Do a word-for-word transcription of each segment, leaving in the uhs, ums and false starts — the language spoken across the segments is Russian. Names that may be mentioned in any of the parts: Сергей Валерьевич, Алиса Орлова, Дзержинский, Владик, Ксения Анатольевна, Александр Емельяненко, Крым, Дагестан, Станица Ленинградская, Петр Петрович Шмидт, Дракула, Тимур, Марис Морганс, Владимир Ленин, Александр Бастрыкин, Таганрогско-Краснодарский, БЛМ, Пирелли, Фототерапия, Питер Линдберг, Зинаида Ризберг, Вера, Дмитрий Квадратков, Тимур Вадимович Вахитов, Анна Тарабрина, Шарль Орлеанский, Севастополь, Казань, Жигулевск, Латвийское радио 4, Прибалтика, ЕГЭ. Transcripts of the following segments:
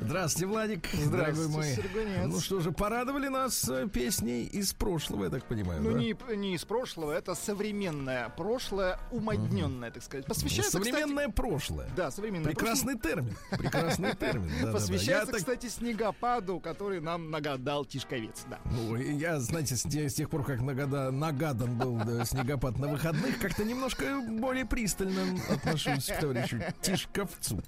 Здравствуйте, Владик. Здравствуйте, мой. Сергунец. Ну что же, порадовали нас песней из прошлого, я так понимаю. Ну, да? не, не из прошлого, это современное прошлое, умодненное, так сказать. Посвящается, современное, кстати... прошлое. Да, современное. Прекрасный прошлое. термин. Прекрасный термин. Да, посвящается, да, да. кстати, так... снегопаду, который нам нагадал Тишковец. Да. Ну, я, знаете, с, с тех пор, как нагада, нагадан был да, снегопад на выходных, как-то немножко более пристально отношусь к товарищу Тишковцу.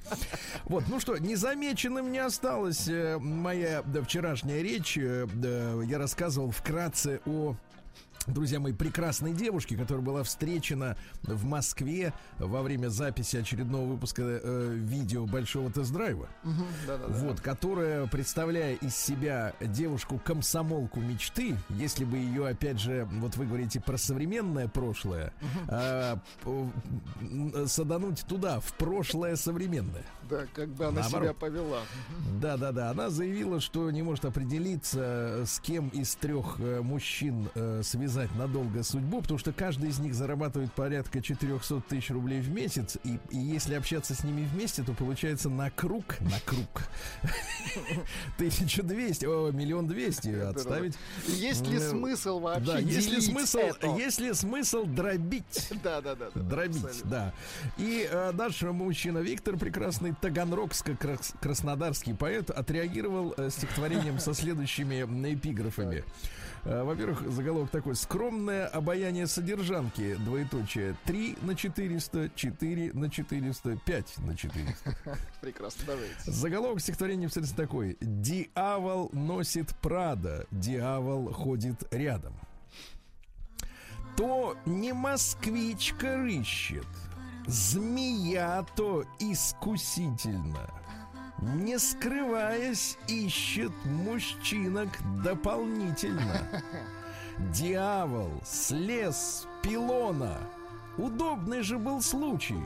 Вот, ну что, незамеченным не осталась э, моя да, вчерашняя речь. Э, э, я рассказывал вкратце о, друзья мои, прекрасной девушке, которая была встречена в Москве во время записи очередного выпуска э, видео большого тест-драйва. Угу, да-да-да. Вот, которая, представляя из себя девушку-комсомолку мечты, если бы ее, опять же, вот вы говорите про современное прошлое, угу. э, садануть туда, в прошлое современное. Да, как бы она Наоборот. себя повела. Да-да-да, она заявила, что не может определиться, с кем из трех мужчин э, связалась надолго судьбу, потому что каждый из них зарабатывает порядка четыреста тысяч рублей в месяц, и, и если общаться с ними вместе, то получается на круг, на круг тысяча двести, о, миллион двести отставить. Есть ли смысл вообще? Да, есть ли смысл, есть ли смысл дробить? Да, да, да. Дробить, да. И наш мужчина Виктор, прекрасный таганрогско-краснодарский поэт, отреагировал стихотворением со следующими эпиграфами. Во-первых, заголовок такой: скромное обаяние содержанки, двоеточие, три на четыреста, четыре на четыреста, пять на четыреста. Прекрасно, давайте. Заголовок стихотворения в целом такой: дьявол носит Прада, дьявол ходит рядом. То не москвичка рыщет, змея то искусительно, не скрываясь, ищет мужчинок дополнительно. Дьявол слез с пилона, удобный же был случай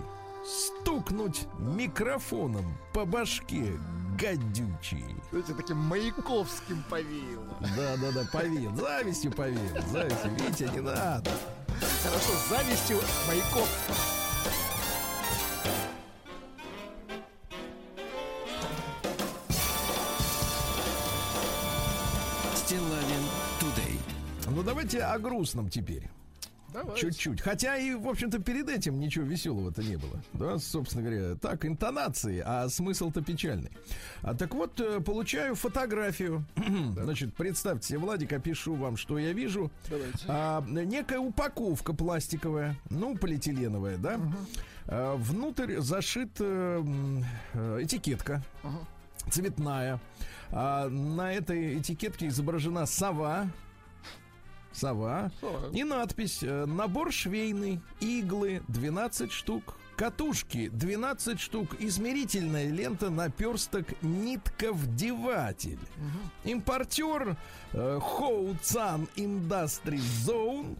стукнуть микрофоном по башке гадючий. Знаете, таким Маяковским повеяло. Да-да-да, повеял, завистью повеял, завистью, видите, не надо. Хорошо, завистью Маяковским. Ну давайте о грустном теперь. Давайте. Чуть-чуть. Хотя и, в общем-то, перед этим ничего веселого-то не было. Да, собственно говоря, так, интонации, а смысл-то печальный. А так вот, получаю фотографию. Да. Значит, представьте себе, Владик, опишу вам, что я вижу. Давайте. А, некая упаковка пластиковая, ну, полиэтиленовая, да. Угу. А, внутрь зашита этикетка. Угу. Цветная. А, на этой этикетке изображена сова. Сова. И надпись: набор швейный, иглы двенадцать штук, катушки двенадцать штук, измерительная лента, наперсток, нитка, вдеватель. Угу. Импортер Хоуцан Индастри Зоун,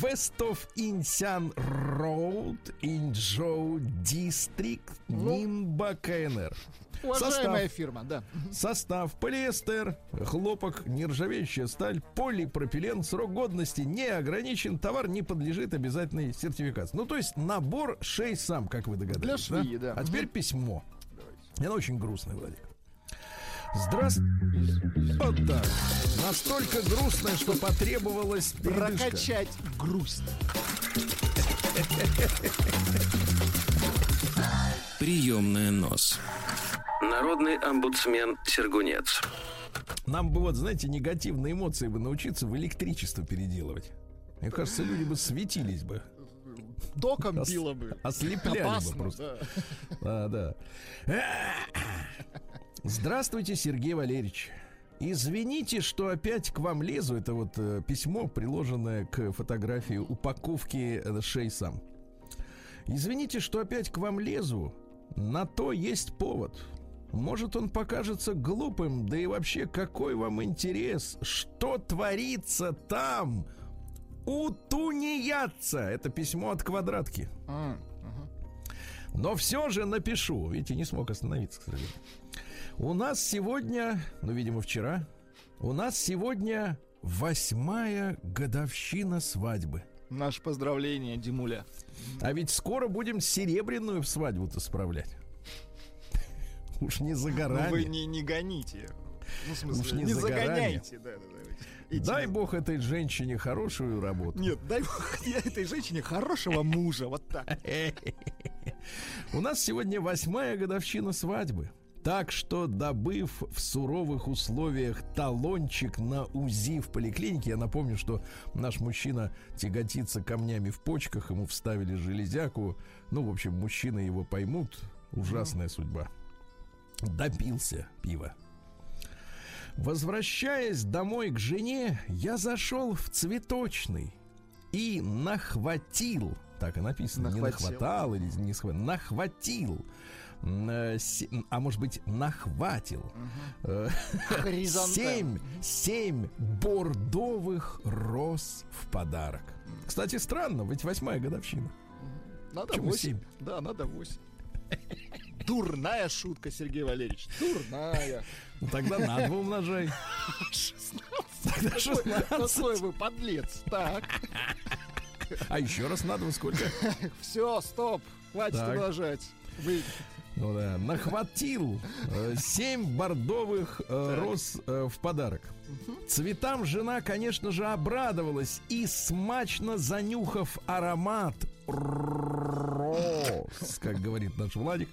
Вестов Инсян Роуд, Инчжоу Дистрикт, Нимба КНР. Уважаемая состав, фирма, да. Состав: полиэстер, хлопок, нержавеющая сталь, полипропилен, срок годности не ограничен, товар не подлежит обязательной сертификации. Ну, то есть набор шесть сам, как вы догадались. Для швеи, да? Да. А теперь письмо. Давайте. Оно очень грустное, Владик. Здравствуйте. Вот так. Настолько грустное, что потребовалось передышка. Прокачать грусть. Приемная нос. Народный омбудсмен Сергунец. Нам бы вот, знаете, негативные эмоции бы научиться в электричество переделывать. Мне кажется, люди бы светились бы. Током било бы. Ослепляли Опасно, бы просто. Да. А, да. Здравствуйте, Сергей Валерьевич. Извините, что опять к вам лезу. Это вот э, письмо, приложенное к фотографии упаковки э, шейсам. Извините, что опять к вам лезу. На то есть повод. Может, он покажется глупым, да и вообще, какой вам интерес, что творится там, утунеяться. Это письмо от Квадратки. А, ага. Но все же напишу. Видите, не смог остановиться, к сожалению. У нас сегодня, ну, видимо, вчера, у нас сегодня восьмая годовщина свадьбы. Наше поздравление, Димуля. А ведь скоро будем серебряную свадьбу-то справлять. Уж не за горами. Вы не, не гоните. Ну, в смысле, Уж не, не за загоняйте. Да, да, да. Дай на... бог этой женщине хорошую работу. Нет, дай бог этой женщине хорошего мужа. Вот так. У нас сегодня восьмая годовщина свадьбы. Так что, добыв в суровых условиях талончик на УЗИ в поликлинике, я напомню, что наш мужчина тяготится камнями в почках, ему вставили железяку. Ну, в общем, мужчины его поймут. Ужасная судьба. Допился пива. Возвращаясь домой к жене, я зашел в цветочный и нахватил, так и написано, нахватил. не нахватал или не схватил, нахватил, а может быть нахватил, угу. семь, семь бордовых роз в подарок. Кстати, странно, ведь восьмая годовщина. Надо восемь. Да, надо восемь. Дурная шутка, Сергей Валерьевич. Дурная. Ну тогда на два умножай. шестнадцать. Какой вы подлец. Так. А еще раз на два сколько? Все, стоп. Хватит так. умножать. Вы... Ну да. Нахватил семь бордовых э, роз э, в подарок. Угу. Цветам жена, конечно же, обрадовалась и, смачно занюхав аромат роз, как говорит наш Владик,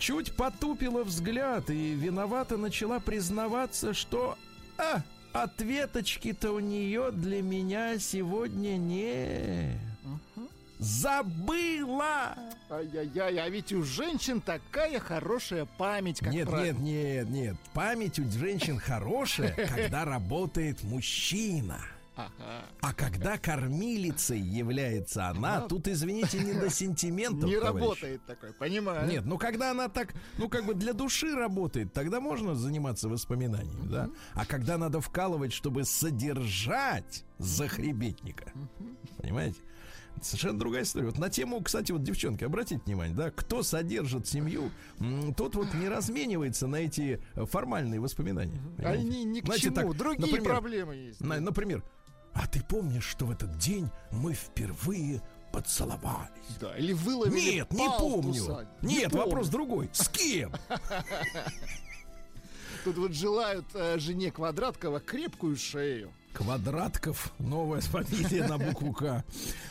чуть потупила взгляд и виновато начала признаваться, что а, ответочки-то у нее для меня сегодня нет. Забыла! Ай-яй-яй, а ведь у женщин такая хорошая память, как Нет, правило. нет, нет, нет. Память у женщин хорошая, когда работает мужчина. Ага. А когда кормилицей является она, она... тут, извините, не до сентиментов. Не товарищ. Работает такой, понимаю. Нет, ну когда она так, ну как бы для души работает, тогда можно заниматься воспоминаниями, uh-huh. да? А когда надо вкалывать, чтобы содержать захребетника, uh-huh. понимаете? Совершенно другая история. Вот на тему, кстати, вот, девчонки, обратите внимание, да, кто содержит семью, тот вот не разменивается на эти формальные воспоминания. Понимаете? Они ни к Знаете, чему, так, другие например, проблемы есть. На, например, а ты помнишь, что в этот день мы впервые поцеловались? Да, или выловили Нет, не помню. Не Нет, помню. Вопрос другой. С кем? Тут вот желают э, жене Квадраткова крепкую шею. Квадратков, новая фамилия на букву К.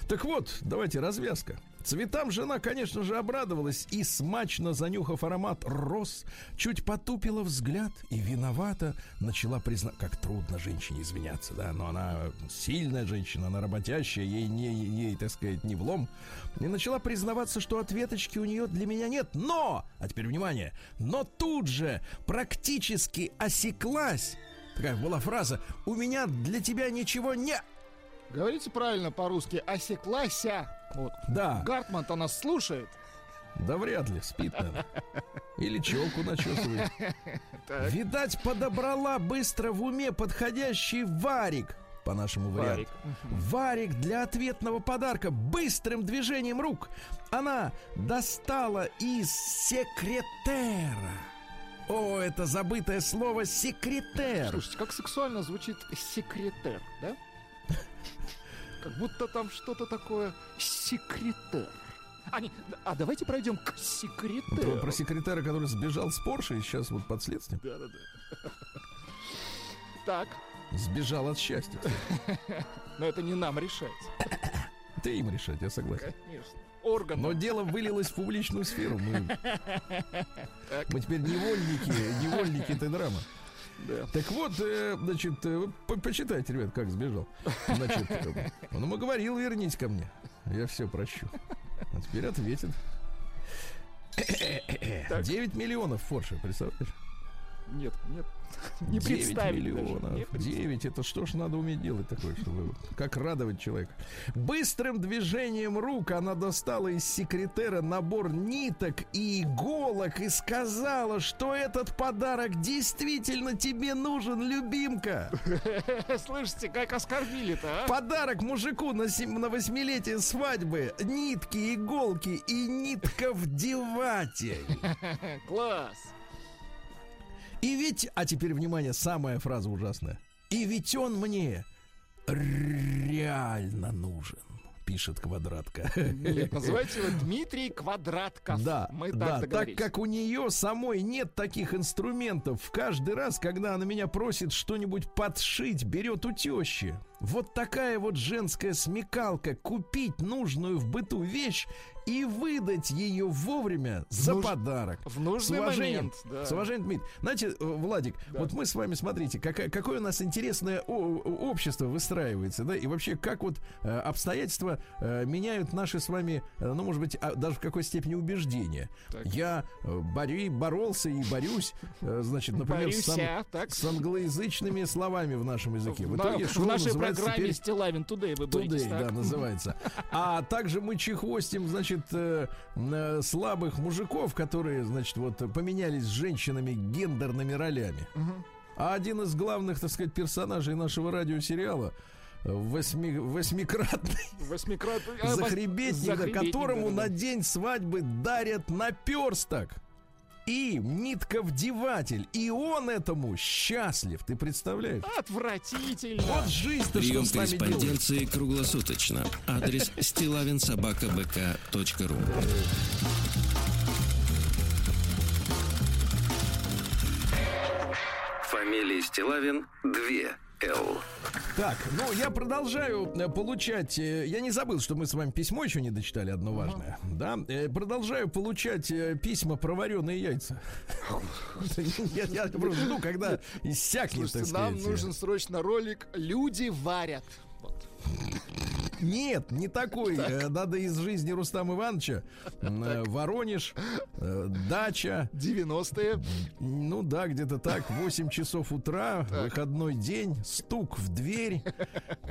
Так вот, давайте развязка. Цветам жена, конечно же, обрадовалась и, смачно занюхав аромат роз, чуть потупила взгляд и виновата начала признать... Как трудно женщине извиняться, да? Но она сильная женщина, она работящая, ей, не, ей, так сказать, не влом. И начала признаваться, что ответочки у нее для меня нет. Но! А теперь внимание! Но тут же практически осеклась. Такая была фраза: «У меня для тебя ничего не...» Говорите правильно по-русски. «Осеклася». Вот. Да. Гартман-то нас слушает. Да вряд ли, спит, наверное. Или челку начесывает. Видать, подобрала быстро в уме подходящий варик. По нашему варианту. Варик для ответного подарка. Быстрым движением рук она достала из секретера. О, это забытое слово секретер. Слушайте, как сексуально звучит секретер, да? Как будто там что-то такое секретер. А, не, а давайте пройдем к секретеру. Про, про секретера, который сбежал с Порше и сейчас вот под следствием. Да-да-да. Так. Сбежал от счастья. Но это не нам решать. Это им решать, я согласен. Конечно. Органы. Но дело вылилось в публичную сферу. Мы, мы теперь невольники, невольники этой драмы. Да. Так вот, значит, по почитайте, ребят, как сбежал. Значит, он ему говорил: вернись ко мне, я все прощу. А теперь ответит. девять миллионов форши, представляешь? Нет, нет. Не представили даже. девять, это что ж надо уметь делать такое, чтобы как радовать человека. Быстрым движением рук она достала из секретера набор ниток и иголок и сказала, что этот подарок действительно тебе нужен, любимка. Слышите, как оскорбили-то, а? Подарок мужику на восьмилетие свадьбы. Нитки, иголки и нитка вдеватель. Класс. И ведь, а теперь, внимание, самая фраза ужасная. И ведь он мне реально нужен, пишет Квадратка. Нет, называйте его Дмитрий Квадратков. Да, мы так, да, так как у нее самой нет таких инструментов, каждый раз, когда она меня просит что-нибудь подшить, берет у тещи. Вот такая вот женская смекалка: купить нужную в быту вещь и выдать ее вовремя за Нуж... подарок. В нужный с момент. Да. С уважением, Дмитрий. Знаете, Владик, да. Вот мы с вами, смотрите, как, какое у нас интересное общество выстраивается, да, и вообще как вот обстоятельства меняют наши с вами, ну, может быть, даже в какой степени убеждения. Так. Я борю, боролся и борюсь, значит, например, борюсь, с, ан... а, с англоязычными словами в нашем языке. В итоге шоу называется... Программе Стилавин Today вы боитесь, Today, да, называется. А также мы чехвостим, значит, э, э, слабых мужиков, которые, значит, вот поменялись с женщинами гендерными ролями. Угу. А один из главных, так сказать, персонажей нашего радиосериала восьми, восьмикратный, восьмикратный а, захребетник, которому да, да. на день свадьбы дарят наперсток и нитковдеватель. И он этому счастлив. Ты представляешь? Отвратительно. Вот жизнь-то. Прием что корреспонденции делает? Круглосуточно. Адрес стилавин собака бэ ка точка ру. Фамилия Стилавин два эл. Так, ну я продолжаю получать. Я не забыл, что мы с вами письмо еще не дочитали, одно важное. Да, продолжаю получать письма про вареные яйца. Я просто жду, когда иссякнет. Нам нужен срочно ролик «Люди варят». Нет, не такой. Так. Надо из жизни Рустама Ивановича. Так. Воронеж, дача. девяностые. Ну да, где-то так. восемь часов утра, так. Выходной день, стук в дверь.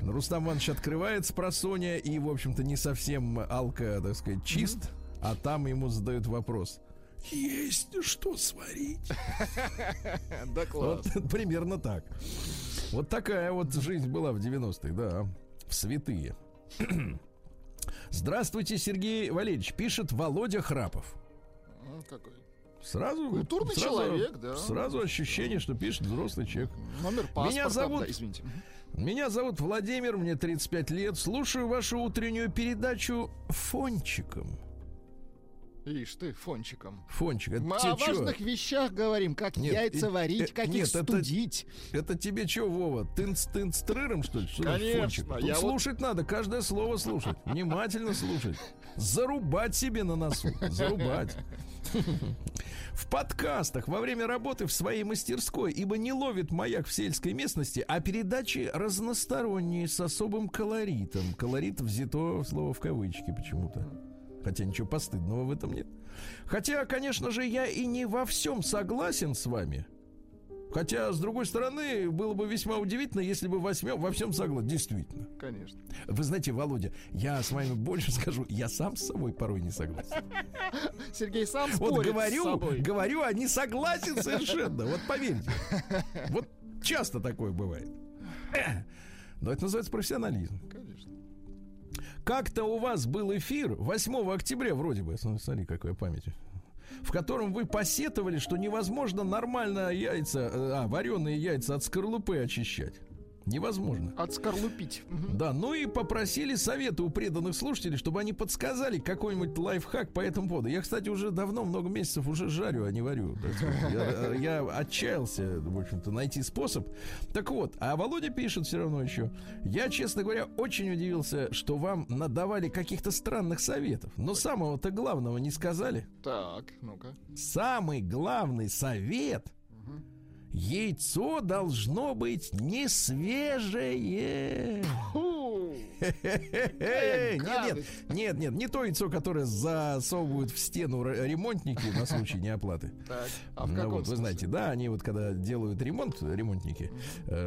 Рустам Иванович открывает спросонья и, в общем-то, не совсем алко, так сказать, чист. Mm-hmm. А там ему задают вопрос. Есть что сварить. Да, класс. Вот, примерно так. Вот такая вот жизнь была в девяностых, да. В святые. Здравствуйте, Сергей Валерьевич, пишет Володя Храпов. Какой? Сразу культурный сразу, человек, да. Сразу ощущение, что пишет взрослый человек. Номер паспорта. Меня зовут, да, извините. Меня зовут Владимир, мне тридцать пять лет. Слушаю вашу утреннюю передачу фончиком. Ишь ты, фончиком. Фончик, это мы о важных чё? Вещах говорим, как нет, яйца и, варить, э, как нет, их студить. Это, это тебе что, Вова, тынц-тынц-трыром, что ли? Что конечно. Я вот... Слушать надо, каждое слово слушать, внимательно слушать. Зарубать себе на носу, зарубать. В подкастах во время работы в своей мастерской, ибо не ловит маяк в сельской местности, а передачи разносторонние, с особым колоритом. Колорит взято слово в кавычки почему-то. Хотя ничего постыдного в этом нет. Хотя, конечно же, я и не во всем согласен с вами. Хотя, с другой стороны, было бы весьма удивительно, если бы восьмем, во всем согласен. Действительно. Конечно. Вы знаете, Володя, я с вами больше скажу, я сам с собой порой не согласен. Сергей сам спорит вот говорю, с собой. Говорю, а не согласен совершенно. Вот поверьте. Вот часто такое бывает. Но это называется профессионализм. Конечно. Как-то у вас был эфир восьмого октября, вроде бы, смотри, какая память, в котором вы посетовали, что невозможно нормально яйца, а, вареные яйца от скорлупы очищать. Невозможно. Отскорлупить. Да, ну и попросили совета у преданных слушателей, чтобы они подсказали какой-нибудь лайфхак по этому поводу. Я, кстати, уже давно, много месяцев уже жарю, а не варю. Я, я отчаялся, в общем-то, найти способ. Так вот, а Володя пишет все равно еще. Я, честно говоря, очень удивился, что вам надавали каких-то странных советов. Но самого-то главного не сказали. Так, ну-ка. Самый главный совет... Яйцо должно быть не свежее. Нет, нет, нет, не то яйцо, которое засовывают в стену ремонтники на случай неоплаты. Вы знаете, да, они вот когда делают ремонт, ремонтники,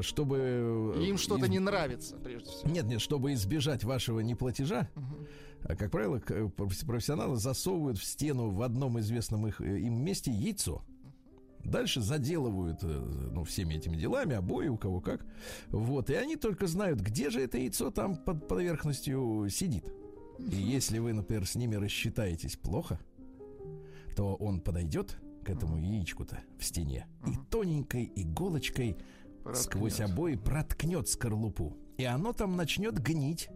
чтобы... Им что-то не нравится, прежде всего. Нет, нет, чтобы избежать вашего неплатежа, а, как правило, профессионалы засовывают в стену в одном известном их, им месте яйцо. Дальше заделывают, ну, всеми этими делами, обои у кого как. Вот, и они только знают, где же это яйцо там под поверхностью сидит. И если вы, например, с ними рассчитаетесь плохо, то он подойдет к этому яичку-то в стене и тоненькой иголочкой проткнет. Сквозь обои проткнет скорлупу. И оно там начнет гнить.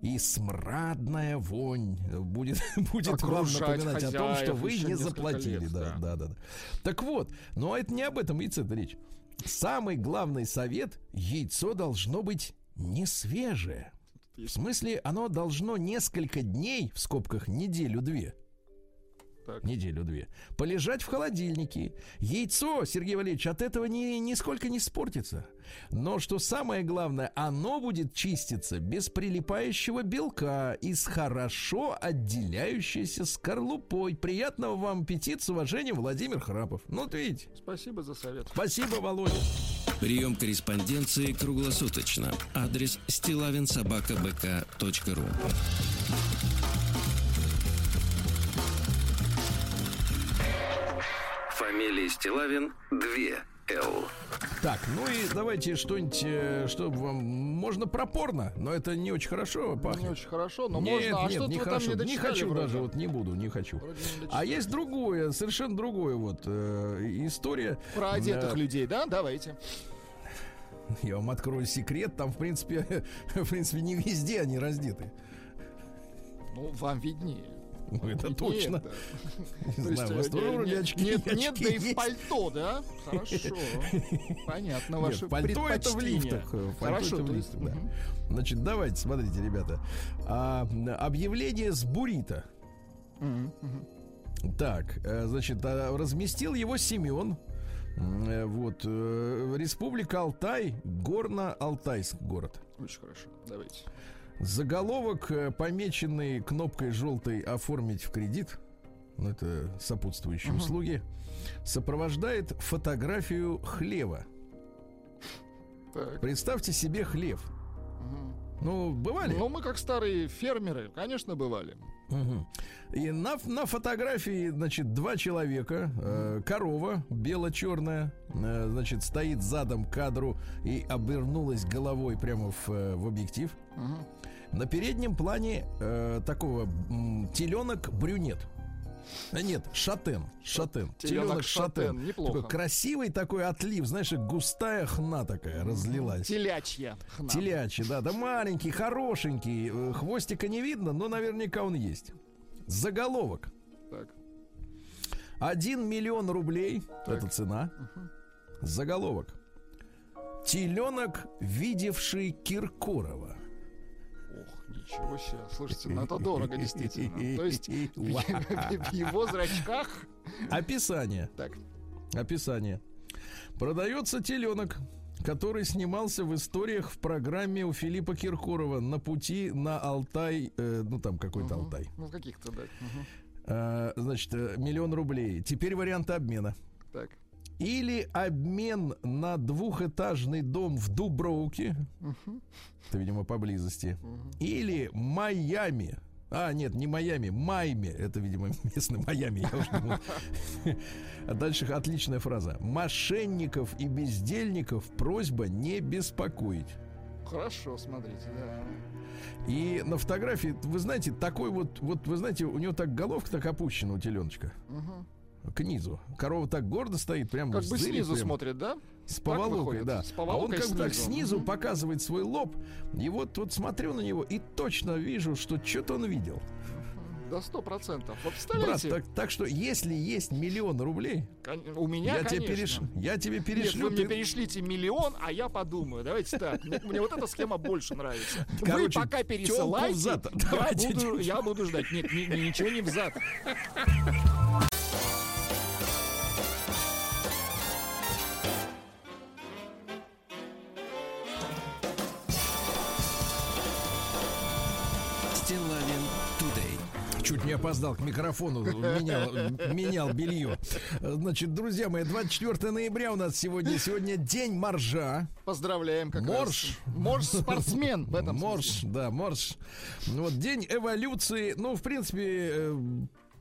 И смрадная вонь будет, будет вам напоминать о том, что вы не заплатили. Лет, да, да. Да, да. Так вот, но это не об этом яйце-то речь. Самый главный совет: яйцо должно быть не свежее. В смысле, оно должно несколько дней, в скобках неделю-две, так. неделю-две, полежать в холодильнике. Яйцо, Сергей Валерьевич, от этого ни, нисколько не испортится. Но что самое главное, оно будет чиститься без прилипающего белка и с хорошо отделяющейся скорлупой. Приятного вам аппетита, с уважением, Владимир Храпов. Ну, вот видите. Спасибо за совет. Спасибо, Володя. Прием корреспонденции круглосуточно. Адрес стилавин собака бэ ка точка ру. Фамилия Стилавин два эл. Так, ну и давайте что-нибудь, чтобы вам... Можно про порно, но это не очень хорошо пахнет. Не очень хорошо, но нет, можно... А нет, что не хорошо, там не, не хочу вроде. Даже, вот не буду, не хочу. Не а есть другое, совершенно другое вот э, история. Про одетых э, людей, да? Давайте. Я вам открою секрет, там, в принципе, в принципе, не везде они раздеты. Ну, вам виднее. Это нет, точно. Да. Не то знаю, есть, нет, нет, очки, нет, очки нет, да и в пальто, да? Хорошо. Понятно, ваше предпочтение. Хорошо, в лифтах, да. Значит, давайте, смотрите, ребята. А, объявление с буррито. Так, значит, разместил его Семен. Вот, Республика Алтай, Горно-Алтайск город. Очень хорошо, давайте. Заголовок, помеченный кнопкой желтой «Оформить в кредит», ну, это сопутствующие uh-huh. услуги, сопровождает фотографию хлева. Так. Представьте себе хлев. Uh-huh. Ну, бывали? Ну, мы как старые фермеры, конечно, бывали. Uh-huh. И на, на фотографии, значит, два человека, э, корова бело-черная, э, значит, стоит задом к кадру и обернулась головой прямо в, в объектив. Uh-huh. На переднем плане э, такого м, теленок-брюнет. Нет, шатен, шатен. Теленок шатен, неплохо. Такой красивый такой отлив, знаешь, густая хна такая разлилась. Телячья хна. Телячья, да, да, маленький, хорошенький, хвостика не видно, но наверняка он есть. Заголовок. Так. Один миллион рублей, так. это цена. Угу. Заголовок. Теленок, видевший Киркорова. Ох, ничего себе. Слушайте, ну это дорого, действительно. То есть в его зрачках... Описание. Так. Описание. Продается теленок, который снимался в историях в программе у Филиппа Киркорова «На пути на Алтай». Э, ну, там какой-то угу. Алтай. Ну, каких-то, да. Угу. А, значит, миллион рублей. Теперь варианты обмена. Так. Или обмен на двухэтажный дом в Дубровке. Угу. Это, видимо, поблизости. Угу. Или Майами. А, нет, не Майами, Майми. Это, видимо, местный Майами. Я уже думал. А дальше отличная фраза. Мошенников и бездельников просьба не беспокоить. Хорошо, смотрите, да. И на фотографии, вы знаете, такой вот, вот вы знаете, у него так головка так опущена у теленочка. Угу. К низу. Корова так гордо стоит, прям как бы снизу прям смотрит, да? С поволокой, да. С поволокой, а он как бы так снизу mm-hmm. показывает свой лоб. И вот, вот смотрю на него и точно вижу, что что-то он видел. До сто процентов. Вот представляете? Брат, так, так что если есть миллион рублей, Кон- у меня, я, тебе переш... я тебе перешлю. Нет, вы мне ты... перешлите миллион, а я подумаю. Давайте так. Мне вот эта схема больше нравится. Короче, вы пока пересылайте. Взад. Я, Давайте, буду, я буду ждать. Нет, ни, ничего не взад. Вести Лавин Тудей. Чуть не опоздал к микрофону, менял, менял белье. Значит, друзья мои, двадцать четвёртое ноября у нас сегодня. Сегодня день моржа. Поздравляем, как морж. Раз. Морж спортсмен в этом морж, смысле. Да, морж. Вот день эволюции. Ну, в принципе,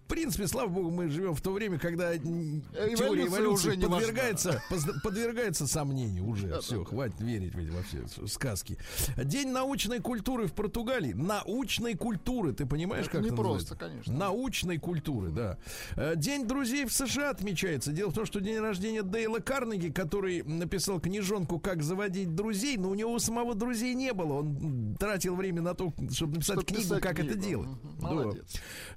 в принципе, слава богу, мы живем в то время, когда эволюция теория эволюции уже не подвергается, подвергается сомнению уже. Да, все, да, хватит да. верить во все сказки. День научной культуры в Португалии. Научной культуры, ты понимаешь, это как не это просто, называется? Конечно. Научной культуры, да. День друзей в США отмечается. Дело в том, что день рождения Дейла Карнеги, который написал книжонку «Как заводить друзей», но у него самого друзей не было. Он тратил время на то, чтобы написать чтобы книгу, как книгу. Это делать. Молодец.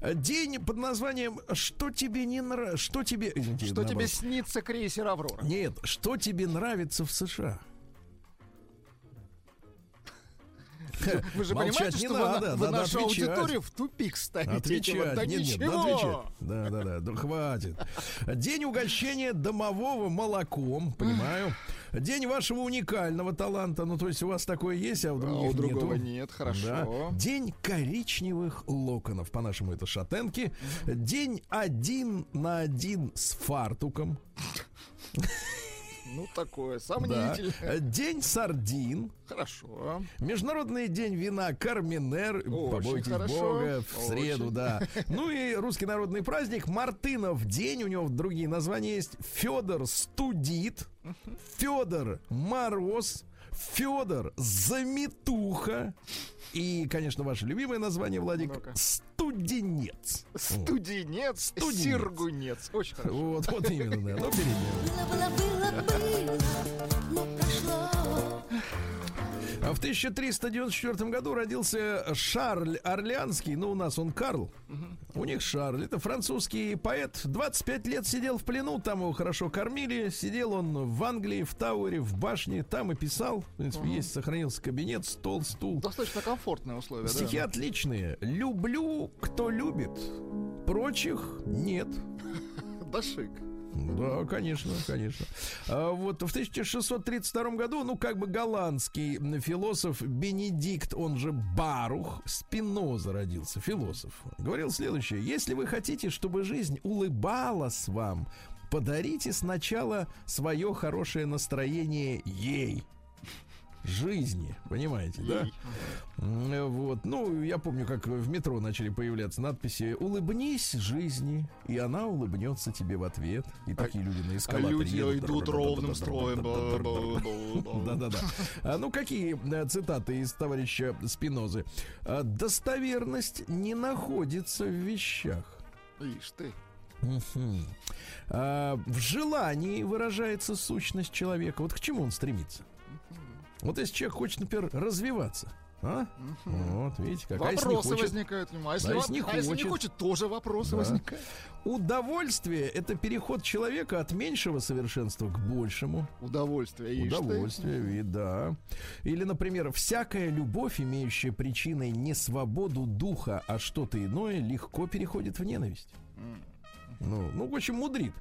Да. День под названием «Что тебе не нравится?» Что тебе, извините, что тебе снится крейсер «Аврора»? Нет, что тебе нравится в США? Вы же молчать понимаете, что надо, вы, вы надо нашу отвечать. Аудиторию в тупик ставите. Отвечать, да нет, ничего. Нет, отвечать. Да, да, да, да, хватит. День угощения домового молоком, понимаю. День вашего уникального таланта, ну то есть у вас такое есть, а у других а у другого нету. Нет, хорошо. Да. День коричневых локонов, по-нашему это шатенки. День один на один с фартуком. Ну, такое, сомнительно. Да. День сардин. Хорошо. Международный день вина Карминер. Побойтесь хорошо. Бога. В Очень. Среду, да. Ну и русский народный праздник Мартынов день. У него другие названия есть. Федор Студит. Федор Мороз. Федор Заметуха. И, конечно, ваше любимое название, Владик, ну-ка. Студенец. Студенец, Студенец. Сергунец. Очень хорошо. Вот, вот именно, да. Ну, перейдем. Было, было, было, но прошло. А в тысяча триста девяносто четвёртом году родился Шарль Орлеанский. Ну, у нас он Карл. Угу. У них Шарль. Это французский поэт. двадцать пять лет сидел в плену. Там его хорошо кормили. Сидел он в Англии, в Тауэре, в башне. Там и писал. В принципе, угу. есть, сохранился кабинет, стол, стул. Достаточно комфортные условия. Стихи да? отличные. «Люблю, кто любит. Прочих нет». Да шик. Да, конечно, конечно. А вот в тысяча шестьсот тридцать втором году, ну, как бы голландский философ Бенедикт, он же Барух, Спиноза родился, философ. Говорил следующее. Если вы хотите, чтобы жизнь улыбалась вам, подарите сначала свое хорошее настроение ей. Жизни, понимаете, да? Вот, ну, я помню, как в метро начали появляться надписи «Улыбнись жизни, и она улыбнется тебе в ответ». И такие люди на эскалаторе. Люди идут ровным строем. Да-да-да. Ну, какие цитаты из товарища Спинозы? «Достоверность не находится в вещах». Ишь ты. В желании выражается сущность человека. Вот к чему он стремится? Вот если человек хочет, например, развиваться, а? Uh-huh. Вот, видите, как. Вопросы а если не хочет, возникают. А если, а если, не, а хочет, если не хочет, тоже вопросы да. возникают. Удовольствие — это переход человека от меньшего совершенства к большему. Удовольствие. Удовольствие, вид, да. Или, например, всякая любовь, имеющая причиной не свободу духа, а что-то иное, легко переходит в ненависть. Uh-huh. Ну, ну, в общем, мудрит.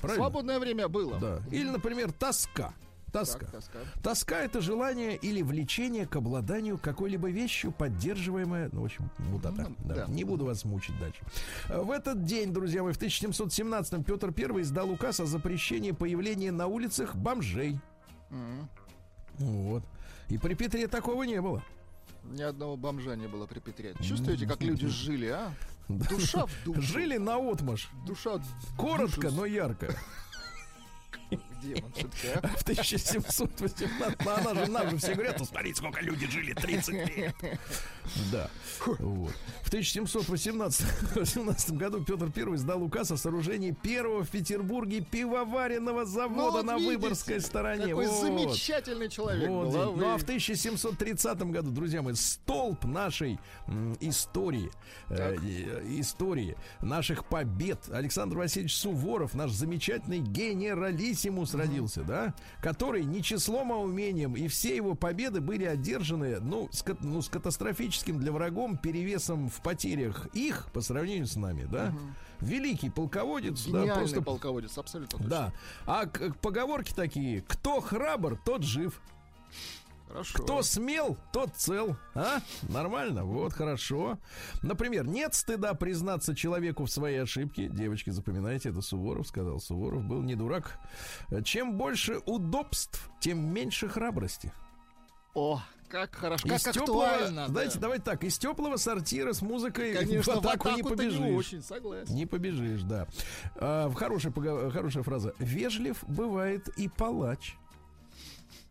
Правильно? Свободное время было. Да. Или, например, тоска. Тоска. Так, тоска. Тоска — это желание или влечение к обладанию какой-либо вещью, поддерживаемое... Ну, в общем, мудота. Ну, да. Да. Не буду вас мучить дальше. В этот день, друзья мои, в тысяча семьсот семнадцатом Петр Первый издал указ о запрещении появления на улицах бомжей. Mm-hmm. Вот. И при Петре такого не было. Ни одного бомжа не было при Петре. Чувствуете, как люди жили, а? Душа в душу. Жили наотмашь. Душа коротко, но ярко. Где он все-таки, а? В тысяча семьсот восемнадцатом, ну, она же, нам же все говорят, ну, смотрите, сколько люди жили, тридцать лет. Да. Вот. В тысяча семьсот восемнадцатом году Петр Первый издал указ о сооружении первого в Петербурге пивоваренного завода, ну, вот на видите, Выборгской стороне. Какой вот. Замечательный человек вот. Был, а вы... Ну, а в тысяча семьсот тридцатом году, друзья мои, столб нашей м, истории, э, э, истории наших побед Александр Васильевич Суворов, наш замечательный генералист Симус родился, да, который не числом, а умением, и все его победы были одержаны, ну с, ну, с катастрофическим для врагом перевесом в потерях их по сравнению с нами, да. Угу. Великий полководец, гениальный, да, просто полководец, абсолютно точно. Да. А к- поговорки такие: кто храбр, тот жив. Хорошо. Кто смел, тот цел. А? Нормально? Вот, хорошо. Например, нет стыда признаться человеку в своей ошибке. Девочки, запоминайте, это Суворов сказал. Суворов был не дурак. Чем больше удобств, тем меньше храбрости. О, как хорошо, как актуально. Да. Знаете, давайте так, из теплого сортира с музыкой, конечно, в атаку, в атаку не побежишь. Не, очень, согласен. Не побежишь, да. А, хорошая, хорошая фраза. Вежлив бывает и палач.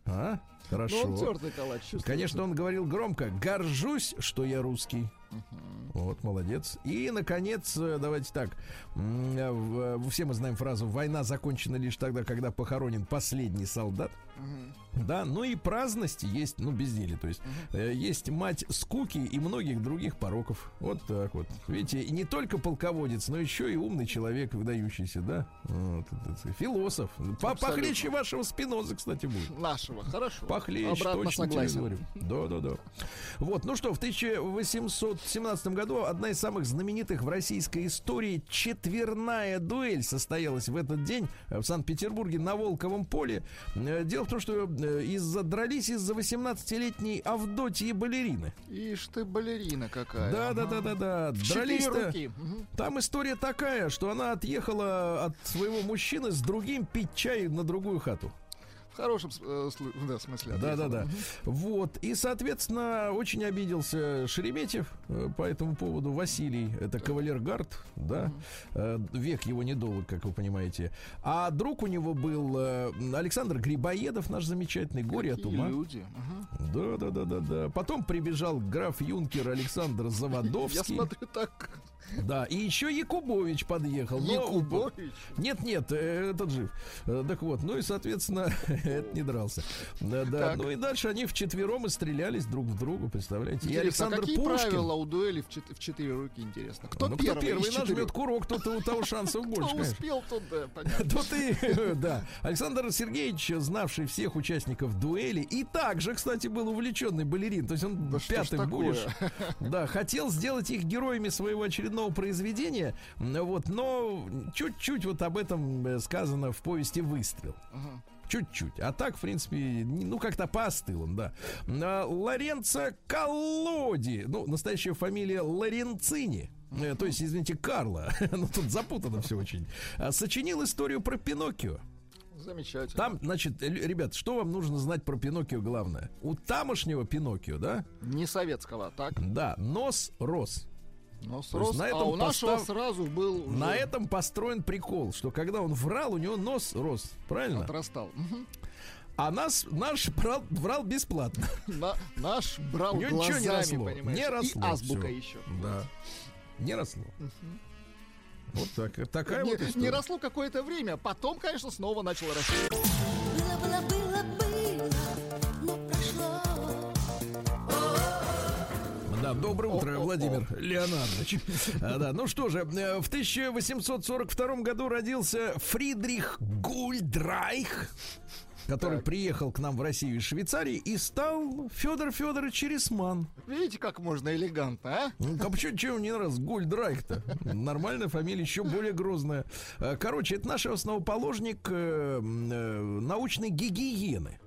А? Хорошо. Он тёртый калач, конечно, он говорил громко. Горжусь, что я русский. Uh-huh. Вот, молодец. И, наконец, давайте так. Все мы знаем фразу: война закончена лишь тогда, когда похоронен последний солдат. Uh-huh. Да, ну и праздности есть, ну, безделье, то есть uh-huh. есть мать скуки и многих других пороков. Вот так вот. Видите, и не только полководец, но еще и умный человек, выдающийся, да? Вот, философ. Похлеще вашего Спиноза, кстати, будет. Нашего, хорошо. Похлеще, точно тебе говорю. Да, да, да. Вот, ну что, в тысяча восемьсот семнадцатом году одна из самых знаменитых в российской истории четверная дуэль состоялась в этот день в Санкт-Петербурге на Волковом поле. Дело в том, что из-за дрались из-за восемнадцатилетней Авдотьи балерины. Ишь ты, балерина какая. Да, да, да, да, да. Дрались руки. Там история такая, что она отъехала от своего мужчины с другим пить чай на другую хату. В хорошем э, да, смысле. Да-да-да. Угу. Вот. И, соответственно, очень обиделся Шереметьев э, по этому поводу. Василий, это кавалергард, да. Угу. Э, век его недолг, как вы понимаете. А друг у него был э, Александр Грибоедов, наш замечательный, горе от ума. Люди. Угу. Да-да-да-да. Потом прибежал граф юнкер Александр Заводовский. Я смотрю так... Да, и еще Якубович подъехал. Якубович? Нет-нет, этот жив. Так вот, ну и, соответственно, это не дрался. Да, да. Ну и дальше они вчетвером и стрелялись друг в друга, представляете? И Александр а какие Пушкин... правила у дуэли в, чет... в четыре руки, интересно? Кто, ну, первый, кто первый нажмет курок, кто-то у того шансов больше. Кто успел, тот, да, понятно. Тут и, да. Александр Сергеевич, знавший всех участников дуэли, и также, кстати, был увлеченный балерин, то есть он да пятым будешь. Да, хотел сделать их героями своего очередного произведения, вот, но чуть-чуть вот об этом сказано в повести «Выстрел». Uh-huh. Чуть-чуть. А так, в принципе, ну, как-то поостыл он, да. Лоренцо Колоди. Ну, настоящая фамилия Лоренцини. Uh-huh. То есть, извините, Карло. Ну, тут запутано все очень. Сочинил историю про Пиноккио. Замечательно. Там, значит, ребят, что вам нужно знать про Пиноккио главное? У тамошнего Пиноккио, да? Не советского, так? Да, нос рос. Но срос, на этом а у постав... нашего сразу был уже... На этом построен прикол, что когда он врал, у него нос рос, правильно? Отрастал. А нас, наш брал, врал бесплатно. На, наш брал у него глазами, ничего не росло, понимаешь? Не росло. И азбука еще. Да. Не росло. Вот так, такая не, вот история. Не росло какое-то время, потом, конечно, снова начало расти. Да, доброе утро, Владимир Леонардович. А, да, ну что же, в тысяча восемьсот сорок втором году родился Фридрих Гульдрайх, который так. приехал к нам в Россию из Швейцарии и стал Федор Федорович Рисман. Видите, как можно элегантно, а? Ну, а почему чего не раз Гульдрайх-то? Нормальная фамилия, еще более грозная. Короче, это наш основоположник научной гигиены.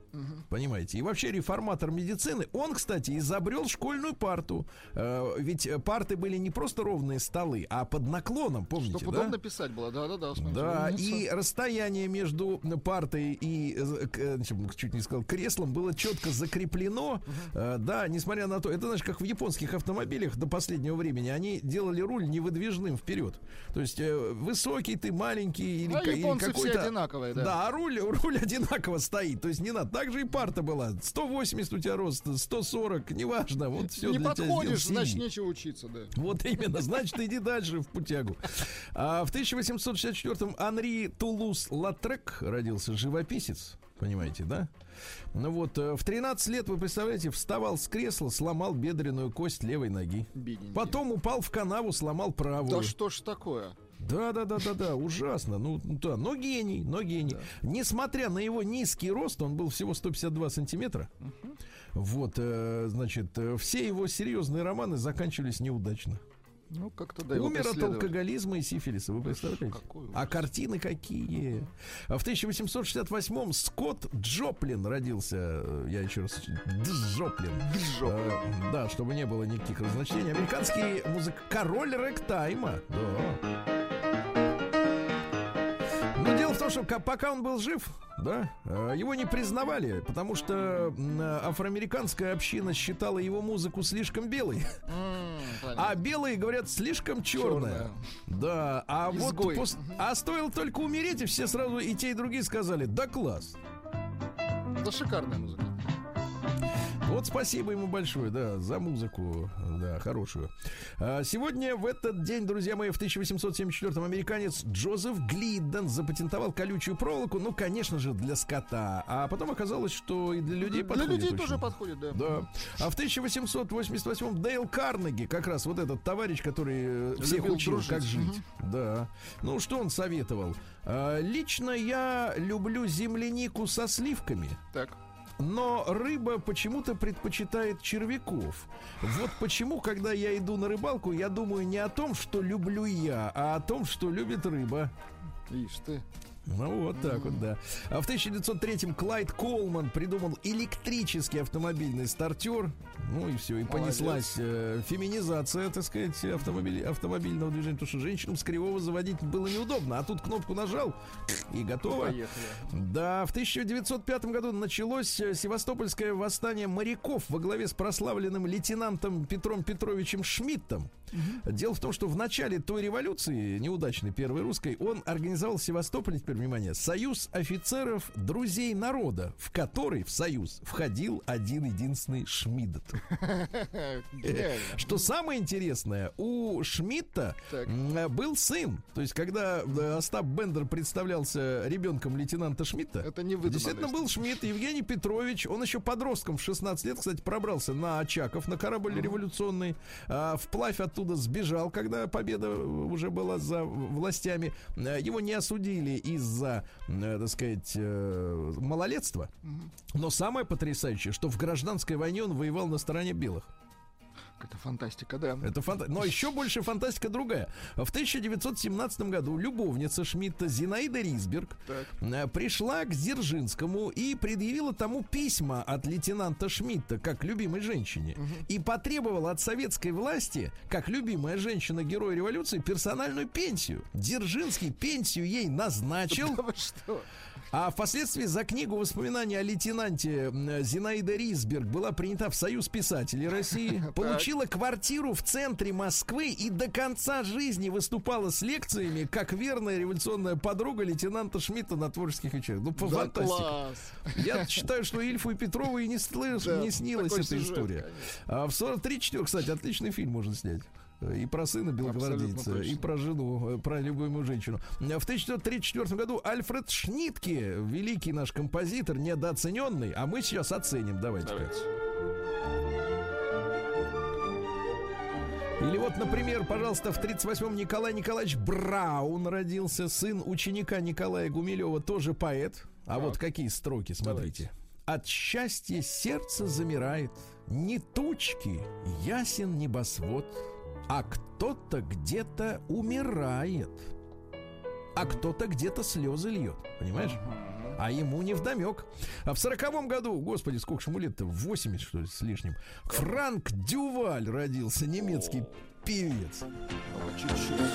Понимаете? И вообще реформатор медицины. Он, кстати, изобрел школьную парту. Э, ведь парты были не просто ровные столы, а под наклоном, помните, чтобы да? Чтобы удобно писать было, да-да-да. Да, и расстояние между партой и, значит, чуть не сказал, креслом было четко закреплено. Э, да, несмотря на то... Это, знаешь, как в японских автомобилях до последнего времени они делали руль невыдвижным вперед. То есть э, высокий ты, маленький... Или, а японцы или какой-то... все одинаковые, да. Да, а руль, руль одинаково стоит. То есть не надо... Так же и парта была. сто восемьдесят у тебя рост, сто сорок, неважно. Вот все. Не для подходишь, тебя значит, нечего учиться, да. Вот именно, значит, иди дальше в путягу. А в тысяча восемьсот шестьдесят четвёртом Анри Тулус-Латрек родился, живописец, понимаете, да? Ну вот, в тринадцать лет, вы представляете, вставал с кресла, сломал бедренную кость левой ноги. Бедненький. Потом упал в канаву, сломал правую. Да что ж такое? Да, да, да, да, да, ужасно. Ну, да, но гений, но гений. Да. Несмотря на его низкий рост, он был всего сто пятьдесят два сантиметра. Угу. Вот, э, значит, все его серьезные романы заканчивались неудачно. Ну, как-то да, умер от алкоголизма и сифилиса, вы представляете? А картины какие? В тысяча восемьсот шестьдесят восьмом Скотт Джоплин родился. Я еще раз... Джоплин. Джоплин. А, да, чтобы не было никаких разночтений. Американский музык... Король рэгтайма. Да. Но дело в том, что пока он был жив... Да? Его не признавали, потому что афроамериканская община считала его музыку слишком белой. Mm, а белые, говорят, слишком черная. Да, а Изгой. вот uh-huh. А стоило только умереть, и все сразу и те, и другие сказали: да класс! Да шикарная музыка. Вот спасибо ему большое, да, за музыку, да, хорошую. Сегодня, в этот день, друзья мои, в тысяча восемьсот семьдесят четвёртом американец Джозеф Глидден запатентовал колючую проволоку, ну, конечно же, для скота. А потом оказалось, что и для людей для подходит. Для людей очень. Тоже подходит, да. Да. А в тысяча восемьсот восемьдесят восьмом Дейл Карнеги, как раз вот этот товарищ, который всех любил учил, дружить. Как жить. Угу. Да. Ну, что он советовал? Лично я люблю землянику со сливками. Так. Но рыба почему-то предпочитает червяков. Вот почему, когда я иду на рыбалку, я думаю не о том, что люблю я, а о том, что любит рыба. Ишь ты. Ну, вот так вот, да. А в тысяча девятьсот третьем Клайд Колман придумал электрический автомобильный стартер. Ну и все, и понеслась э, феминизация, так сказать, автомобиль, автомобильного движения. Потому что женщинам с кривого заводить было неудобно. А тут кнопку нажал, и готово. Поехали. Да, в тысяча девятьсот пятом году началось Севастопольское восстание моряков во главе с прославленным лейтенантом Петром Петровичем Шмидтом. Угу. Дело в том, что в начале той революции, неудачной первой русской, он организовал в Севастополе, теперь внимание, союз офицеров друзей народа, в который в союз входил один-единственный Шмидт. Что самое интересное, у Шмидта был сын. То есть, когда Остап Бендер представлялся ребенком лейтенанта Шмидта, действительно был Шмидт Евгений Петрович. Он еще подростком в шестнадцать лет, кстати, пробрался на Очаков, на корабль революционный, вплавь от Оттуда сбежал, когда победа уже была за властями. Его не осудили из-за, так сказать, малолетства. Но самое потрясающее, что в гражданской войне он воевал на стороне белых. Это фантастика, да. Это фанта... Но еще больше фантастика другая. В тысяча девятьсот семнадцатом году любовница Шмидта Зинаида Ризберг так. пришла к Дзержинскому и предъявила тому письма от лейтенанта Шмидта как любимой женщине. Угу. И потребовала от советской власти, как любимая женщина героя революции, персональную пенсию. Дзержинский пенсию ей назначил. Да вы что? А впоследствии за книгу воспоминаний о лейтенанте Зинаида Ризберг была принята в Союз писателей России, получила квартиру в центре Москвы и до конца жизни выступала с лекциями как верная революционная подруга лейтенанта Шмидта на творческих вечерах. Ну, по да фантастике. Класс. Я считаю, что Ильфу и Петрову и не, слыш, да, не снилась эта сюжет, история. А в сорок третьем, кстати, отличный фильм можно снять. И про сына белогвардейца, и про жену, про любимую женщину. В тысяча девятьсот тридцать четвёртом году Альфред Шнитке, великий наш композитор, недооцененный, а мы сейчас оценим. Давайте. Давайте. Или вот, например, пожалуйста, в тридцать восьмом Николай Николаевич Браун родился, сын ученика Николая Гумилева, тоже поэт. А так. Вот какие строки, смотрите. От счастья сердце замирает, ни тучки, ясен небосвод, а кто-то где-то умирает, а кто-то где-то слезы льет, понимаешь? А ему невдомек. А в сороковом году, господи, сколько же ему лет-то, восемьдесят, что ли, с лишним, Франк Дюваль родился, немецкий О. певец. О, чуть-чуть.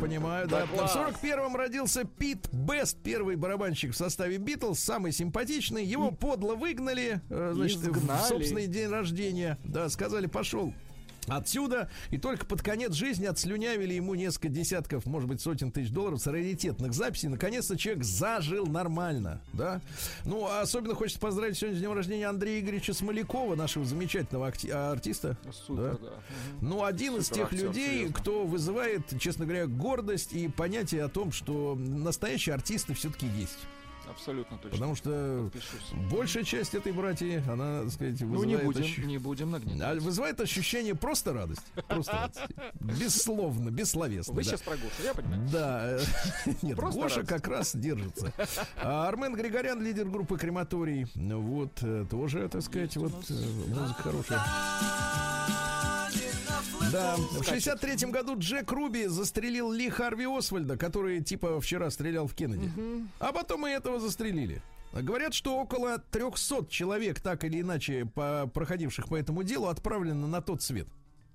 Понимаю, да. Да. В сорок первом родился Пит Бест, первый барабанщик в составе Битлз, самый симпатичный. Его подло выгнали, значит, Изгнали. в собственный день рождения. Да, сказали, пошел отсюда. И только под конец жизни отслюнявили ему несколько десятков, может быть, сотен тысяч долларов с раритетных записей. Наконец-то человек зажил нормально, да. Ну, особенно хочется поздравить сегодня с днем рождения Андрея Игоревича Смолякова, нашего замечательного акти- артиста. Супер, да. Да. Ну, один Супер из тех актер, людей, серьезно. Кто вызывает, честно говоря, гордость и понятие о том, что настоящие артисты все-таки есть. Абсолютно точно. Потому что подпишусь. Большая часть этой братьи, она, так сказать, вызывает... Ну, не будем, ощущ... не будем нагнетать. Вызывает ощущение просто радости. Просто радости. Бессловно, бессловесно. Вы да. сейчас про Гошу, я понимаю. Да. Нет, просто Гоша радость. Как раз держится. А Армен Григорян, лидер группы Крематорий. Вот, тоже, так сказать, вот музыка хорошая. Да, в шестьдесят третьем году Джек Руби застрелил Ли Харви Освальда, который типа вчера стрелял в Кеннеди. Угу. А потом и этого застрелили. Говорят, что около трехсот человек, так или иначе, по, проходивших по этому делу, отправлено на тот свет.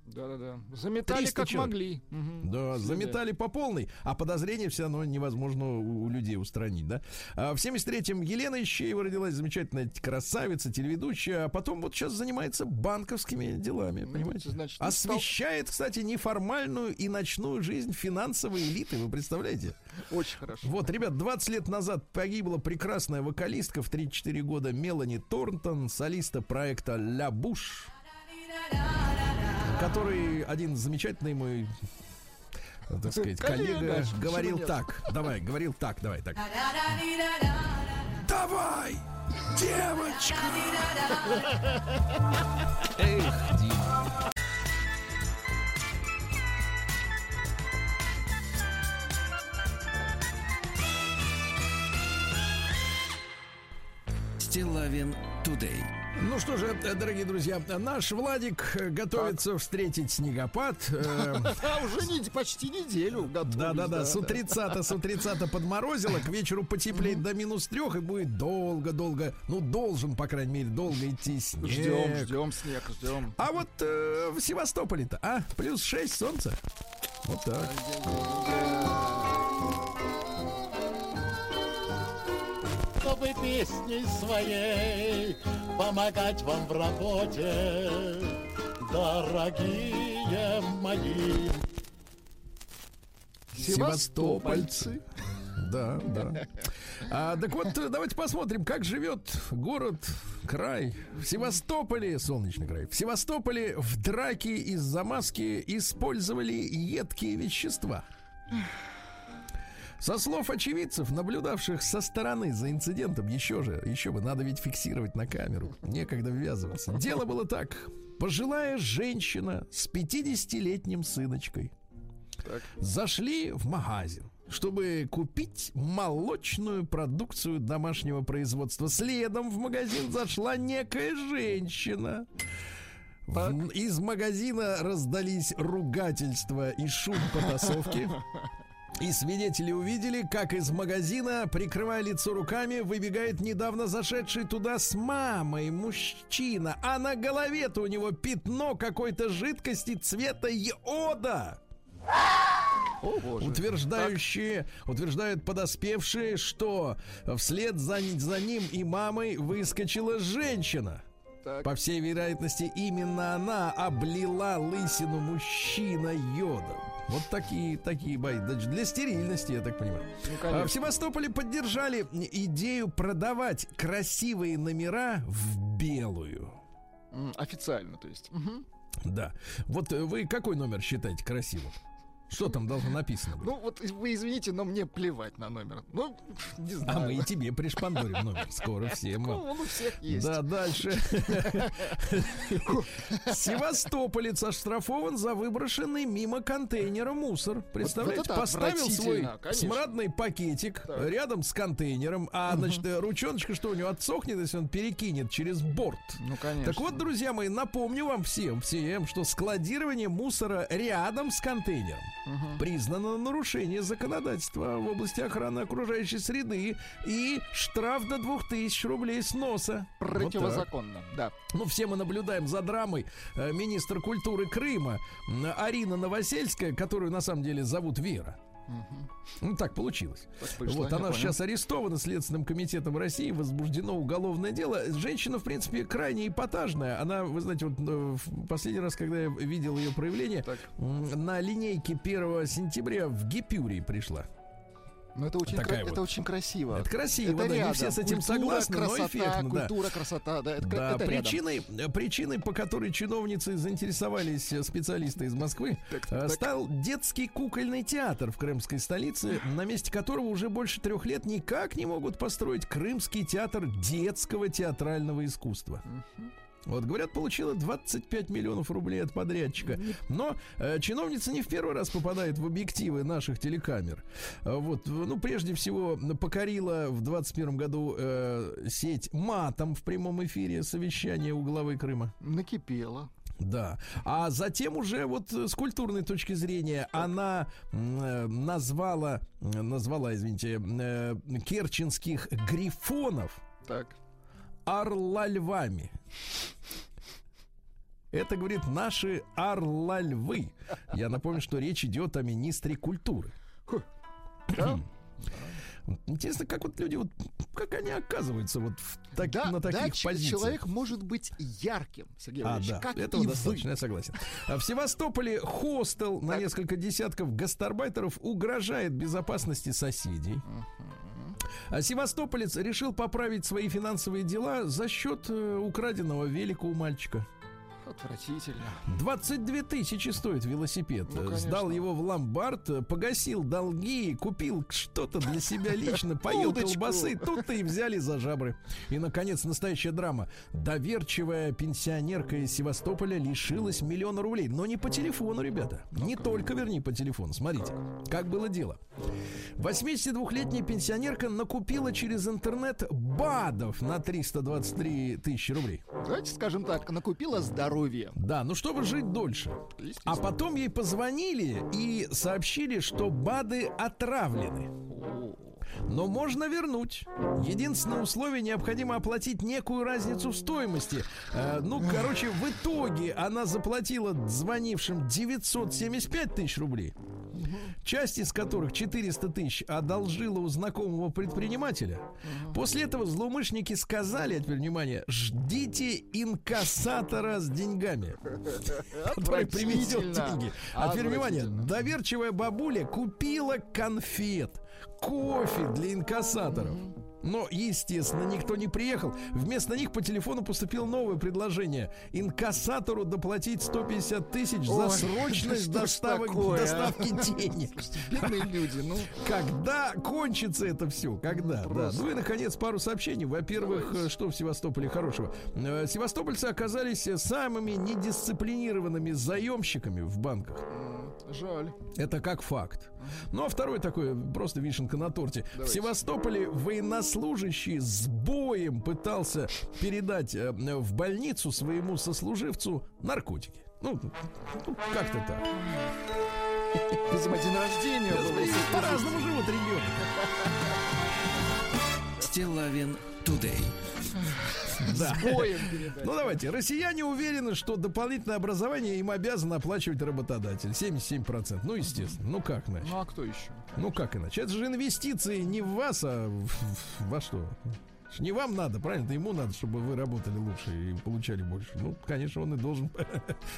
Да-да-да. Заметали как человек. Могли. Угу. Да, заметали по полной, а подозрения все равно невозможно у, у людей устранить, да. А в семьдесят третьем Елена Ищеева родилась, замечательная красавица, телеведущая, а потом вот сейчас занимается банковскими делами, понимаете? Значит, освещает, стал... кстати, неформальную и ночную жизнь финансовой элиты, вы представляете? Очень хорошо. Вот, ребят, двадцать лет назад погибла прекрасная вокалистка в тридцать четыре года Мелани Торнтон, солиста проекта «Ля Буш», который один замечательный мой, так сказать, коллега, коллега говорил так, давай, говорил так, давай, так. Давай, девочка! Эх, Дима. Стилавин Тудей. Ну что же, дорогие друзья, наш Владик готовится так. встретить снегопад. Уже почти неделю готовится. Да-да-да, с утреца-то, с утреца-то подморозило, к вечеру потеплеет до минус трех, и будет долго-долго, ну должен, по крайней мере, долго идти снег. Ждем, ждем снег, ждем. А вот в Севастополе-то, а, плюс шесть, солнце. Вот так. Чтобы песней своей помогать вам в работе, дорогие мои севастопольцы. Да, да. А, так вот, давайте посмотрим, как живет город, край. В Севастополе, солнечный край, в Севастополе в драке из-за маски использовали едкие вещества. Со слов очевидцев, наблюдавших со стороны за инцидентом, еще же, еще бы, надо ведь фиксировать на камеру, некогда ввязываться. Дело было так. Пожилая женщина с пятидесятилетним сыночкой так. зашли в магазин, чтобы купить молочную продукцию домашнего производства. Следом в магазин зашла некая женщина. В, из магазина раздались ругательства и шум потасовки. И свидетели увидели, как из магазина, прикрывая лицо руками, выбегает недавно зашедший туда с мамой мужчина. А на голове-то у него пятно какой-то жидкости цвета йода. О, Боже. Утверждающие, так. утверждают подоспевшие, что вслед за, за ним и мамой выскочила женщина. Так. По всей вероятности, именно она облила лысину мужчина йодом. Вот такие, такие бои. Для стерильности, я так понимаю. Ну, в Севастополе поддержали идею продавать красивые номера в белую. Официально, то есть. Угу. Да. Вот вы какой номер считаете красивым? Что там должно написано быть? Ну, вот вы извините, но мне плевать на номер. Ну, не знаю. А мы и тебе пришпандорим номер. Скоро всем. Он у всех есть. Да, дальше. Севастополец оштрафован за выброшенный мимо контейнера мусор. Представляете, поставил свой смрадный пакетик рядом с контейнером, а, значит, ручоночка, что у него отсохнет, если он перекинет через борт. Ну, конечно. Так вот, друзья мои, напомню вам всем, всем, что складирование мусора рядом с контейнером Uh-huh. признано нарушение законодательства в области охраны окружающей среды и штраф до двух тысяч рублей с носа. Противозаконно, вот да. Ну, все мы наблюдаем за драмой э, министра культуры Крыма э, Арина Новосельская, которую на самом деле зовут Вера. Uh-huh. Ну, так получилось. Так вышло, вот она понял. Сейчас арестована Следственным комитетом России, возбуждено уголовное дело. Женщина, в принципе, крайне эпатажная. Она, вы знаете, вот в последний раз, когда я видел ее проявление, так. на линейке первого сентября в гипюрии пришла. Но это очень, кра- вот. это очень красиво. Это красиво, это да, рядом. Не все с этим культура, согласны, красота, но эффектно. Культура, да. красота, да, это, да, это причиной, причиной, по которой чиновницы заинтересовались специалисты из Москвы, так, так. стал детский кукольный театр в крымской столице, на месте которого уже больше трех лет никак не могут построить Крымский театр детского театрального искусства. Вот, говорят, получила двадцать пять миллионов рублей от подрядчика. Но э, чиновница не в первый раз попадает в объективы наших телекамер. Вот, ну, прежде всего, покорила в двадцать первом году э, сеть матом в прямом эфире совещания у главы Крыма. Накипела. Да. А затем уже вот с культурной точки зрения она э, назвала, назвала, извините, э, керченских грифонов. Так. Орла-львами. Это, говорит, наши орла-львы. Я напомню, что речь идет о министре культуры. Да? Интересно, как вот люди, вот, как они оказываются вот в так, да, на таких да, позициях. Человек может быть ярким, Сергей Валерьевич, а, да, как этого и достаточно, вы. Я согласен. В Севастополе хостел так. на несколько десятков гастарбайтеров угрожает безопасности соседей. А севастополец решил поправить свои финансовые дела за счет э, украденного велика у мальчика. Отвратительно. двадцать две тысячи стоит велосипед. Ну, сдал его в ломбард, погасил долги, купил что-то для себя лично, поел колбасы, тут-то и взяли за жабры. И, наконец, настоящая драма. Доверчивая пенсионерка из Севастополя лишилась миллиона рублей. Но не по телефону, ребята. Не только, вернее, по телефону. Смотрите, как было дело. восьмидесятидвухлетняя пенсионерка накупила через интернет БАДов на триста двадцать три тысячи рублей. Давайте скажем так, накупила здоровье. Да, ну чтобы жить дольше. А потом ей позвонили и сообщили, что БАДы отравлены. Но можно вернуть. Единственное условие: необходимо оплатить некую разницу в стоимости. Э, ну, короче, в итоге она заплатила звонившим девятьсот семьдесят пять тысяч рублей, часть из которых четыреста тысяч одолжила у знакомого предпринимателя. После этого злоумышленники сказали, а теперь внимание, ждите инкассатора с деньгами, который приведет деньги. А теперь внимание, доверчивая бабуля купила конфет, кофе для инкассаторов. Но, естественно, никто не приехал. Вместо них по телефону поступило новое предложение. Инкассатору доплатить сто пятьдесят тысяч за срочность доставки денег. Бедные люди, ну. Когда кончится это все? Когда? Да. Ну и, наконец, пару сообщений. Во-первых, что в Севастополе хорошего? Севастопольцы оказались самыми недисциплинированными заемщиками в банках. Жаль. Это как факт. Ну, а второй такой, просто вишенка на торте. Давайте. В Севастополе военнослужащий с боем пытался передать э, в больницу своему сослуживцу наркотики. Ну, ну как-то так. Видимо, день рождения. По-разному живут регионы. Стилавин Тудей. Да. Ну давайте. Россияне уверены, что дополнительное образование им обязан оплачивать работодатель. семьдесят семь процентов. Ну, естественно. Ну как иначе? Ну а кто еще? Ну как иначе? Это же инвестиции не в вас, а в... во что? Не вам надо, правильно? Ему надо, чтобы вы работали лучше и получали больше. Ну, конечно, он и должен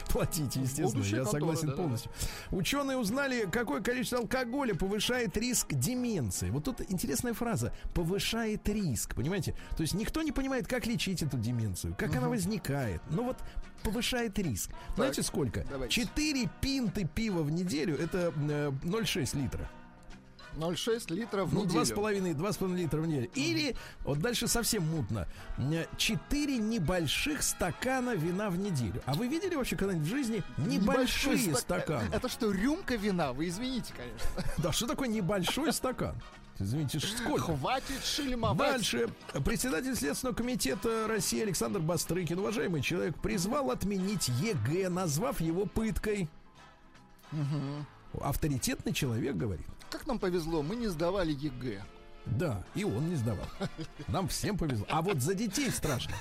платить, естественно. Будущая я контора, согласен да, полностью. Да. Ученые узнали, какое количество алкоголя повышает риск деменции. Вот тут интересная фраза. Повышает риск, понимаете? То есть никто не понимает, как лечить эту деменцию, как угу. она возникает. Но вот повышает риск. Так, знаете сколько? Давайте. четыре пинты пива в неделю, это э, ноль целых шесть десятых литра. ноль целых шесть литра в неделю. Ну, два с половиной литра в неделю. Или, вот дальше совсем мутно, четыре небольших стакана вина в неделю. А вы видели вообще когда-нибудь в жизни небольшие стак... стаканы? Это что, рюмка вина? Вы извините, конечно. Да, что такое небольшой стакан? Извините, сколько? Хватит шельмовать. Дальше. Председатель Следственного комитета России Александр Бастрыкин, уважаемый человек, призвал отменить ЕГЭ, назвав его пыткой. Угу. Авторитетный человек говорит. Как нам повезло, мы не сдавали ЕГЭ. Да, и он не сдавал. Нам всем повезло. А вот за детей страшно.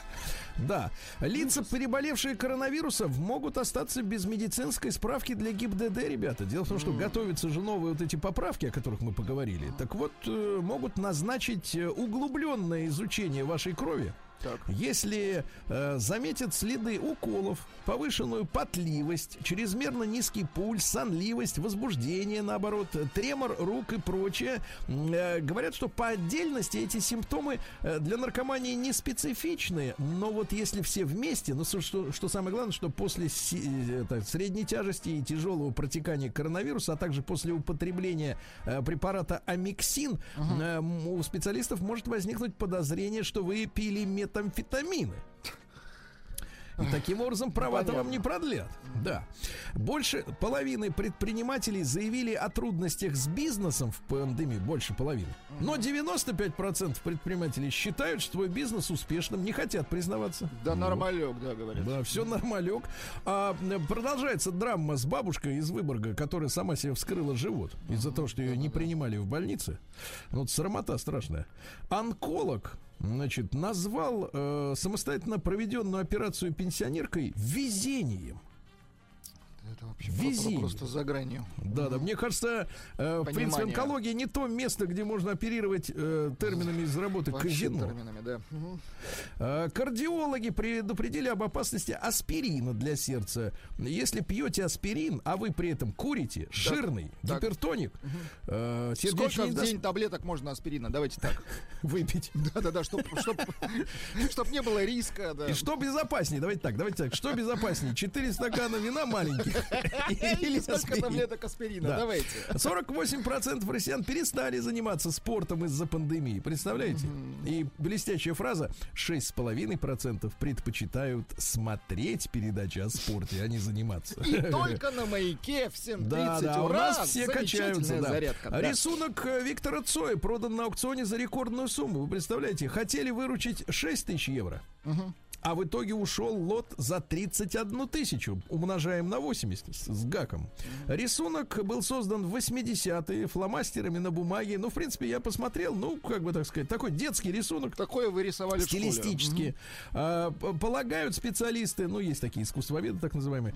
Да. Лица, переболевшие коронавирусом, могут остаться без медицинской справки для ГИБДД, ребята. Дело в том, что готовятся же новые вот эти поправки, о которых мы поговорили. Так вот, могут назначить углубленное изучение вашей крови. Так. Если э, заметят следы уколов, повышенную потливость, чрезмерно низкий пульс, сонливость, возбуждение, наоборот, тремор рук и прочее, э, говорят, что по отдельности эти симптомы э, для наркомании не специфичны, но вот если все вместе, ну что, что самое главное, что после си, так, средней тяжести и тяжелого протекания коронавируса, а также после употребления э, препарата амиксин, угу. э, у специалистов может возникнуть подозрение, что вы пили метамфетамины. И таким образом права-то вам не продлят. Да. Больше половины предпринимателей заявили о трудностях с бизнесом в пандемии. Больше половины. Но девяносто пять процентов предпринимателей считают, что твой бизнес успешным. Не хотят признаваться. Да, вот. Нормалек, да, говорят. Да, все нормалек. А, продолжается драма с бабушкой из Выборга, которая сама себе вскрыла живот из-за того, что ее не принимали в больнице. Вот срамота страшная. Онколог, значит, назвал э, самостоятельно проведенную операцию пенсионеркой везением. Это вообще везение. Просто за гранью. Да, да. Мне кажется, э, в принципе, онкология не то место, где можно оперировать э, терминами из работы казино. Терминами, да. Э, кардиологи предупредили об опасности аспирина для сердца. Если пьете аспирин, а вы при этом курите, жирный, так, гипертоник, так. Э, сколько в день таблеток можно аспирина? Давайте так. Выпить. Да-да-да, чтоб не было риска. И что безопаснее? Давайте так, давайте так. Что безопаснее? Четыре стакана вина маленьких. Или сколько таблеток аспирина, да. Давайте. сорок восемь процентов россиян перестали заниматься спортом из-за пандемии. Представляете? Mm-hmm. И блестящая фраза: шесть целых пять десятых процента предпочитают смотреть передачи о спорте, а не заниматься. И только на Маяке в семь тридцать. Да, да, у нас все качаются. Да. Зарядка, да. Рисунок Виктора Цоя продан на аукционе за рекордную сумму. Вы представляете, хотели выручить шесть тысяч евро. Mm-hmm. А в итоге ушел лот за тридцать одну тысячу. Умножаем на восемьдесят с гаком. Рисунок был создан в восьмидесятые фломастерами на бумаге. Ну, в принципе, я посмотрел. Ну, как бы так сказать, такой детский рисунок. Такое вы рисовали в школе. Стилистически. А, полагают специалисты, ну, есть такие искусствоведы, так называемые,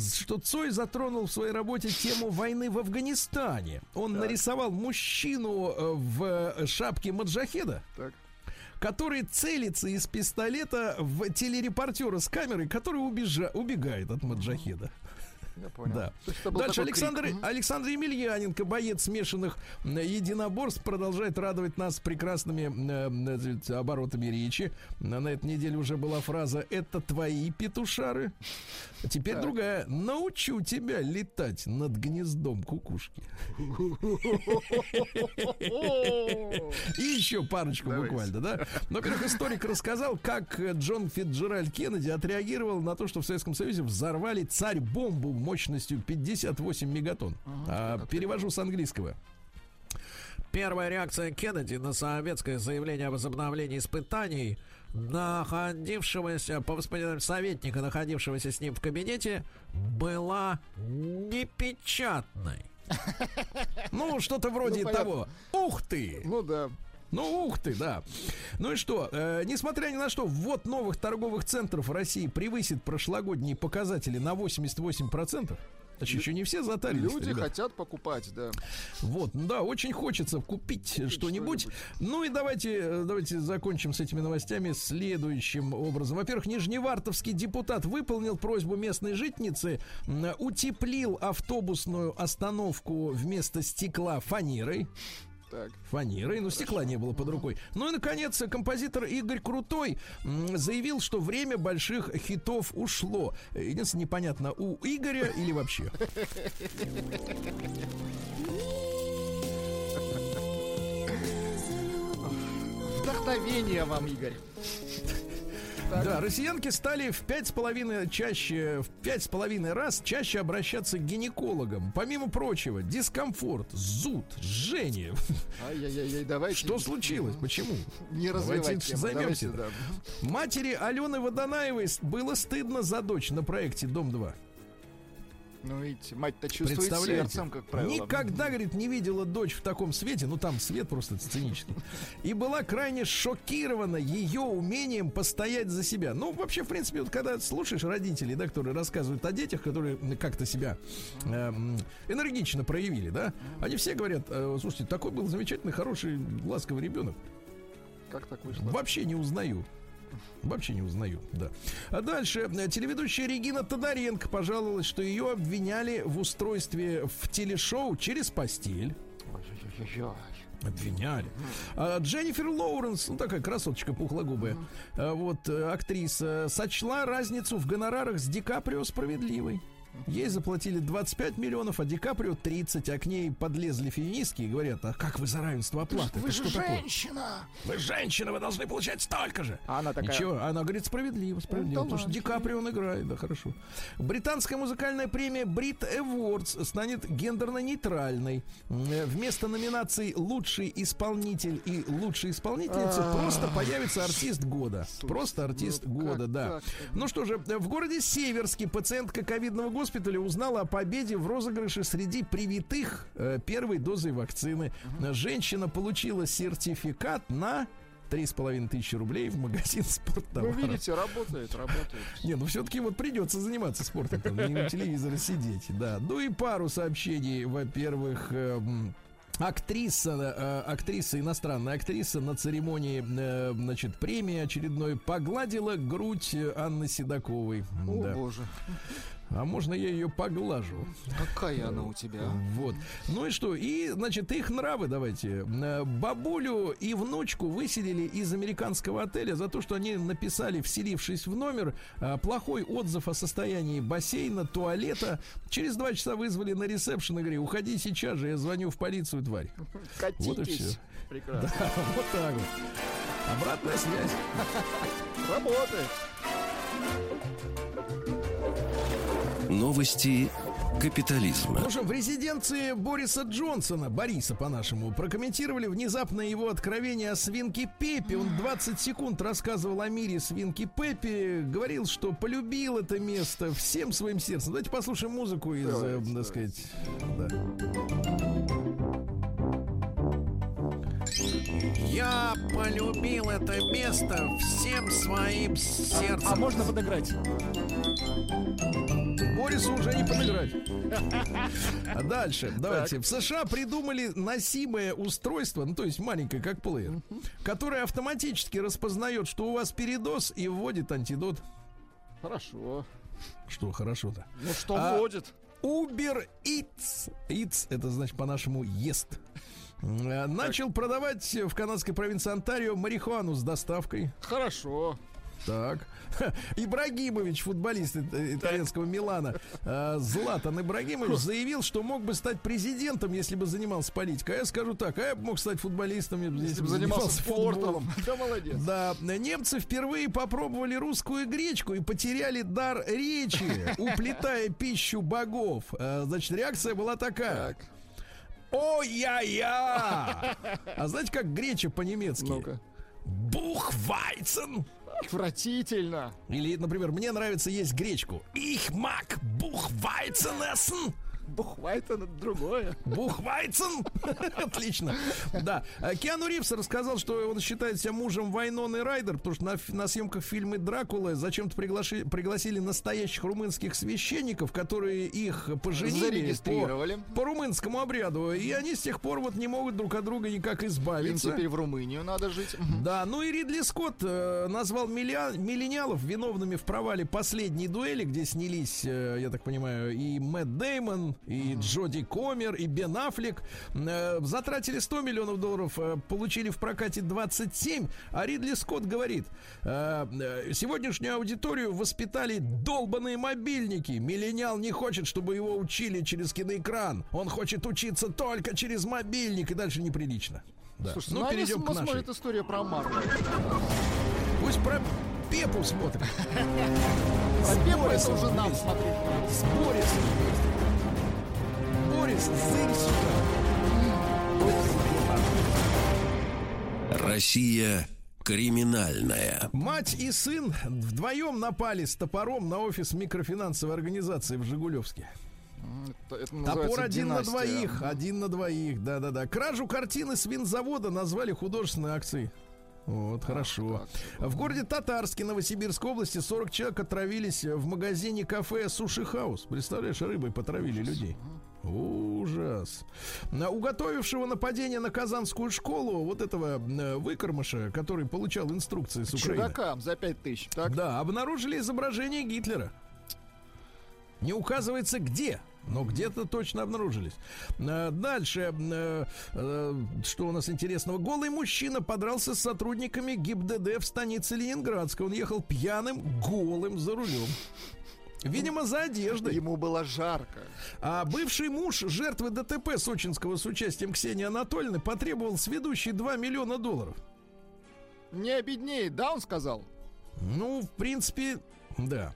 что Цой затронул в своей работе тему войны в Афганистане. Он так. нарисовал мужчину в шапке маджахеда. Так. Который целится из пистолета в телерепортера с камерой, который убежа, убегает от маджахеда. Я понял. Да. Дальше Александр, Александр Емельяненко, боец смешанных единоборств, продолжает радовать нас прекрасными э, оборотами речи. На этой неделе уже была фраза: это твои петушары. Теперь так. другая: научу тебя летать над гнездом кукушки. И еще парочку буквально, да? Но, как историк рассказал, как Джон Фицджеральд Кеннеди отреагировал на то, что в Советском Союзе взорвали царь-бомбу мощностью пятьдесят восемь мегатонн. Ага, а, перевожу с английского. Первая реакция Кеннеди на советское заявление о возобновлении испытаний находившегося, по воспоминаниям советника, находившегося с ним в кабинете, была непечатной. Ну, что-то вроде того. Ух ты! Ну да. Ну, ух ты, да. Ну и что? Э, несмотря ни на что, ввод новых торговых центров России превысит прошлогодние показатели на восемьдесят восемь процентов. Значит, еще не все затарились. Люди ребят. хотят покупать, да. Вот, да, очень хочется купить что-нибудь. что-нибудь. Ну и давайте, давайте закончим с этими новостями следующим образом. Во-первых, нижневартовский депутат выполнил просьбу местной житницы, утеплил автобусную остановку вместо стекла фанерой. Так. Фанерой, но стекла не было под рукой. Ну и, наконец, композитор Игорь Крутой заявил, что время больших хитов ушло. Единственное, непонятно, у Игоря или вообще. Вдохновение вам, Игорь. Так. Да, россиянки стали в пять с половиной чаще, в пять с половиной раз чаще обращаться к гинекологам. Помимо прочего, дискомфорт, зуд, жжение. Ай-яй-яй, давайте. Что случилось? Почему? Не развивайте. Давайте займемся. Да. Матери Алены Водонаевой было стыдно за дочь на проекте «Дом-два». Ну, видите, мать-то чувствует сердцем, как правило. Никогда, говорит, не видела дочь в таком свете. Ну, там свет просто сценический. И была крайне шокирована ее умением постоять за себя. Ну, вообще, в принципе, вот когда слушаешь родителей, да, которые рассказывают о детях, которые как-то себя э, энергично проявили, да, они все говорят: слушайте, такой был замечательный, хороший, ласковый ребенок. Как так вышло? Вообще не узнаю. Вообще не узнаю, да. А дальше телеведущая Регина Тодоренко пожаловалась, что ее обвиняли в устройстве в телешоу через постель. Обвиняли. А Дженнифер Лоуренс, ну такая красоточка пухлогубая, а вот актриса, сочла разницу в гонорарах с Ди Каприо справедливой. Ей заплатили двадцать пять миллионов, а Ди Каприо тридцать, а к ней подлезли феминистки и говорят: а как вы за равенство оплаты? Вы, вы же женщина! Такое? Вы женщина, вы должны получать столько же! А она такая... Ничего, она говорит: справедливо, справедливо, потому что Ди Каприо он играет, да, хорошо. Британская музыкальная премия Brit Awards станет гендерно-нейтральной. Вместо номинаций «Лучший исполнитель» и «Лучшая исполнительница» просто появится артист года. Просто артист года, да. Ну что же, в городе Северске пациентка ковидного года госпиталя узнала о победе в розыгрыше среди привитых э, первой дозой вакцины. Женщина получила сертификат на три с половиной тысячи рублей в магазин спорттоваров. Вы видите, работает, работает. Не, ну все-таки вот придется заниматься спортом, не на телевизоре сидеть, да. Ну и пару сообщений. Во-первых, э, Актриса, актриса, иностранная актриса на церемонии, значит, премии очередной погладила грудь Анны Седоковой. О, да. Боже. А можно я ее поглажу? Какая она у тебя? Вот. Ну и что? И, значит, их нравы давайте. Бабулю и внучку выселили из американского отеля за то, что они написали, вселившись в номер, плохой отзыв о состоянии бассейна, туалета. Через два часа вызвали на ресепшн и говорили: уходи сейчас же, я звоню в полицию, тварь. Катитесь. Вот и все. Прекрасно. Да, вот так вот. Обратная связь. Работает. Новости капитализма. Ну что, в резиденции Бориса Джонсона, Бориса по-нашему, прокомментировали внезапное его откровение о свинке Пеппи. Он двадцать секунд рассказывал о мире свинки Пеппи, говорил, что полюбил это место всем своим сердцем. Давайте послушаем музыку из, давайте, так сказать... Да. Я полюбил это место всем своим сердцем. А, а можно подыграть? Борису уже не подыграть. А дальше, давайте. Так. В США придумали носимое устройство, ну то есть маленькое, как плеер, uh-huh. которое автоматически распознает, что у вас передоз, и вводит антидот. Хорошо. Что хорошо-то? Ну что а, вводит? Uber Eats. Eats, это значит по-нашему ест. Начал так. продавать в канадской провинции Онтарио марихуану с доставкой. Хорошо. Так. Ибрагимович, футболист итальянского Милана, Златан Ибрагимович, заявил, что мог бы стать президентом, если бы занимался политикой. А я скажу так: а я бы мог стать футболистом, если, если бы занимался, занимался футболом. Да, молодец. Да. Немцы впервые попробовали русскую гречку и потеряли дар речи, уплетая пищу богов. Значит, реакция была такая. Так. О-я-я! А знаете, как греча по-немецки? Ну-ка. Бухвайцен! Отвратительно! Или, например, мне нравится есть гречку. Ich mag Buchweizen essen! Бухвайцен — это другое. Бухвайцен? Отлично. Да. Киану Ривз рассказал, что он считает себя мужем Вайноны Райдер, потому что на, на съемках фильма «Дракула» зачем-то приглаши, пригласили настоящих румынских священников, которые их поженили по, по румынскому обряду. И они с тех пор вот не могут друг от друга никак избавиться. Им теперь в Румынию надо жить. Да. Ну и Ридли Скотт э, назвал миллиа- миллениалов виновными в провале последней дуэли, где снялись, э, я так понимаю, и Мэтт Дэймон, и Джоди Комер, и Бен Аффлек. Затратили сто миллионов долларов, получили в прокате двадцать семь. А Ридли Скотт говорит: сегодняшнюю аудиторию воспитали долбаные мобильники. Миллениал не хочет, чтобы его учили через киноэкран. Он хочет учиться только через мобильник. И дальше неприлично. Да. Слушай, ну, ну перейдем к нашей. Смотрит история про Марвел. Пусть про Пепу смотрит. Про Пепу это уже нам смотреть. Спорится. Борис, зырь сюда. Россия криминальная. Мать и сын вдвоем напали с топором на офис микрофинансовой организации в Жигулевске. Это, это топор один династия. на двоих, один на двоих, да-да-да. Кражу картины с винзавода назвали художественной акцией. Вот, а, хорошо. Так. В городе Татарске Новосибирской области сорок человек отравились в магазине-кафе «Суши Хаус». Представляешь, рыбой потравили людей. Ужас. Уготовившего нападение на казанскую школу вот этого выкормыша, который получал инструкции с Украины. Чудакам за пять тысяч, так? Да, обнаружили изображение Гитлера. Не указывается где, но где-то точно обнаружились. Дальше, что у нас интересного. Голый мужчина подрался с сотрудниками ГИБДД в станице Ленинградской. Он ехал пьяным, голым за рулем. Видимо, за одеждой. Ему было жарко. А бывший муж жертвы ДТП сочинского с участием Ксении Анатольевны потребовал с ведущей два миллиона долларов. Не обеднее, да, он сказал? Ну, в принципе, да.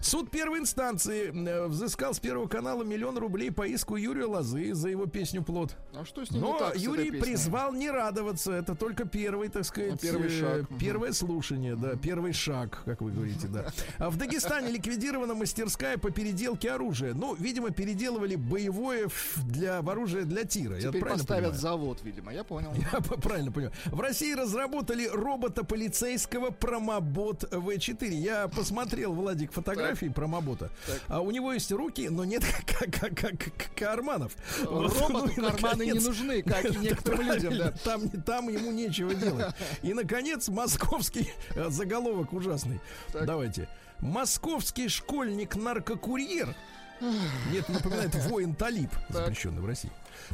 Суд первой инстанции взыскал с Первого канала миллион рублей по иску Юрия Лозы за его песню «Плод». А что с ним не так, с этой песней? Но Юрий призвал не радоваться. Это только первый, так сказать, первый шаг. Первое слушание, да, первый шаг, как вы говорите, да. А в Дагестане ликвидирована мастерская по переделке оружия. Ну, видимо, переделывали боевое для оружия для тира. Теперь поставят завод, видимо, я понял. Я правильно понял. В России разработали робота-полицейского промобот вэ четыре. Я посмотрел, Владик, фотографии промобота. А у него есть руки, но нет как, как, как, как карманов. Роботу ну, карманы наконец... не нужны, как и некоторым людям. Да. Там, там ему нечего делать. И, наконец, московский заголовок ужасный. Так. Давайте. Московский школьник-наркокурьер. Нет, напоминает воин Талиб, запрещенный в России.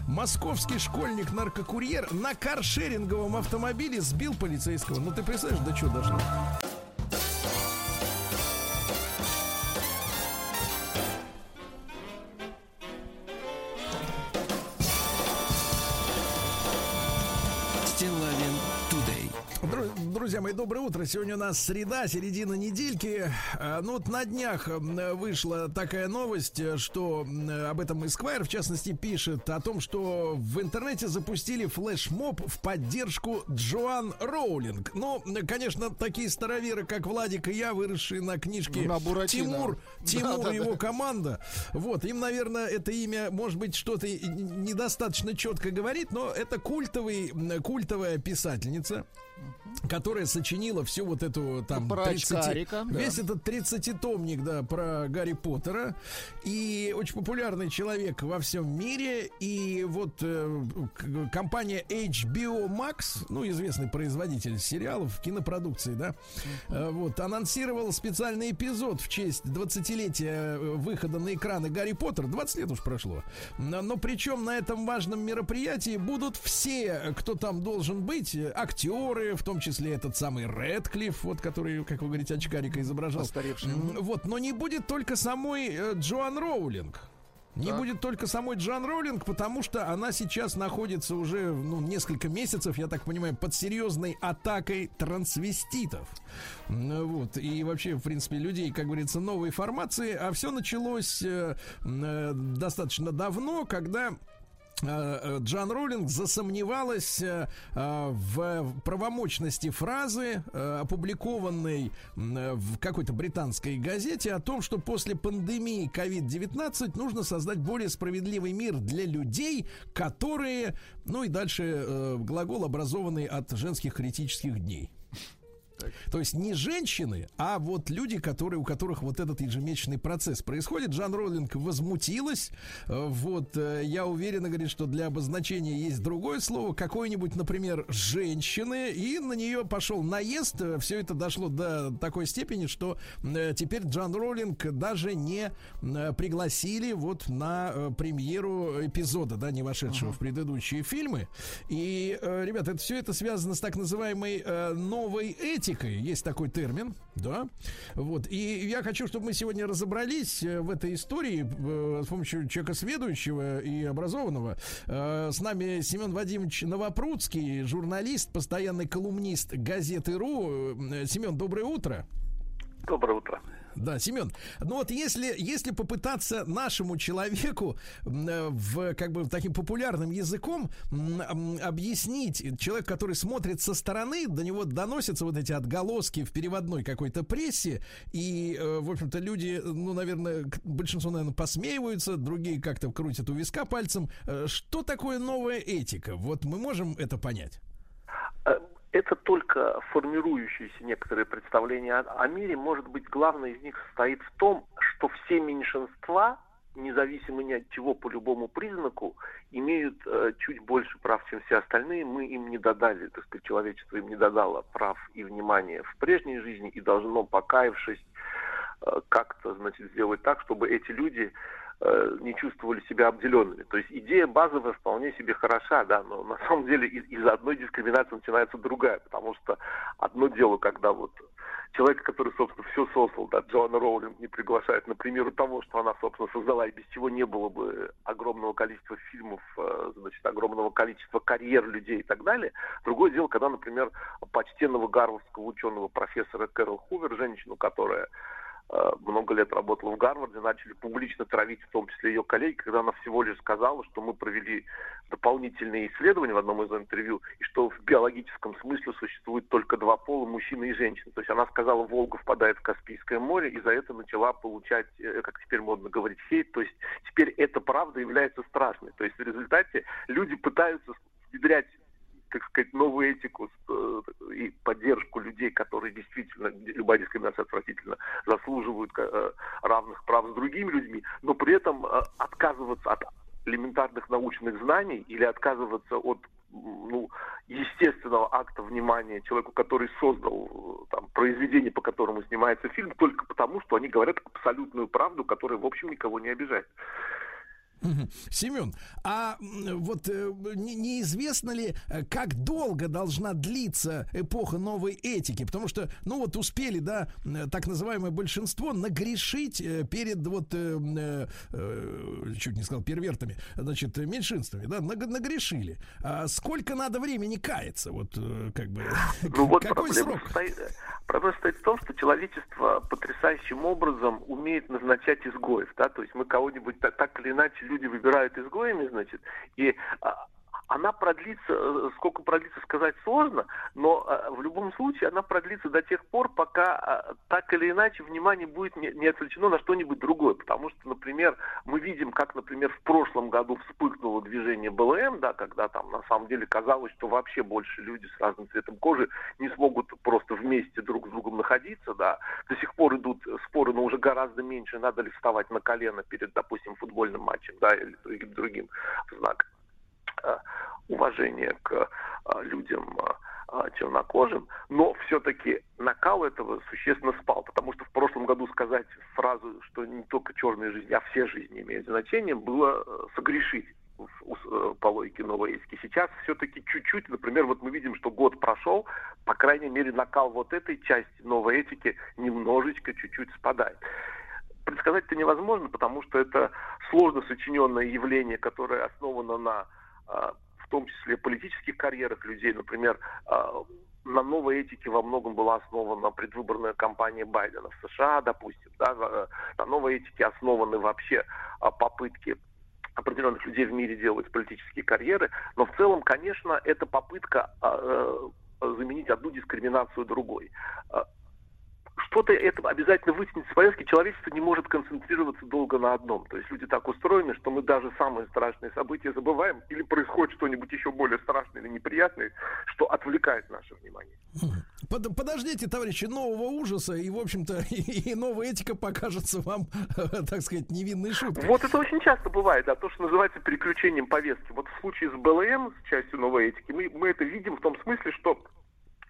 Московский школьник-наркокурьер на каршеринговом автомобиле сбил полицейского. Ну, ты представляешь, да что должно? Друзья мои, доброе утро. Сегодня у нас среда, середина недельки. Ну вот на днях вышла такая новость, что об этом Esquire, в частности, пишет о том, что в интернете запустили флешмоб в поддержку Джоан Роулинг. Ну, конечно, такие староверы, как Владик и я, выросшие на книжке на Тимур, Тимур да, да, и его да. команда. Вот, им, наверное, это имя, может быть, что-то недостаточно четко говорит, но это культовый, культовая писательница, которая сочинила всю вот эту там тридцать, весь да. этот тридцатитомник, да, про Гарри Поттера. И очень популярный человек во всем мире. И вот э, компания эйч би о Max, ну, известный производитель сериалов, кинопродукции, да, э, вот, анонсировала специальный эпизод в честь двадцатилетия выхода на экраны Гарри Поттера. двадцать лет уж прошло. Но, но причем на этом важном мероприятии будут все, кто там должен быть, актеры, в том числе если этот самый Рэдклифф, вот, который, как вы говорите, очкарика изображал. Постаревший. Вот, но не будет только самой э, Джоан Роулинг. Да. Не будет только самой Джоан Роулинг, потому что она сейчас находится уже ну, несколько месяцев, я так понимаю, под серьезной атакой трансвеститов. Вот. И вообще, в принципе, людей, как говорится, новой формации. А все началось э, э, достаточно давно, когда... Джоан Роулинг засомневалась в правомочности фразы, опубликованной в какой-то британской газете, о том, что после пандемии ковид девятнадцать нужно создать более справедливый мир для людей, которые... Ну и дальше глагол, образованный от женских критических дней. То есть не женщины, а вот люди, которые, у которых вот этот ежемесячный процесс происходит. Джоан Роулинг возмутилась. Вот, я уверена, говорит, что для обозначения есть другое слово. Какое-нибудь, например, женщины. И на нее пошел наезд. Все это дошло до такой степени, что теперь Джоан Роулинг даже не пригласили вот на премьеру эпизода, да, не вошедшего uh-huh. в предыдущие фильмы. И, ребята, это, все это связано с так называемой новой этикой. Есть такой термин, да. Вот. И я хочу, чтобы мы сегодня разобрались в этой истории э, с помощью человека сведущего и образованного. Э, с нами Семен Вадимович Новопрудский, журналист, постоянный колумнист газеты Ру. Семен, доброе утро. Доброе утро. Да, Семен. Ну вот если, если попытаться нашему человеку в, как бы, таким популярным языком объяснить, человек, который смотрит со стороны, до него доносятся вот эти отголоски в переводной какой-то прессе, и, в общем-то, люди, ну, наверное, большинство, наверное, посмеиваются, другие как-то крутят у виска пальцем. Что такое новая этика? Вот мы можем это понять? Это только формирующиеся некоторые представления о, о мире. Может быть, главное из них состоит в том, что все меньшинства независимо ни от чего по любому признаку, имеют э, чуть больше прав, чем все остальные. Мы им не додали, так сказать, человечество им не додало прав и внимания в прежней жизни и должно, покаявшись, э, как-то, значит, сделать так, чтобы эти люди э, не чувствовали себя обделенными. То есть идея базовая вполне себе хороша, да, но на самом деле из- из-за одной дискриминации начинается другая, потому что одно дело, когда вот человека, который, собственно, все создал, да, Джоан Роулинг не приглашает, например, того, что она, собственно, создала, и без чего не было бы огромного количества фильмов, значит, огромного количества карьер людей и так далее. Другое дело, когда, например, почтенного гарвардского ученого профессора Кэрол Хувер, женщину, которая много лет работала в Гарварде, начали публично травить, в том числе ее коллеги, когда она всего лишь сказала, что мы провели дополнительные исследования в одном из интервью, и что в биологическом смысле существует только два пола, мужчина и женщина. То есть она сказала, Волга впадает в Каспийское море, и за это начала получать, как теперь модно говорить, хейт. То есть теперь эта правда является страшной. То есть в результате люди пытаются внедрять, так сказать, новую этику и поддержку людей, которые действительно, любая дискриминация отвратительно, заслуживают равных прав с другими людьми, но при этом отказываться от элементарных научных знаний или отказываться от, ну, естественного акта внимания человеку, который создал там произведение, по которому снимается фильм, только потому, что они говорят абсолютную правду, которая, в общем, никого не обижает. Семен, а вот не, неизвестно ли, как долго должна длиться эпоха новой этики? Потому что, ну вот успели, да, так называемое большинство нагрешить перед вот, э, э, чуть не сказал, первертами, значит, меньшинствами, да, нагрешили. А сколько надо времени каяться? Вот как бы, ну, вот какой срок? Стоит, проблема состоит в том, что человечество потрясающим образом умеет назначать изгоев, да, то есть мы кого-нибудь так, так или иначе люди выбирают изгоями, значит, и а, она продлится, сколько продлится, сказать сложно, но а, в любом случае она продлится до тех пор, пока а, так или иначе внимание будет не, не отвлечено на что-нибудь другое, потому что, например, мы видим, как, например, в прошлом году вспыхнуло движение БЛМ, да, когда там на самом деле казалось, что вообще больше люди с разным цветом кожи не смогут просто вместе друг с другом находиться, да, до сих пор идут споры, но уже гораздо меньше, надо ли вставать на колено перед, допустим, футбольным матчем, да, или другим, другим знаком уважение к людям чернокожим, но все-таки накал этого существенно спал, потому что в прошлом году сказать фразу, что не только черные жизни, а все жизни имеют значение, было согрешить по логике новой этики. Сейчас все-таки чуть-чуть, например, вот мы видим, что год прошел, по крайней мере, накал вот этой части новой этики немножечко, чуть-чуть спадает. Предсказать-то невозможно, потому что это сложно сочиненное явление, которое основано на, в том числе, политических карьерах людей. Например, на новой этике во многом была основана предвыборная кампания Байдена в США, допустим. Да, на новой этике основаны вообще попытки определенных людей в мире делать политические карьеры. Но в целом, конечно, это попытка заменить одну дискриминацию другой. Что-то это обязательно вытянется по-резки, человечество не может концентрироваться долго на одном. То есть люди так устроены, что мы даже самые страшные события забываем, или происходит что-нибудь еще более страшное или неприятное, что отвлекает наше внимание. Под, подождите, товарищи, нового ужаса, и, в общем-то, и, и новая этика покажется вам, так сказать, невинной шуткой. Вот это очень часто бывает, да, то, что называется переключением повестки. Вот в случае с БЛМ, с частью новой этики, мы, мы это видим в том смысле, что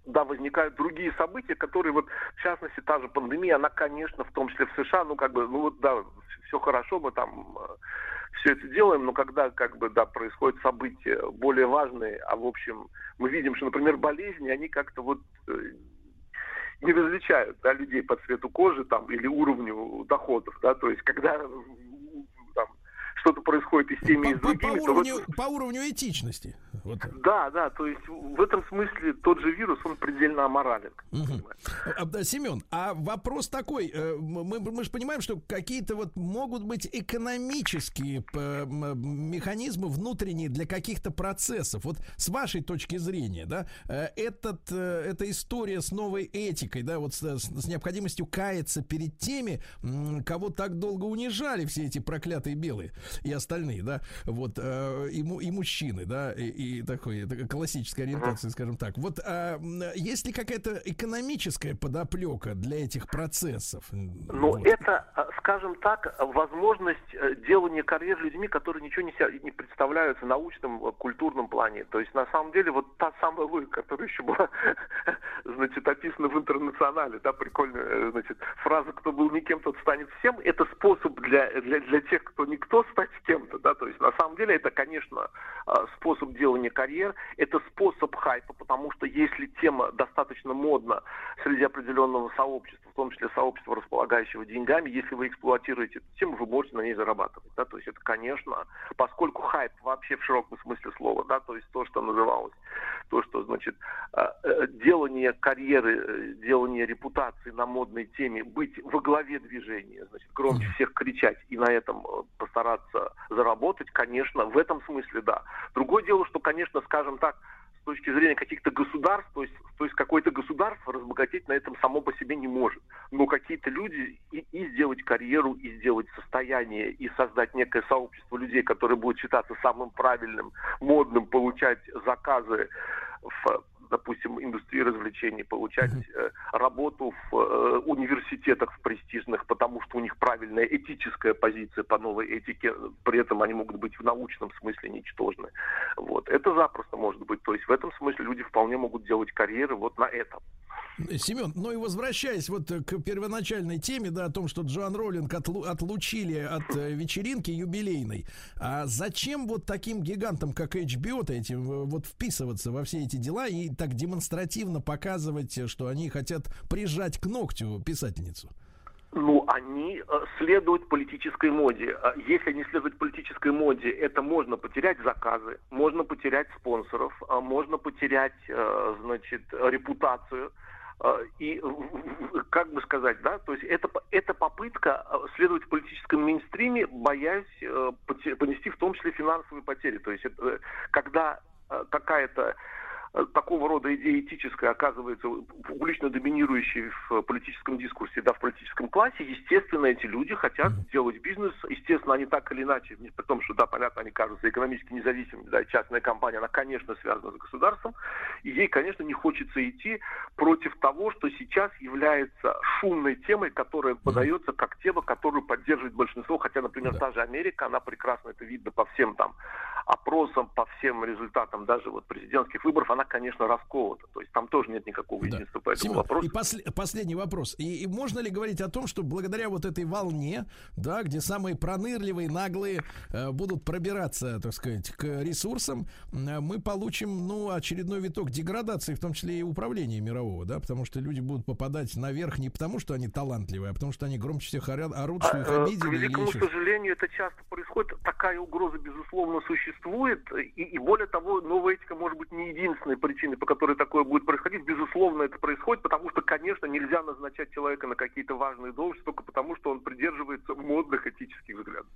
да, возникают другие события, которые, вот, в частности, та же пандемия, она, конечно, в том числе в США, ну, как бы, ну, вот, да, все хорошо, мы там э, все это делаем, но когда, как бы, да, происходят события более важные, а, в общем, мы видим, что, например, болезни, они как-то вот э, не различают, да, людей по цвету кожи, там, или уровню доходов, да, то есть, когда там что-то происходит и с теми, и с другими. По, по, уровню, вот, по уровню этичности. Вот. Да, да, то есть в этом смысле тот же вирус, он предельно аморален. Угу. Семен, а вопрос такой. Мы, мы же понимаем, что какие-то вот могут быть экономические механизмы внутренние для каких-то процессов. Вот с вашей точки зрения, да, этот, эта история с новой этикой, да, вот с, с необходимостью каяться перед теми, кого так долго унижали все эти проклятые белые и остальные, да, вот, э, и, и мужчины, да, и, и такой классической ориентации, скажем так. Вот э, есть ли какая-то экономическая подоплека для этих процессов? Ну, вот. Это скажем так, возможность делания карьер людьми, которые ничего не, себя, не представляют в научном, культурном плане. То есть, на самом деле, вот та самая логика, которая еще была, значит, описана в «Интернационале», да, прикольная, значит, фраза «кто был никем, тот станет всем», это способ для, для, для тех, кто никто, стать кем-то, да, то есть, на самом деле, это, конечно, способ делания карьер, это способ хайпа, потому что если тема достаточно модна среди определенного сообщества, в том числе сообщества, располагающего деньгами, если вы эксплуатируете эту тему, вы можете на ней зарабатывать. Да? То есть это, конечно, поскольку хайп вообще в широком смысле слова, да, то есть то, что называлось, то, что, значит, делание карьеры, делание репутации на модной теме, быть во главе движения, значит, громче всех кричать и на этом постараться заработать, конечно, в этом смысле, да. Другое дело, что, конечно, скажем так, с точки зрения каких-то государств, то есть, то есть какое-то государство разбогатеть на этом само по себе не может. Но какие-то люди и, и сделать карьеру, и сделать состояние, и создать некое сообщество людей, которые будут считаться самым правильным, модным, получать заказы в, допустим, индустрии развлечений, получать э, работу в э, университетах в престижных, потому что у них правильная этическая позиция по новой этике, при этом они могут быть в научном смысле ничтожны. Вот. Это запросто может быть. То есть в этом смысле люди вполне могут делать карьеры вот на этом. Семен, ну и возвращаясь вот к первоначальной теме, да, о том, что Джоан Роулинг отлу- отлучили от вечеринки юбилейной, а зачем вот таким гигантам, как эйч би о, этим вот вписываться во все эти дела и так демонстративно показывать, что они хотят прижать к ногтю писательницу? Ну, они следуют политической моде. Если не следовать политической моде, это можно потерять заказы, можно потерять спонсоров, можно потерять, значит, репутацию. И, как бы сказать, да, то есть это, это попытка следовать в политическом мейнстриме, боясь понести в том числе финансовые потери. То есть это, когда какая-то такого рода идея этическая оказывается публично доминирующей в политическом дискурсе, да, в политическом классе, естественно, эти люди хотят делать бизнес, естественно, они так или иначе, при том, что, да, понятно, они кажутся экономически независимыми, да, частная компания, она, конечно, связана с государством, и ей, конечно, не хочется идти против того, что сейчас является шумной темой, которая подается как тема, которую поддерживает большинство, хотя, например, та же Америка, она прекрасно, это видно по всем там опросам, по всем результатам даже вот президентских выборов, она, конечно, расколота. То есть там тоже нет никакого единства, да, по этому Семен, вопросу. И посл- последний вопрос. И, и можно ли говорить о том, что благодаря вот этой волне, да, где самые пронырливые, наглые э, будут пробираться, так сказать, к ресурсам, э, мы получим, ну, очередной виток деградации, в том числе и управления мирового, да, потому что люди будут попадать наверх не потому, что они талантливые, а потому что они громче всех орят, орут, что их обидели. К великому или еще... сожалению, это часто происходит. Такая угроза, безусловно, существует. И, и более того, новая этика может быть не единственная причины, по которой такое будет происходить. Безусловно, это происходит, потому что, конечно, нельзя назначать человека на какие-то важные должности только потому, что он придерживается модных этических взглядов.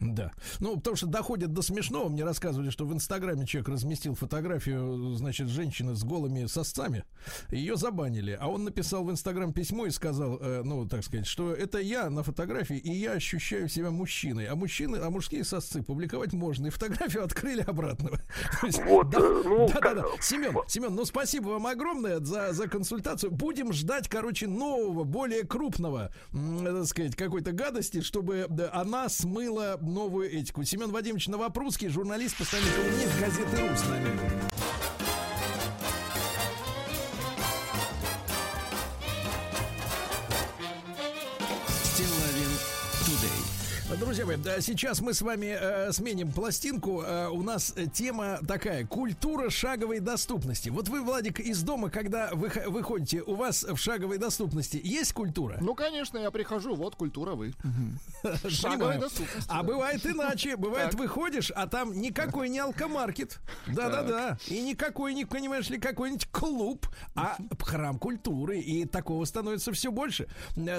Да. Ну, потому что доходит до смешного. Мне рассказывали, что в Инстаграме человек разместил фотографию, значит, женщины с голыми сосцами. Ее забанили. А он написал в Инстаграм письмо и сказал, э, ну, так сказать, что это я на фотографии, и я ощущаю себя мужчиной. А мужчины, а мужские сосцы публиковать можно. И фотографию открыли обратно. Вот, да, ну, да, да, да. Семен, Семен, ну, спасибо вам огромное за, за консультацию. Будем ждать, короче, нового, более крупного, так сказать, какой-то гадости, чтобы она смыла новую этику. Семен Вадимович Новопрудский, журналист, постоянный колумнист газеты «Ру», с нами. Друзья мои, да, сейчас мы с вами э, сменим пластинку. Э, у нас тема такая: культура шаговой доступности. Вот вы, Владик, из дома, когда вы выходите, у вас в шаговой доступности есть культура? Ну, конечно, я прихожу, вот культура вы. Шаговая доступность. А бывает иначе. Бывает, выходишь, а там никакой не алкомаркет. Да-да-да. И никакой, не понимаешь ли, какой-нибудь клуб, а храм культуры. И такого становится все больше.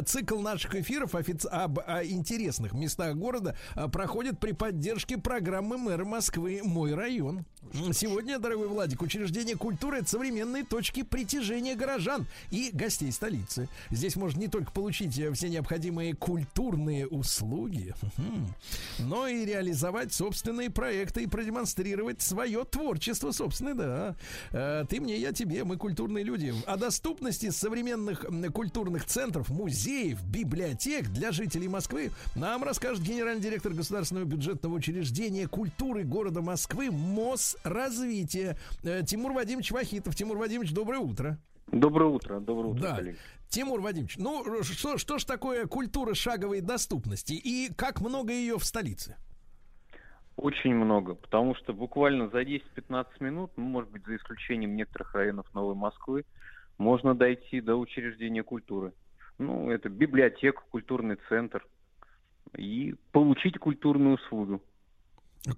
Цикл наших эфиров об интересных местах глава города проходит при поддержке программы мэра Москвы «Мой район». Сегодня, дорогой Владик, учреждение культуры – это современные точки притяжения горожан и гостей столицы. Здесь можно не только получить все необходимые культурные услуги, но и реализовать собственные проекты и продемонстрировать свое творчество собственное, да. Ты мне, я тебе, мы культурные люди. О доступности современных культурных центров, музеев, библиотек для жителей Москвы нам расскажет генеральный директор государственного бюджетного учреждения культуры города Москвы Мосразвитие Тимур Вадимович Вахитов. Тимур Вадимович, доброе утро. Доброе утро, доброе утро, да. Коллеги. Тимур Вадимович, ну что, что ж такое культура шаговой доступности и как много ее в столице? Очень много, потому что буквально за десять-пятнадцать минут, ну, может быть, за исключением некоторых районов Новой Москвы, можно дойти до учреждения культуры. Ну, это библиотека, культурный центр и получить культурную услугу.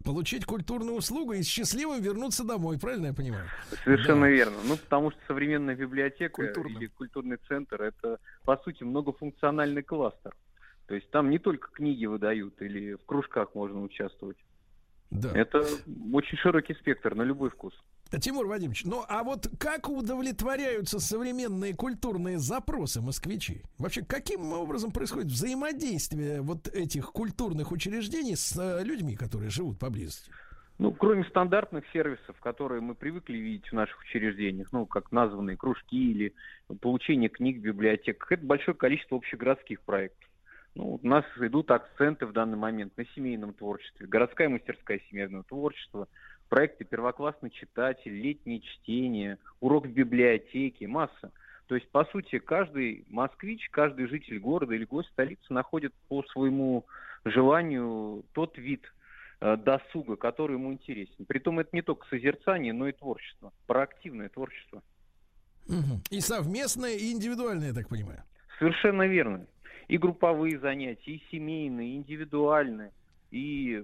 Получить культурную услугу и счастливым вернуться домой, правильно я понимаю? Совершенно да. верно. Ну, потому что современная библиотека Культурным. и культурный центр — это, по сути, многофункциональный кластер. То есть там не только книги выдают или в кружках можно участвовать. Да. Это очень широкий спектр, на любой вкус. Тимур Вадимович, ну а вот как удовлетворяются современные культурные запросы москвичей? Вообще, каким образом происходит взаимодействие вот этих культурных учреждений с людьми, которые живут поблизости? Ну, кроме стандартных сервисов, которые мы привыкли видеть в наших учреждениях, ну, как названные кружки или получение книг в библиотеках, это большое количество общегородских проектов. Ну, у нас идут акценты в данный момент на семейном творчестве, городская мастерская семейного творчества, проекты «Первоклассный читатель», «Летнее чтение», «Урок в библиотеке», масса. То есть, по сути, каждый москвич, каждый житель города или гость столицы находит по своему желанию тот вид э, досуга, который ему интересен. Притом это не только созерцание, но и творчество, проактивное творчество. Угу. И совместное, и индивидуальное, я так понимаю. Совершенно верно. И групповые занятия, и семейные, и индивидуальные. И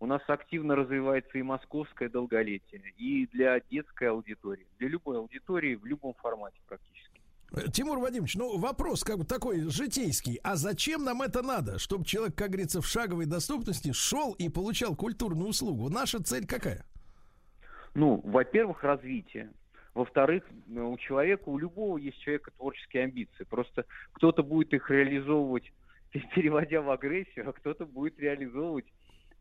у нас активно развивается и московское долголетие, и для детской аудитории, для любой аудитории в любом формате практически. Тимур Вадимович, ну вопрос как бы такой житейский. А зачем нам это надо? Чтобы человек, как говорится, в шаговой доступности шел и получал культурную услугу. Наша цель какая? Ну, во-первых, развитие. Во-вторых, у человека, у любого есть человека творческие амбиции. Просто кто-то будет их реализовывать, переводя в агрессию, а кто-то будет реализовывать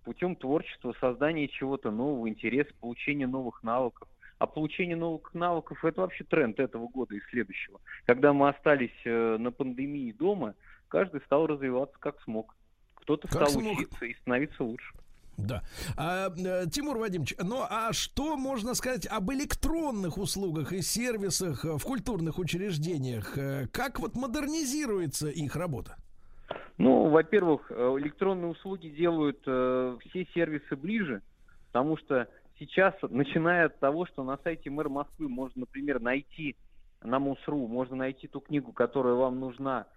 путем творчества, создания чего-то нового, интереса, получения новых навыков. А получение новых навыков – это вообще тренд этого года и следующего. Когда мы остались на пандемии дома, каждый стал развиваться как смог. Кто-то как стал смог. учиться и становиться лучше. Да. А, Тимур Вадимович, ну а что можно сказать об электронных услугах и сервисах в культурных учреждениях? Как вот модернизируется их работа? Ну, во-первых, электронные услуги делают э, все сервисы ближе, потому что сейчас, начиная от того, что на сайте мэра Москвы можно, например, найти на мос точка ру, можно найти ту книгу, которая вам нужна,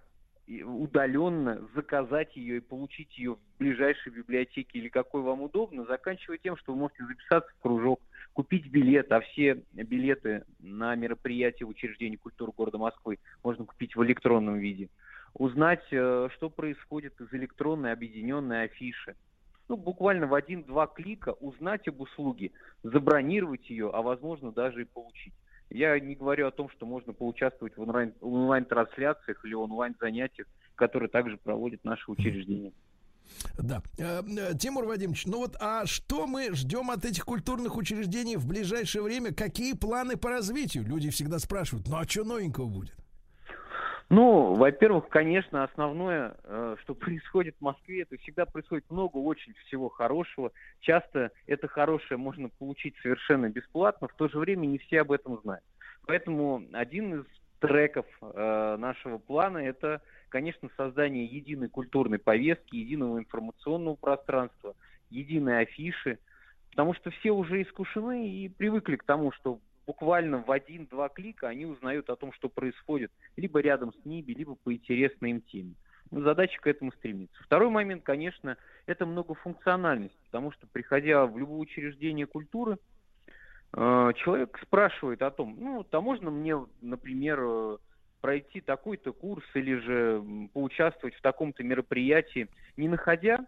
удаленно заказать ее и получить ее в ближайшей библиотеке или какой вам удобно, заканчивая тем, что вы можете записаться в кружок, купить билет, а все билеты на мероприятия в учреждении культуры города Москвы можно купить в электронном виде. Узнать, что происходит из электронной объединенной афиши. Ну, буквально в один-два клика узнать об услуге, забронировать ее, а возможно даже и получить. Я не говорю о том, что можно поучаствовать в онлайн- онлайн-трансляциях или онлайн-занятиях, которые также проводят наши учреждения. Да. Тимур Вадимович, ну вот, а что мы ждем от этих культурных учреждений в ближайшее время? Какие планы по развитию? Люди всегда спрашивают, ну а что новенького будет? Ну, во-первых, конечно, основное, что происходит в Москве, это всегда происходит много очень всего хорошего. Часто это хорошее можно получить совершенно бесплатно, в то же время не все об этом знают. Поэтому один из треков нашего плана – это, конечно, создание единой культурной повестки, единого информационного пространства, единой афиши, потому что все уже искушены и привыкли к тому, что буквально в один-два клика они узнают о том, что происходит либо рядом с ними, либо по интересной им теме. Задача к этому стремится. Второй момент, конечно, это многофункциональность, потому что, приходя в любое учреждение культуры, человек спрашивает о том, ну, а можно мне, например, пройти такой-то курс или же поучаствовать в таком-то мероприятии, не находя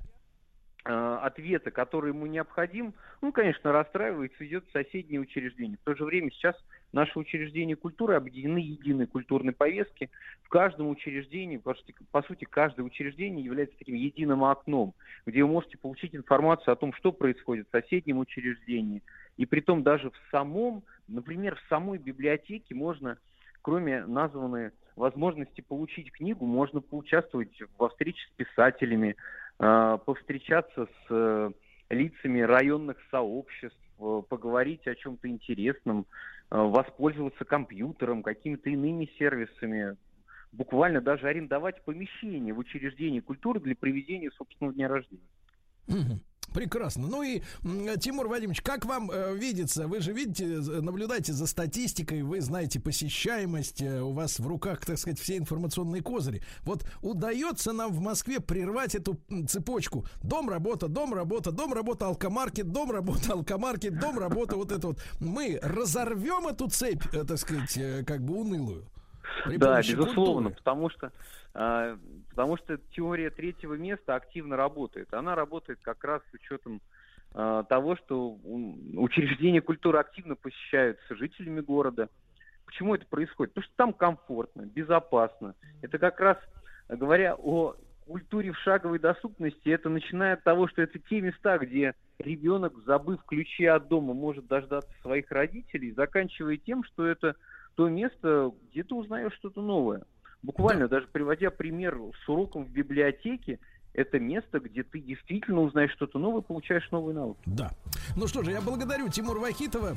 ответа, который ему необходим, ну, конечно, расстраивается, идет в соседние учреждения. В то же время сейчас наши учреждения культуры объединены единой культурной повестки. В каждом учреждении, потому что, по сути, каждое учреждение является таким единым окном, где вы можете получить информацию о том, что происходит в соседнем учреждении. И притом даже в самом, например, в самой библиотеке можно, кроме названной возможности получить книгу, можно поучаствовать во встрече с писателями, повстречаться с лицами районных сообществ, поговорить о чем-то интересном, воспользоваться компьютером, какими-то иными сервисами, буквально даже арендовать помещение в учреждении культуры для проведения собственного дня рождения. Угу. Прекрасно. Ну и, Тимур Вадимович, как вам э, видится? Вы же видите, наблюдаете за статистикой, вы знаете посещаемость, э, у вас в руках, так сказать, все информационные козыри. Вот удается нам в Москве прервать эту цепочку? Дом, работа, дом, работа, дом, работа, алкомаркет, дом, работа, алкомаркет, дом, работа, вот это вот. Мы разорвем эту цепь, э, так сказать, э, как бы унылую. Да, безусловно, потому что, э, потому что теория третьего места активно работает. Она работает как раз с учетом э, того, что учреждения культуры активно посещаются жителями города. Почему это происходит? Потому что там комфортно, безопасно. Это как раз, говоря о культуре в шаговой доступности, это начиная от того, что это те места, где ребенок, забыв ключи от дома, может дождаться своих родителей, заканчивая тем, что это то место, где ты узнаешь что-то новое. Буквально, да. Даже приводя пример с уроком в библиотеке, это место, где ты действительно узнаешь что-то новое, получаешь новые навыки. Да. Ну что же, я благодарю Тимура Вахитова, э,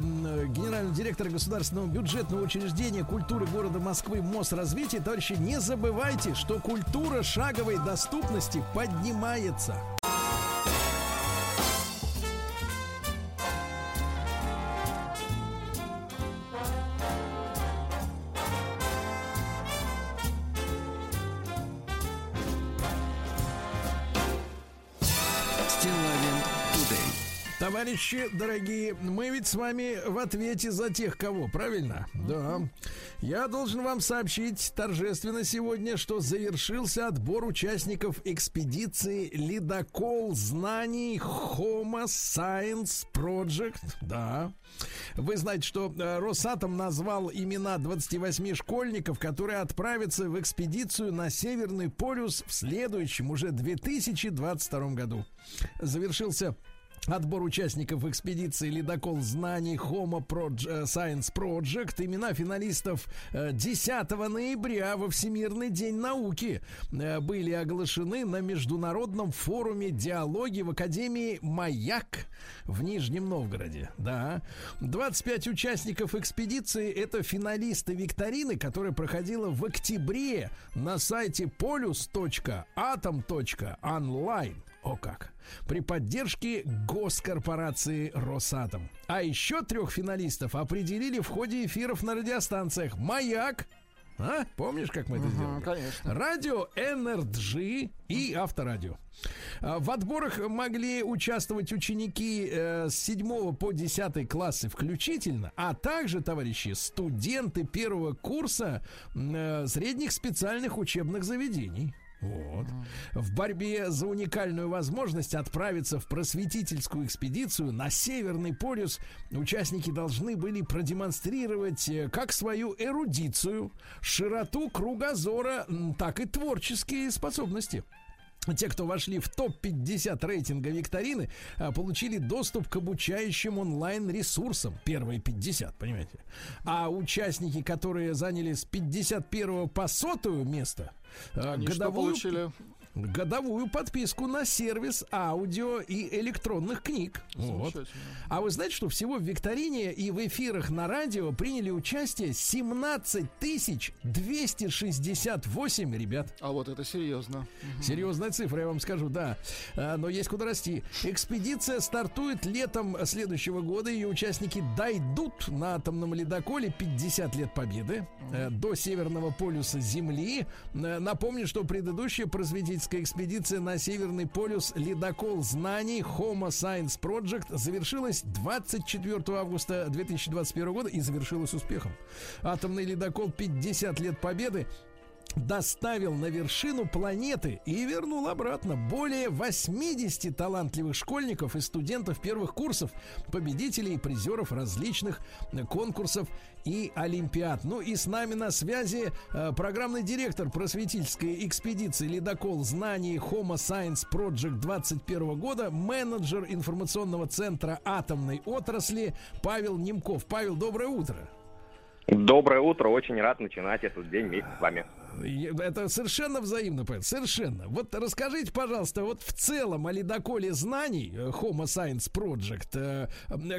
генерального директора государственного бюджетного учреждения культуры города Москвы Мосразвития. Товарищи, не забывайте, что культура шаговой доступности поднимается. Товарищи дорогие, мы ведь с вами в ответе за тех, кого, правильно? Да. Я должен вам сообщить торжественно сегодня, что завершился отбор участников экспедиции «Ледокол знаний Homo Science Project». Да. Вы знаете, что Росатом назвал имена двадцати восьми школьников, которые отправятся в экспедицию на Северный полюс в следующем, уже две тысячи двадцать втором году. Завершился отбор участников экспедиции «Ледокол знаний Homo Science Project». Имена финалистов десятого ноября во Всемирный день науки были оглашены на международном форуме «Диалоги» в Академии «Маяк» в Нижнем Новгороде. Да. двадцать пять участников экспедиции — это финалисты викторины, которая проходила в октябре на сайте полюс точка атом точка онлайн. О как! При поддержке госкорпорации «Росатом». А еще трех финалистов определили в ходе эфиров на радиостанциях «Маяк». А? Помнишь, как мы это сделали? Uh-huh, конечно. Радио эн эр джи и Авторадио. В отборах могли участвовать ученики э, с седьмого по десятый классы включительно, а также, товарищи, студенты первого курса э, средних специальных учебных заведений. Вот. В борьбе за уникальную возможность отправиться в просветительскую экспедицию на Северный полюс участники должны были продемонстрировать как свою эрудицию, широту кругозора, так и творческие способности. Те, кто вошли в топ пятьдесят рейтинга викторины, получили доступ к обучающим онлайн-ресурсам. Первые пятьдесят, понимаете? А участники, которые заняли с пятьдесят первого по сотое место, они годовую, годовую подписку на сервис аудио и электронных книг. Вот. А вы знаете, что всего в викторине и в эфирах на радио приняли участие семнадцать тысяч двести шестьдесят восемь ребят. А вот это серьезно. Серьезная цифра, я вам скажу, да. Но есть куда расти. Экспедиция стартует летом следующего года. Ее участники дойдут на атомном ледоколе пятьдесят лет победы до Северного полюса Земли. Напомню, что предыдущая просветительская экспедиция на Северный полюс «Ледокол знаний Homo Science Project» завершилась двадцать четвёртого августа две тысячи двадцать первого года и завершилась успехом. Атомный ледокол «пятьдесят лет победы» доставил на вершину планеты и вернул обратно более восьмидесяти талантливых школьников и студентов первых курсов, победителей и призеров различных конкурсов и олимпиад. Ну и с нами на связи э, программный директор просветительской экспедиции «Ледокол знаний» Homo Science Project двадцать первого года, менеджер информационного центра атомной отрасли Павел Немков. Павел, доброе утро. Доброе утро, очень рад начинать этот день вместе с вами. Это совершенно взаимно, Павел, совершенно. Вот расскажите, пожалуйста, вот в целом о ледоколе знаний Homo Science Project.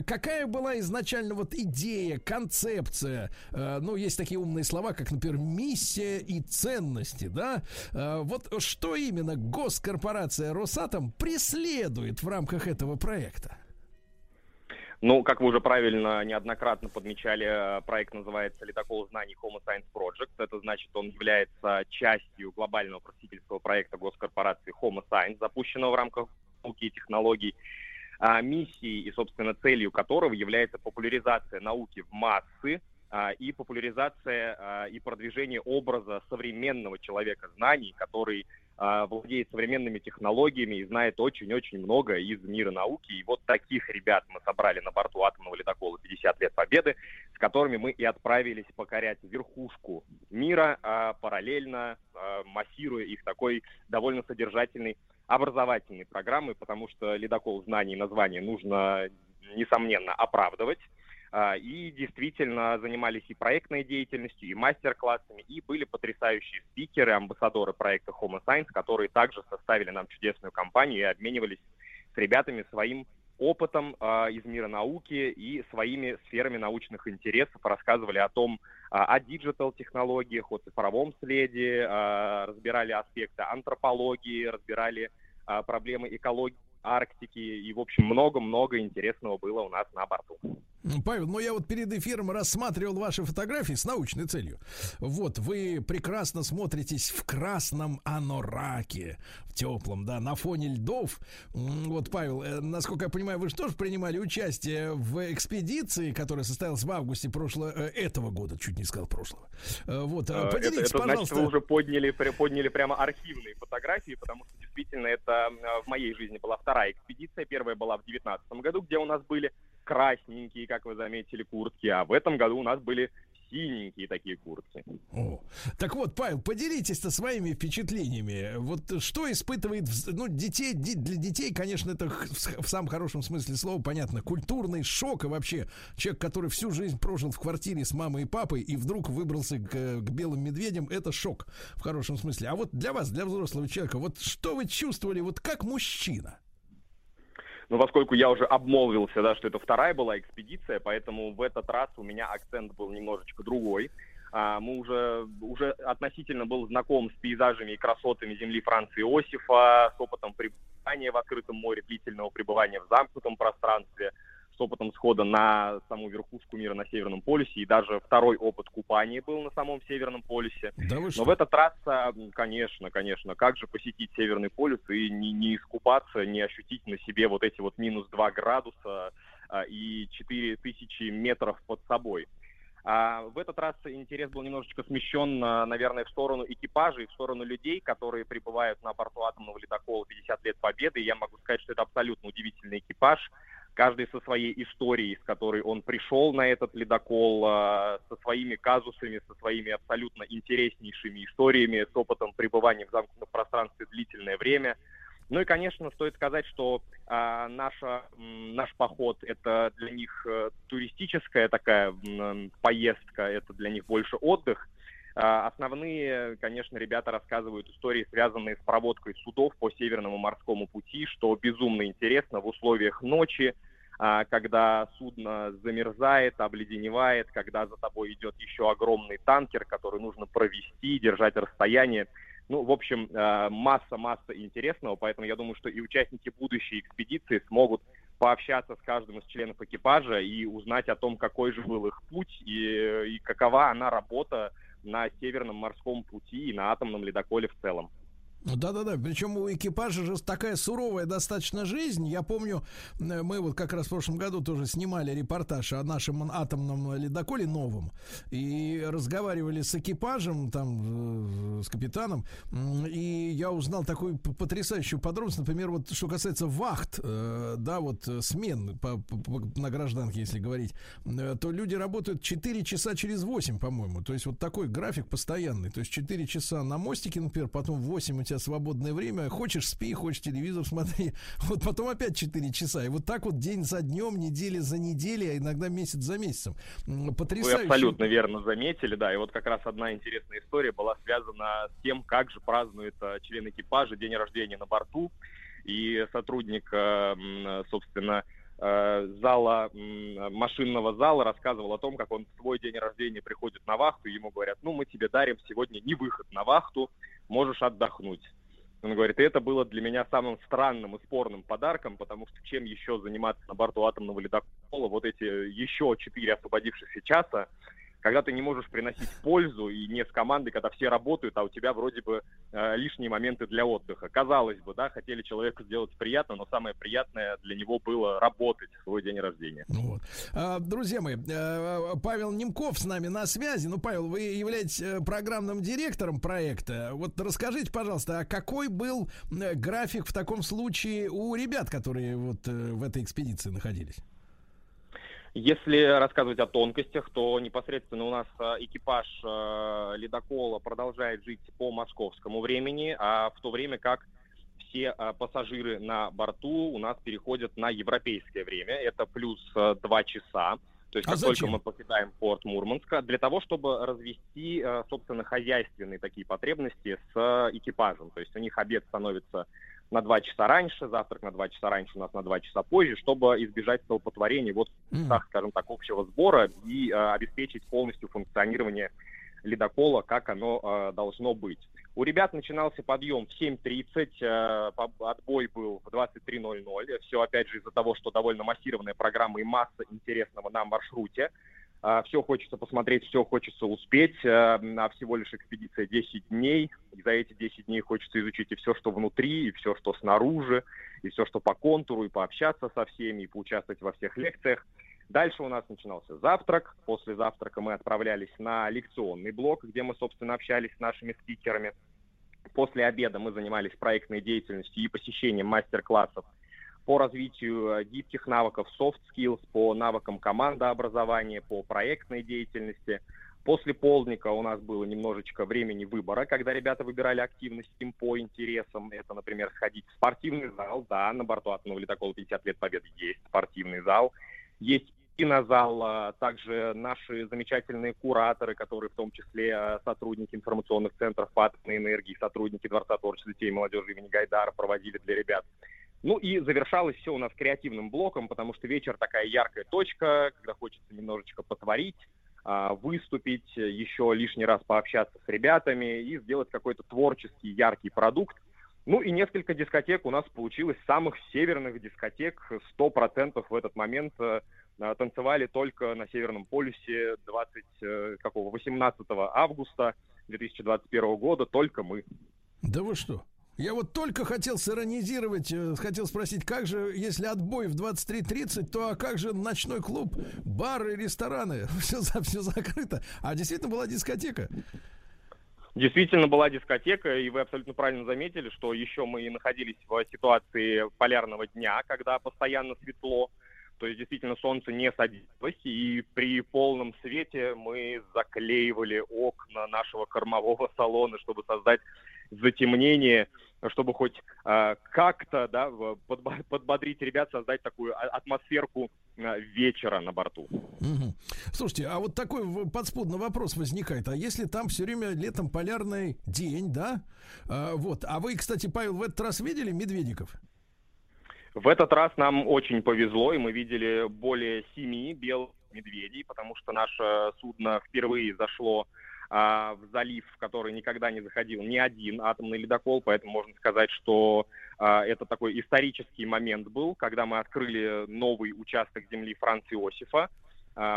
Какая была изначально вот идея, концепция? Ну, есть такие умные слова, как, например, миссия и ценности, да? Вот что именно госкорпорация «Росатом» преследует в рамках этого проекта? Ну, как вы уже правильно неоднократно подмечали, проект называется «Ледокол знаний Homo Science Project». Это значит, он является частью глобального просветительского проекта госкорпорации Homo Science, запущенного в рамках науки и технологий, миссией и, собственно, целью которого является популяризация науки в массы и популяризация и продвижение образа современного человека знаний, который владеет современными технологиями и знает очень-очень много из мира науки. И вот таких ребят мы собрали на борту атомного ледокола «пятьдесят лет Победы», с которыми мы и отправились покорять верхушку мира, параллельно массируя их такой довольно содержательной образовательной программой, потому что ледокол знаний название нужно, несомненно, оправдывать. И действительно занимались и проектной деятельностью, и мастер-классами, и были потрясающие спикеры, амбассадоры проекта Homo Science, которые также составили нам чудесную компанию и обменивались с ребятами своим опытом э, из мира науки и своими сферами научных интересов, рассказывали о том, о диджитал-технологиях, о цифровом следе, э, разбирали аспекты антропологии, разбирали э, проблемы экологии, Арктики, и, в общем, много-много интересного было у нас на борту. Павел, ну я вот перед эфиром рассматривал ваши фотографии с научной целью. Вот, вы прекрасно смотритесь в красном anorak, в теплом, да, на фоне льдов. Вот, Павел, насколько я понимаю, вы же тоже принимали участие в экспедиции, которая состоялась в августе прошлого, этого года, чуть не сказал прошлого. Вот, поделитесь, это, это, пожалуйста. Значит, вы уже подняли, подняли прямо архивные фотографии, потому что действительно это в моей жизни была вторая экспедиция. Первая была в девятнадцатом году, где у нас были красненькие, как вы заметили, куртки, а в этом году у нас были синенькие такие куртки. О. Так вот, Павел, поделитесь-то своими впечатлениями. Вот что испытывает, ну, детей, для детей, конечно, это в самом хорошем смысле слова, понятно, культурный шок, и вообще человек, который всю жизнь прожил в квартире с мамой и папой и вдруг выбрался к, к белым медведям, это шок в хорошем смысле. А вот для вас, для взрослого человека, вот что вы чувствовали, вот как мужчина? Ну, поскольку я уже обмолвился, да, что это вторая была экспедиция, поэтому в этот раз у меня акцент был немножечко другой. А, мы уже, уже относительно был знаком с пейзажами и красотами земли Франца Иосифа, с опытом пребывания в открытом море, длительного пребывания в замкнутом пространстве, с опытом схода на саму верхушку мира на Северном полюсе, и даже второй опыт купания был на самом Северном полюсе. Да вы что? Но в этот раз, конечно, конечно, как же посетить Северный полюс и не, не искупаться, не ощутить на себе вот эти вот минус два градуса и четыре тысячи метров под собой. А в этот раз интерес был немножечко смещен, наверное, в сторону экипажа и в сторону людей, которые прибывают на борту атомного ледокола «пятьдесят лет Победы». И я могу сказать, что это абсолютно удивительный экипаж, каждый со своей историей, с которой он пришел на этот ледокол, со своими казусами, со своими абсолютно интереснейшими историями, с опытом пребывания в замкнутом пространстве длительное время. Ну и, конечно, стоит сказать, что э, наша, наш поход — это для них туристическая такая э, поездка, это для них больше отдых. Э, основные, конечно, ребята рассказывают истории, связанные с проводкой судов по Северному морскому пути, что безумно интересно в условиях ночи, э, когда судно замерзает, обледеневает, когда за тобой идет еще огромный танкер, который нужно провести, держать расстояние. Ну, в общем, масса-масса интересного, поэтому я думаю, что и участники будущей экспедиции смогут пообщаться с каждым из членов экипажа и узнать о том, какой же был их путь и, и какова она работа на Северном морском пути и на атомном ледоколе в целом. Да-да-да, причем у экипажа же такая суровая достаточно жизнь. Я помню, мы вот как раз в прошлом году тоже снимали репортаж о нашем атомном ледоколе новом. И разговаривали с экипажем, там, с капитаном. И я узнал такую потрясающую подробность. Например, вот что касается вахт, да, вот смен по, по, на гражданке, если говорить, то люди работают четыре часа через восемь, по-моему. То есть вот такой график постоянный. То есть четыре часа на мостике, например, потом восемь у тебя свободное время, хочешь спи, хочешь телевизор смотри, вот потом опять четыре часа, и вот так вот день за днем, неделя за неделей, а иногда месяц за месяцем. Потрясающе. Вы абсолютно верно заметили, да, и вот как раз одна интересная история была связана с тем, как же празднует член экипажа день рождения на борту, и сотрудник, собственно, зала, машинного зала рассказывал о том, как он в свой день рождения приходит на вахту, и ему говорят: ну, мы тебе дарим сегодня не выход на вахту, можешь отдохнуть. Он говорит: и это было для меня самым странным и спорным подарком, потому что чем еще заниматься на борту атомного ледокола вот эти еще четыре освободившихся часа, когда ты не можешь приносить пользу и не с командой, когда все работают, а у тебя вроде бы э, лишние моменты для отдыха. Казалось бы, да, хотели человеку сделать приятно, но самое приятное для него было работать в свой день рождения. Вот. А, друзья мои, Павел Немков с нами на связи. Ну, Павел, вы являетесь программным директором проекта. Вот расскажите, пожалуйста, а какой был график в таком случае у ребят, которые вот в этой экспедиции находились? Если рассказывать о тонкостях, то непосредственно у нас экипаж э, ледокола продолжает жить по московскому времени, а в то время как все э, пассажиры на борту у нас переходят на европейское время. Это плюс э, два часа. То есть, а как зачем? Только мы покидаем порт Мурманска, для того, чтобы развести, э, собственно, хозяйственные такие потребности с э, экипажем. То есть у них обед становится на два часа раньше, завтрак на два часа раньше, у нас на два часа позже, чтобы избежать столпотворений вот в местах, скажем так, общего сбора и э, обеспечить полностью функционирование ледокола, как оно э, должно быть. У ребят начинался подъем в семь тридцать, э, отбой был в двадцать три ноль ноль. Все, опять же, из-за того, что довольно массированная программа и масса интересного на маршруте. Э, все хочется посмотреть, все хочется успеть. Э, а всего лишь экспедиция десять дней. И за эти десять дней хочется изучить и все, что внутри, и все, что снаружи, и все, что по контуру, и пообщаться со всеми, и поучаствовать во всех лекциях. Дальше у нас начинался завтрак. После завтрака мы отправлялись на лекционный блок, где мы, собственно, общались с нашими спикерами. После обеда мы занимались проектной деятельностью и посещением мастер-классов по развитию гибких навыков soft skills, по навыкам командообразования, по проектной деятельности. После полдника у нас было немножечко времени выбора, когда ребята выбирали активности по интересам. Это, например, сходить в спортивный зал. Да, на борту атомного ледокола пятьдесят лет Победы есть спортивный зал. Есть кинозал, также наши замечательные кураторы, которые в том числе сотрудники информационных центров по атомной энергии, сотрудники Дворца творчества детей и молодежи имени Гайдара проводили для ребят. Ну и завершалось все у нас креативным блоком, потому что вечер такая яркая точка, когда хочется немножечко потворить, выступить, еще лишний раз пообщаться с ребятами и сделать какой-то творческий яркий продукт. Ну и несколько дискотек у нас получилось, самых северных дискотек, сто процентов в этот момент э, танцевали только на Северном полюсе двадцатого, э, какого, восемнадцатого августа две тысячи двадцать первого года, только мы. Да вы что? Я вот только хотел сиронизировать, хотел спросить, как же, если отбой в двадцать три тридцать, то а как же ночной клуб, бары, рестораны, все, все закрыто, а действительно была дискотека. Действительно была дискотека, и вы абсолютно правильно заметили, что еще мы и находились в ситуации полярного дня, когда постоянно светло, то есть действительно солнце не садилось, и при полном свете мы заклеивали окна нашего кормового салона, чтобы создать затемнение, чтобы хоть э, как-то да, подбодрить ребят, создать такую атмосферку вечера на борту. Угу. Слушайте, а вот такой подспудный вопрос возникает. А если там все время летом полярный день, да? А, вот. А вы, кстати, Павел, в этот раз видели медведиков? В этот раз нам очень повезло, и мы видели более семи белых медведей, потому что наше судно впервые зашло в залив, в который никогда не заходил ни один атомный ледокол, поэтому можно сказать, что а, это такой исторический момент был, когда мы открыли новый участок земли Франца Иосифа,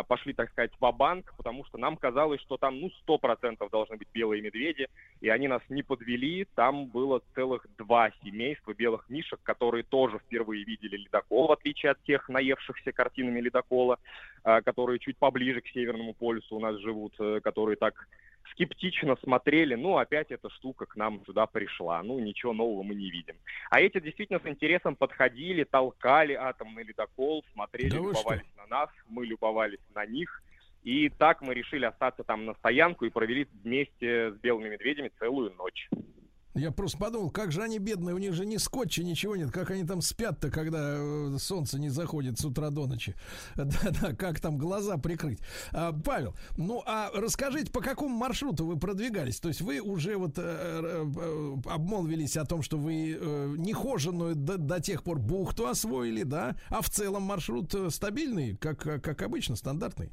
пошли, так сказать, ва-банк, потому что нам казалось, что там, ну, сто процентов должны быть белые медведи, и они нас не подвели. Там было целых два семейства белых мишек, которые тоже впервые видели ледокол, в отличие от тех наевшихся картинами ледокола, которые чуть поближе к Северному полюсу у нас живут, которые так скептично смотрели, ну, опять эта штука к нам сюда пришла, ну, ничего нового мы не видим. А эти действительно с интересом подходили, толкали атомный ледокол, смотрели, да любовались что? На нас, мы любовались на них, и так мы решили остаться там на стоянку и провели вместе с белыми медведями целую ночь. Я просто подумал, как же они бедные, у них же ни скотча, ничего нет. Как они там спят-то, когда солнце не заходит с утра до ночи? Да-да, как там глаза прикрыть? А, Павел, ну а расскажите, по какому маршруту вы продвигались? То есть вы уже вот э, э, обмолвились о том, что вы э, нехоженную до, до тех пор бухту освоили, да? А в целом маршрут стабильный, как, как обычно, стандартный?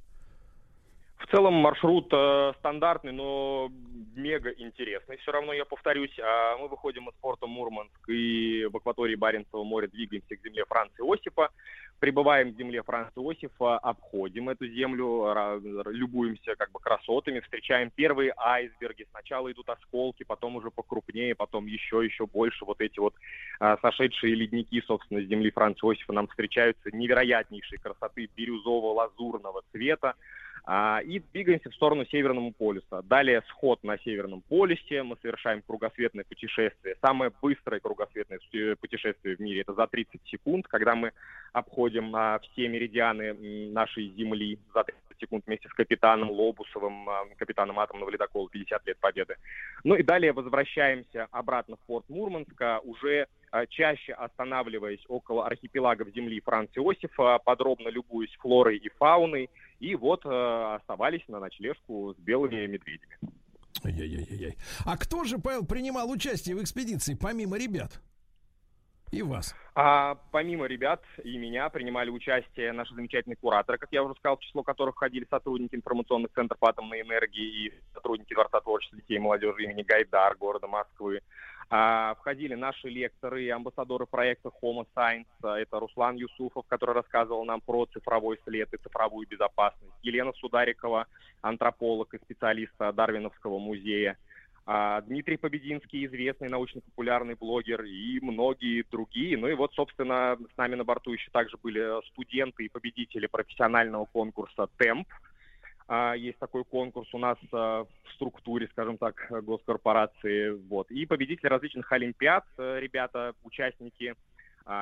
В целом маршрут э, стандартный, но мега интересный. Все равно, я повторюсь, э, мы выходим из порта Мурманск и в акватории Баренцева моря двигаемся к земле Франца Иосифа. Прибываем к земле Франца Иосифа, обходим эту землю, любуемся как бы красотами, встречаем первые айсберги. Сначала идут осколки, потом уже покрупнее, потом еще-еще больше. Вот эти вот а, сошедшие ледники, собственно, с земли Франца Иосифа нам встречаются невероятнейшей красоты бирюзово-лазурного цвета. А, и двигаемся в сторону Северного полюса. Далее сход на Северном полюсе. Мы совершаем кругосветное путешествие. Самое быстрое кругосветное путешествие в мире. Это за тридцать секунд, когда мы обходим на все меридианы нашей Земли за тридцать секунд вместе с капитаном Лобусовым, капитаном атомного ледокола пятьдесят лет Победы. Ну и далее возвращаемся обратно в порт Мурманска, уже чаще останавливаясь около архипелагов земли Франца Иосифа, подробно любуясь флорой и фауной, и вот оставались на ночлежку с белыми медведями. Ай-яй-яй-яй. А кто же, Павел, принимал участие в экспедиции, помимо ребят? И вас. А помимо ребят и меня принимали участие наши замечательные кураторы, как я уже сказал, в число которых входили сотрудники информационных центров атомной энергии и сотрудники Дворца творчества детей и молодежи имени Гайдар города Москвы. А, входили наши лекторы и амбассадоры проекта Homo Science. Это Руслан Юсуфов, который рассказывал нам про цифровой след и цифровую безопасность. Елена Сударикова, антрополог и специалист Дарвиновского музея. Дмитрий Побединский, известный научно-популярный блогер, и многие другие. Ну и вот, собственно, с нами на борту еще также были студенты и победители профессионального конкурса «Темп». Есть такой конкурс у нас в структуре, скажем так, госкорпорации. Вот. И победители различных олимпиад, ребята, участники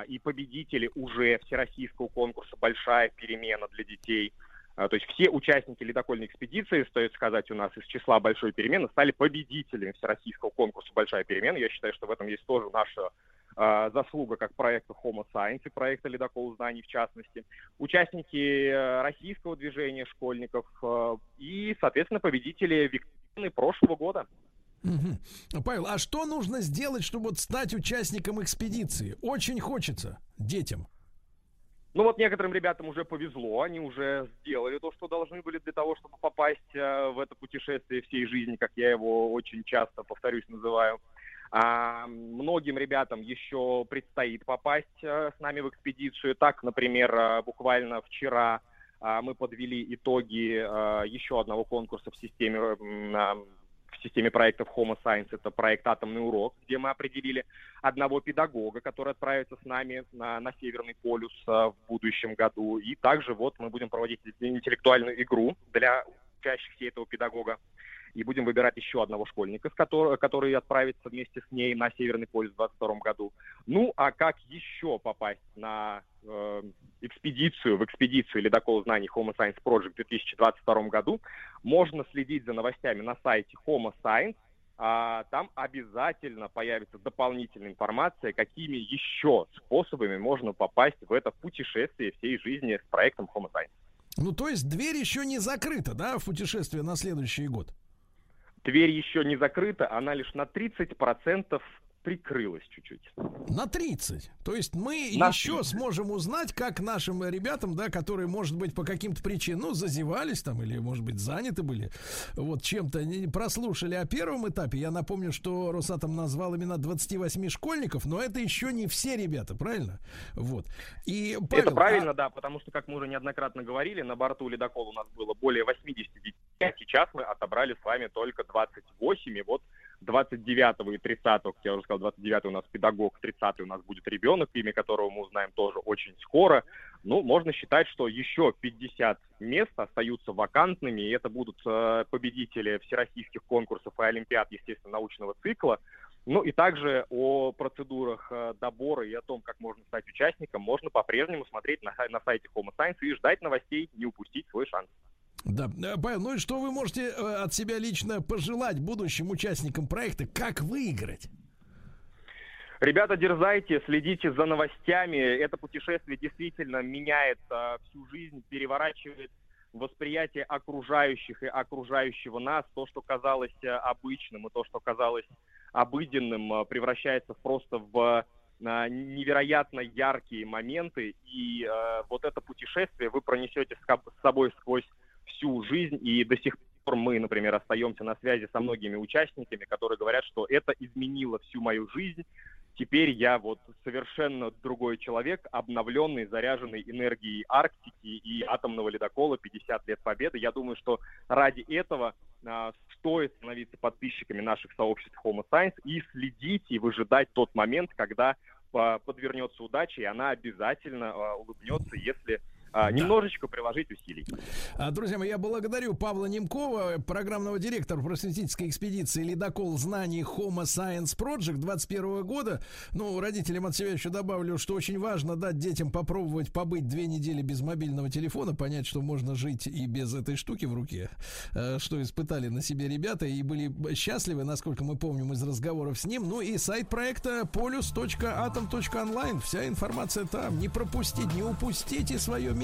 и победители уже всероссийского конкурса «Большая перемена для детей». То есть все участники ледокольной экспедиции, стоит сказать, у нас из числа «Большой перемены» стали победителями всероссийского конкурса «Большая перемена». Я считаю, что в этом есть тоже наша э, заслуга как проекта Homo Science и проекта «Ледокол знаний» в частности. Участники российского движения школьников э, и, соответственно, победители викторины прошлого года. Угу. Павел, а что нужно сделать, чтобы вот стать участником экспедиции? Очень хочется детям. Ну вот некоторым ребятам уже повезло, они уже сделали то, что должны были для того, чтобы попасть в это путешествие всей жизни, как я его очень часто, повторюсь, называю. А многим ребятам еще предстоит попасть с нами в экспедицию. Так, например, буквально вчера мы подвели итоги еще одного конкурса в системе... в системе проектов Homo Science, это проект «Атомный урок», где мы определили одного педагога, который отправится с нами на, на Северный полюс а, в будущем году. И также вот мы будем проводить интеллектуальную игру для учащихся этого педагога. И будем выбирать еще одного школьника, с которого, который отправится вместе с ней на Северный полюс в двадцать втором году. Ну, а как еще попасть на э, экспедицию, в экспедицию «Ледокол знаний Homo Science Project» в две тысячи двадцать втором году, можно следить за новостями на сайте Homo Science. А, там обязательно появится дополнительная информация, какими еще способами можно попасть в это путешествие всей жизни с проектом Homo Science. Ну, то есть дверь еще не закрыта, да, в путешествие на следующий год? Дверь еще не закрыта, она лишь на тридцать процентов прикрылась чуть-чуть. На тридцать. То есть мы на еще тридцать сможем узнать, как нашим ребятам, да, которые, может быть, по каким-то причинам, ну, зазевались там или, может быть, заняты были, вот чем-то не прослушали о первом этапе. Я напомню, что Росатом назвал имена двадцати восьми школьников, но это еще не все ребята, правильно? Вот. И, Павел, это правильно, а... да, потому что, как мы уже неоднократно говорили, на борту ледокола у нас было более восьмидесяти детей, а сейчас мы отобрали с вами только двадцать восемь, и вот двадцать девятого и тридцатого, как я уже сказал, двадцать девятый у нас педагог, тридцатый у нас будет ребенок, имя которого мы узнаем тоже очень скоро. Ну, можно считать, что еще пятьдесят мест остаются вакантными, и это будут э, победители всероссийских конкурсов и олимпиад, естественно, научного цикла. Ну и также о процедурах добора и о том, как можно стать участником, можно по-прежнему смотреть на, на сайте Homo Science и ждать новостей, не упустить свой шанс. Да, Павел, ну и что вы можете от себя лично пожелать будущим участникам проекта, как выиграть? Ребята, дерзайте, следите за новостями. Это путешествие действительно меняет а, всю жизнь, переворачивает восприятие окружающих и окружающего нас. То, что казалось обычным, и то, что казалось обыденным, превращается просто в невероятно яркие моменты. И а, вот это путешествие вы пронесете с собой сквозь всю жизнь, и до сих пор мы, например, остаемся на связи со многими участниками, которые говорят, что это изменило всю мою жизнь. Теперь я вот совершенно другой человек, обновленный, заряженный энергией Арктики и атомного ледокола пятьдесят лет Победы. Я думаю, что ради этого э, стоит становиться подписчиками наших сообществ Homo Science и следить, и выжидать тот момент, когда э, подвернется удача, и она обязательно э, улыбнется, если... А, немножечко приложить усилий. Друзья мои, я благодарю Павла Немкова, программного директора просветительской экспедиции «Ледокол знаний Homo Science Project» двадцать первого года. Ну, родителям от себя еще добавлю, что очень важно дать детям попробовать побыть две недели без мобильного телефона, понять, что можно жить и без этой штуки в руке, что испытали на себе ребята и были счастливы, насколько мы помним из разговоров с ним. Ну и сайт проекта полюс точка атом точка онлайн. Вся информация там. Не пропустить, не упустите свое место.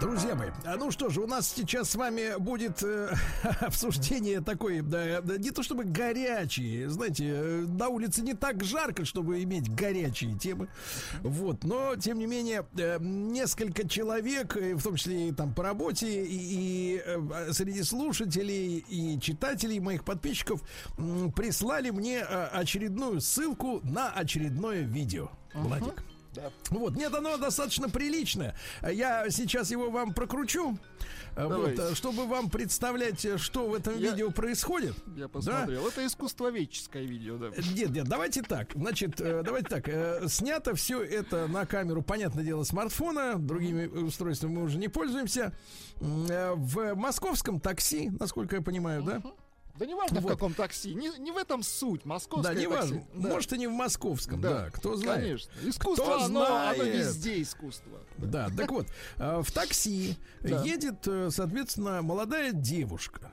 Друзья мои, ну что же, у нас сейчас с вами будет э, обсуждение такое, да, не то чтобы горячие, знаете, на улице не так жарко, чтобы иметь горячие темы, вот, но, тем не менее, э, несколько человек, в том числе и там по работе, и, и э, среди слушателей, и читателей моих подписчиков э, прислали мне э, очередную ссылку на очередное видео, Владик. Uh-huh. Да. Вот, нет, оно достаточно приличное. Я сейчас его вам прокручу, вот, чтобы вам представлять, что в этом я, видео происходит. Я посмотрел. Да? Это искусствоведческое видео, да. Нет, нет, давайте так. Значит, давайте так. Снято все это на камеру, понятное дело, смартфона. Другими устройствами мы уже не пользуемся. В московском такси, насколько я понимаю, да? Да не важно, вот. В каком такси, не, не в этом суть, московское да, не такси. Важно. Да. Может, и не в московском, да, да. Кто знает. Конечно, искусство, кто оно, знает. Оно везде искусство. Да, да. Так вот, в такси да. едет, соответственно, молодая девушка.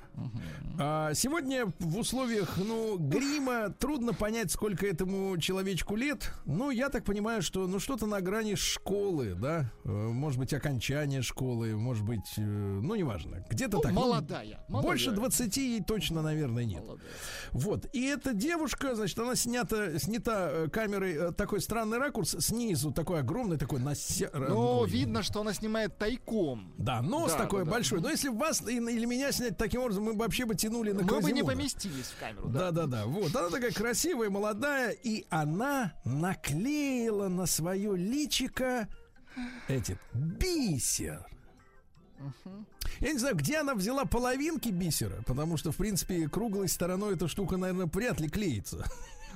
А сегодня в условиях, ну, грима трудно понять, сколько этому человечку лет. Ну, я так понимаю, что, ну, что-то на грани школы, да, может быть, окончание школы, может быть, ну, неважно, где-то ну, так. Молодая, молодая. Больше двадцати ей точно, наверное, нет. Молодая. Вот. И эта девушка, значит, она снята, снята камерой, такой странный ракурс снизу, такой огромный, такой на се... Но Ой. видно, что она снимает тайком. Да, нос да, такой да, большой. Да. Но если вас или меня снять таким образом, мы вообще бы тянули на Казимура. Мы бы не поместились в камеру. Да-да-да. Вот. Она такая красивая, молодая, и она наклеила на свое личико этот бисер. Uh-huh. Я не знаю, где она взяла половинки бисера, потому что, в принципе, круглой стороной эта штука, наверное, вряд ли клеится.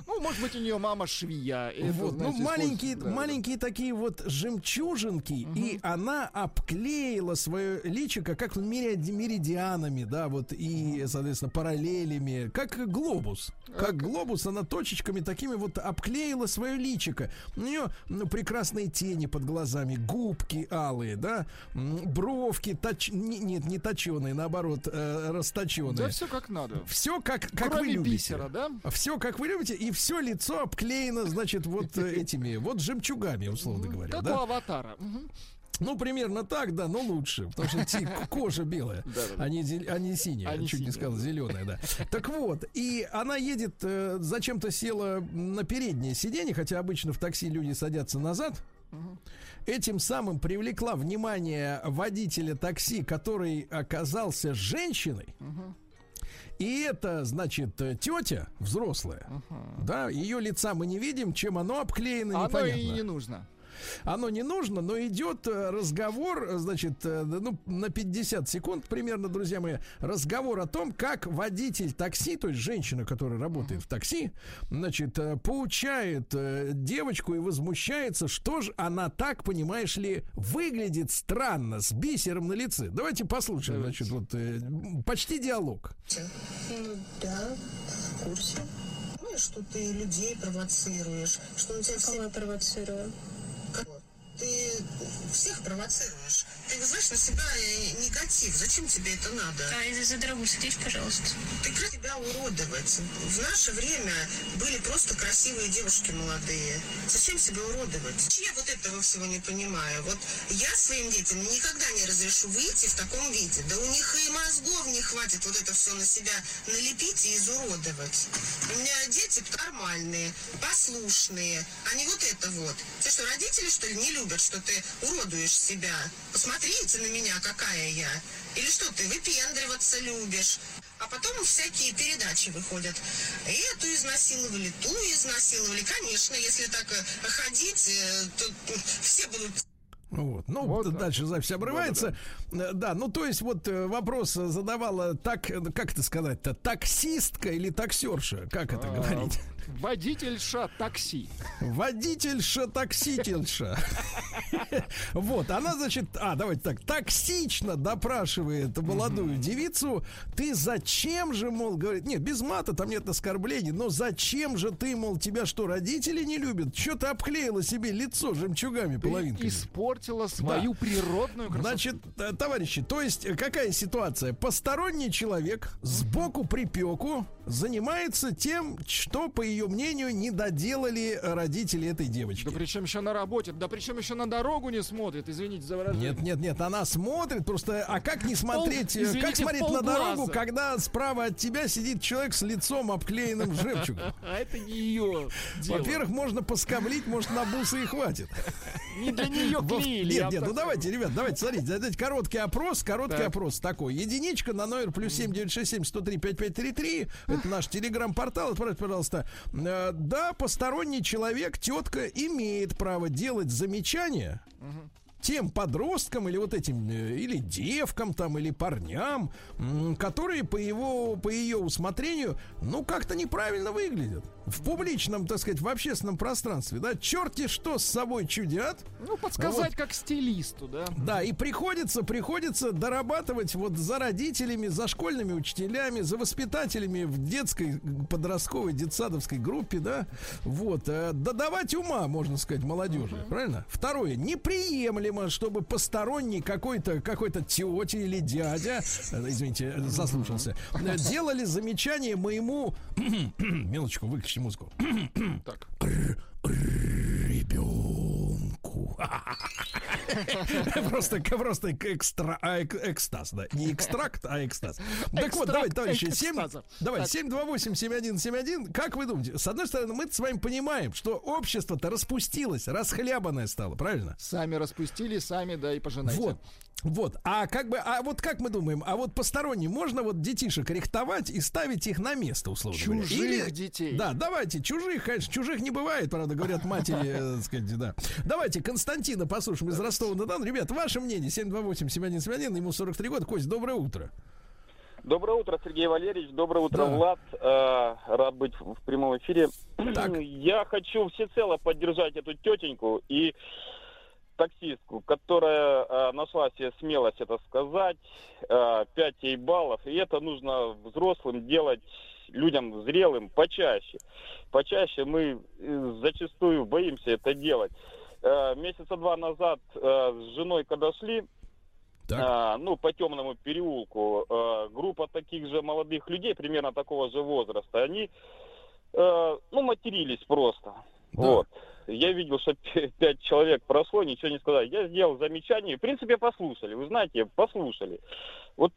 Ну, может быть, у нее мама швея. Вот, ну, маленькие, да, маленькие да. такие вот жемчужинки, угу. и она обклеила свое личико как меридианами, да, вот, и, соответственно, параллелями, как глобус. Как глобус она точечками такими вот обклеила свое личико. У нее ну, прекрасные тени под глазами, губки алые, да, бровки, точ... нет, не точеные, наоборот, э, расточеные. Да, все как надо. Все как, как вы любите. Кроме бисера, да? Все как вы любите, и и все лицо обклеено, значит, вот этими, вот жемчугами, условно говоря. Как да? у аватара. Угу. Ну, примерно так, да, но лучше. Потому что кожа белая, а не синяя. Чуть не сказал, зеленая, да. Так вот, и она едет, зачем-то села на переднее сиденье, хотя обычно в такси люди садятся назад. Этим самым привлекла внимание водителя такси, который оказался женщиной. И это, значит, тетя взрослая. Да, ее лица мы не видим, чем оно обклеено, непонятно. Оно и не нужно. Оно не нужно, но идет разговор, значит, ну, на пятьдесят секунд примерно, друзья мои, разговор о том, как водитель такси, то есть женщина, которая работает в такси, значит, поучает девочку и возмущается, что же она так, понимаешь ли, выглядит странно, с бисером на лице. Давайте послушаем, значит, вот почти диалог. Да, в курсе. Что ты людей провоцируешь, что у тебя все... провоцирую. Ты всех провоцируешь. Ты вызываешь на себя негатив. Зачем тебе это надо? А из-за за дорогу садись, пожалуйста. Прекрати себя уродовать. В наше время были просто красивые девушки молодые. Зачем себя уродовать? Я вот этого всего не понимаю. Вот я своим детям никогда не разрешу выйти в таком виде. Да у них и мозгов не хватит вот это все на себя налепить и изуродовать. У меня дети нормальные, послушные. Они вот это вот. Те что, родители, что ли, не любят? Что ты уродуешь себя. Посмотрите на меня, какая я. Или что ты выпендриваться любишь. А потом всякие передачи выходят. Эту изнасиловали, ту изнасиловали. Конечно, если так ходить, то все будут... Вот. Ну, вот дальше запись обрывается. Да, да. да, ну, то есть, вот вопрос задавала, так, как это сказать-то, таксистка или таксерша? Как это а, говорить? Водительша такси. Водительша таксительша. Вот, она, значит, а, давайте так, токсично допрашивает молодую девицу. Ты зачем же, мол, говорит, нет, без мата, там нет оскорблений, но зачем же ты, мол, тебя что, родители не любят? Че ты обклеила себе лицо жемчугами половинками? Испортила свою да. природную красоту. Значит, товарищи, то есть какая ситуация? Посторонний человек сбоку припеку занимается тем, что, по ее мнению, не доделали родители этой девочки. Да причем еще на работе, да причем еще на дорогу не смотрит, извините за выражение. Нет, нет, нет, она смотрит, просто, а как не смотреть, пол, извините, как смотреть на дорогу, когда справа от тебя сидит человек с лицом обклеенным жемчугом? А это не ее дело. Во-первых, можно поскоблить, может, на бусы и хватит. Не для нее клеили. Нет, нет, ну давайте, ребят, давайте, смотрите, задайте короткий опрос, короткий опрос такой. Единичка на номер плюс семь девять шесть семь сто три пять пять три три. Это наш телеграм-портал. Отправьте, пожалуйста. Да, посторонний человек, тетка, имеет право делать замечания тем подросткам или вот этим, или девкам там, или парням, которые по его, по ее усмотрению, ну, как-то неправильно выглядят. В публичном, так сказать, в общественном пространстве, да, черти что с собой чудят. Ну, подсказать вот. Как стилисту, да. Да, и приходится, приходится дорабатывать вот за родителями, за школьными учителями, за воспитателями в детской, подростковой, детсадовской группе, да, вот, додавать ума, можно сказать, молодежи, uh-huh. правильно? Второе, неприемлемо, чтобы посторонний какой-то, какой-то тетя или дядя, извините, заслушался, делали замечание моему, мелочку выключи, музыку. Так. Ребенку. Просто, просто экстра, экстаз, да. Не экстракт, а экстаз. Так вот, давайте, товарищи, семь два восемь семь один семь один. Как вы думаете? С одной стороны, мы с вами понимаем, что общество-то распустилось, расхлябанное стало, правильно? Сами распустили, сами, да, и пожинайте. Вот. Вот, а как бы, а вот как мы думаем, а вот посторонним можно вот детишек рихтовать и ставить их на место, условно говоря. Чужих Или, детей. Да, давайте, чужих, конечно, чужих не бывает, правда, говорят матери, так сказать, да. Давайте Константина послушаем из Ростова-на-Дону. Ребят, ваше мнение, семь два восемь семь один семь один, ему сорок три года. Кость, доброе утро. Доброе утро, Сергей Валерьевич, доброе утро, да. Влад. Э, рад быть в прямом эфире. Так. Я хочу всецело поддержать эту тетеньку и... таксистку, которая э, нашла себе смелость это сказать, э, пять ей баллов, и это нужно взрослым делать, людям зрелым, почаще. Почаще мы зачастую боимся это делать. Э, месяца два назад э, с женой, когда шли, э, ну, по темному переулку, э, группа таких же молодых людей, примерно такого же возраста, они э, ну, матерились просто. Да. Вот. Я видел, что пять человек прошло, ничего не сказали. Я сделал замечание. В принципе, послушали. Вы знаете, послушали. Вот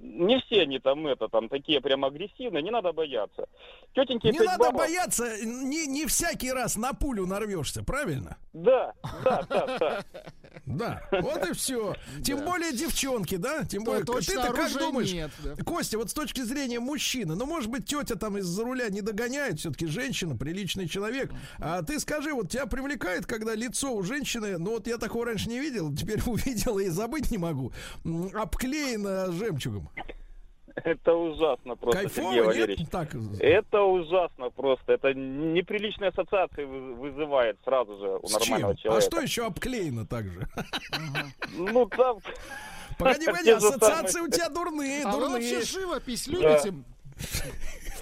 не все они там это, там такие прям агрессивные. Не надо бояться. Тетеньки, не надо бабок... бояться. Не, не всякий раз на пулю нарвешься, правильно? Да, да, да, да. Да, вот и все. Тем более девчонки, да? Тем более, ты-то как думаешь, Костя, вот с точки зрения мужчины, ну, может быть, тетя там из-за руля не догоняет, все-таки женщина, приличный человек. А ты скажи, вот тебя привлекает, когда лицо у женщины, ну, вот я такого раньше не видел, теперь увидел и забыть не могу, обклеено жемчугом. Это ужасно просто, Кайфово, Сергей Валерьевич. Нет? Так. Это ужасно просто. Это неприличные ассоциации вызывает сразу же у С нормального чем? человека. А что еще обклеено так же? Ну, там... Погоди, погоди, ассоциации у тебя дурные, дурные. А вы вообще живопись любите?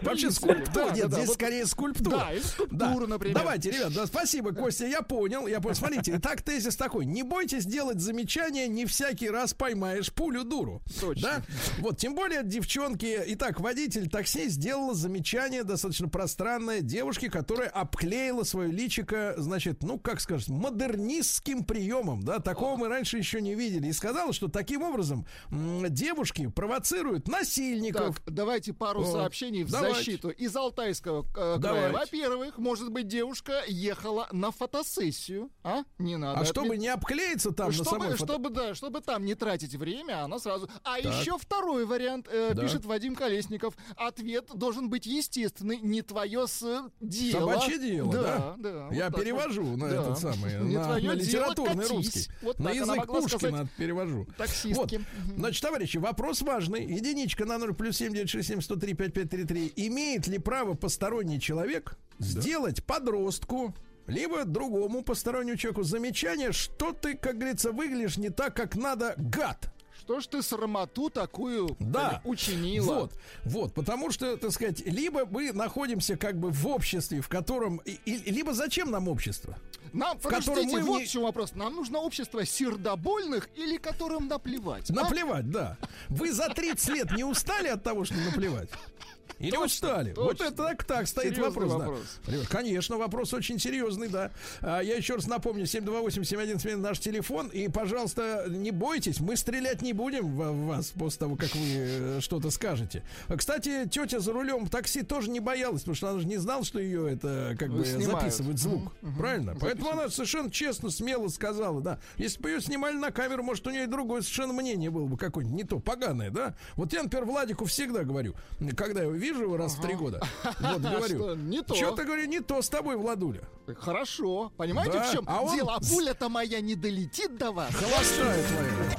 Вообще скульптура, да, нет, да, здесь вот скорее скульптура. Да, и скульптуру, да. например. Давайте, ребят, да, спасибо, Костя, я понял, я понял. Смотрите, так тезис такой: не бойтесь делать замечания, не всякий раз поймаешь пулю дуру. Точно. Да? Вот, тем более девчонки. Итак, водитель такси сделала замечание достаточно пространное девушке, которая обклеила свое личико, значит, ну, как скажешь, модернистским приемом, да, такого мы раньше еще не видели. И сказала, что таким образом м- девушки провоцируют насильников. Так, давайте пару вот. сообщений в защиту из Алтайского э, края. Во-первых, может быть, девушка ехала на фотосессию, а? Не надо. А отмет... чтобы не обклеиться там чтобы, на самой фото... чтобы, да, чтобы там не тратить время, она сразу... А так. еще второй вариант, э, да. пишет Вадим Колесников. Ответ должен быть естественный. Не твое с... дело. Собачье дело, да? да. да Я вот перевожу вот. на да. этот самый, не на, на литературный русский. Вот на язык Пушкина перевожу. Таксистки. Вот. Значит, товарищи, вопрос важный. Единичка на ноль плюс семь девятьсот шестьдесят семь сто три пятьдесят пять тридцать три. Имеет ли право посторонний человек да. сделать подростку либо другому постороннему человеку замечание, что ты, как говорится, выглядишь не так, как надо, гад? Что ж ты срамоту такую да. учинила? Вот, вот, потому что, так сказать, либо мы находимся как бы в обществе, в котором... И, и, либо зачем нам общество? Нам, в подождите, мы вот в чем вопрос. Нам нужно общество сердобольных или которым наплевать? Наплевать, а? да. Вы за тридцать лет не устали от того, что наплевать? Или точно, устали? Точно. Вот это так, так стоит вопрос, вопрос. Да. Конечно, вопрос очень серьезный, да. А, я еще раз напомню, семь два восемь семь один семь наш телефон. И, пожалуйста, не бойтесь, мы стрелять не будем в вас после того, как вы что-то скажете. Кстати, тетя за рулем такси тоже не боялась, потому что она же не знала, что ее это как вы бы снимают. записывает звук. Угу. Правильно? Запишу. Поэтому она совершенно честно, смело сказала, да. Если бы ее снимали на камеру, может, у нее и другое совершенно мнение было бы какое-нибудь не то, поганое, да. Вот я, например, Владику всегда говорю, когда я вижу раз ага. в три года. Вот говорю. Что-то говорю, не то с тобой, Владуля. Хорошо. Понимаете, да. в чем а он... дело? А пуля-то моя не долетит до вас. Холостая твоя.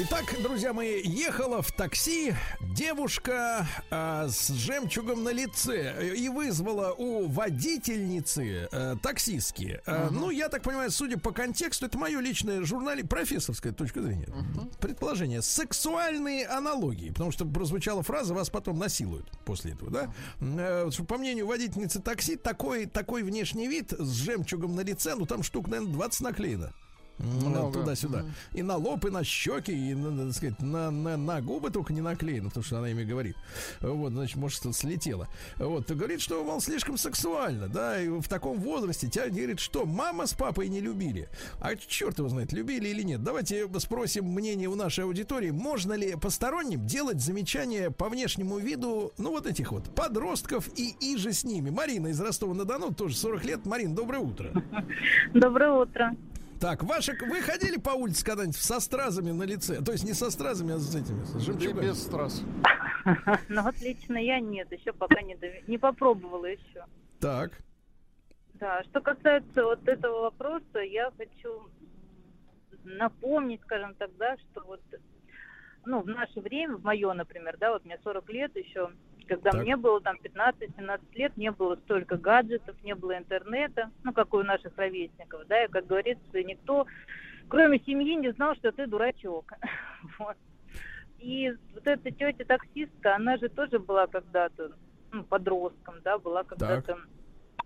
Итак, друзья мои, ехала в такси девушка э, с жемчугом на лице и вызвала у водительницы э, таксистки. Э, uh-huh. Ну, я так понимаю, судя по контексту, это мое личное журнали... профессорское точка зрения. Uh-huh. Предположение. Сексуальные аналогии. Потому что прозвучала фраза, вас потом насилуют после этого, да? Uh-huh. Э, по мнению водительницы такси, такой, такой внешний вид с жемчугом на лице, ну, там штук, наверное, двадцать наклеено. Много. Туда-сюда. Mm-hmm. И на лоб, и на щеки, и, так сказать, на, на, на губы только не наклеено, потому что она ими говорит. Вот, значит, может, что-то слетело. Вот, говорит, что, мол, слишком сексуально, да, и в таком возрасте тебя говорит, что мама с папой не любили. А черт его знает, любили или нет. Давайте спросим мнение у нашей аудитории, можно ли посторонним делать замечания по внешнему виду, ну, вот этих вот подростков и иже с ними. Марина из Ростова-на-Дону, тоже сорок лет. Марина, доброе утро. Доброе утро. Так, ваши, вы ходили по улице когда-нибудь со стразами на лице? То есть не со стразами, а с этими, с жемчугами? Без страз. Ну, отлично, я нет, еще пока не, дов... не попробовала еще. Так. Да, что касается вот этого вопроса, я хочу напомнить, скажем так, да, что вот, ну, в наше время, в мое, например, да, вот мне сорок лет еще, когда так. мне было там пятнадцать-семнадцать лет, не было столько гаджетов, не было интернета, ну, как и у наших ровесников, да, и, как говорится, никто, кроме семьи, не знал, что ты дурачок, вот. И вот эта тетя-таксистка, она же тоже была когда-то, ну, подростком, да, была когда-то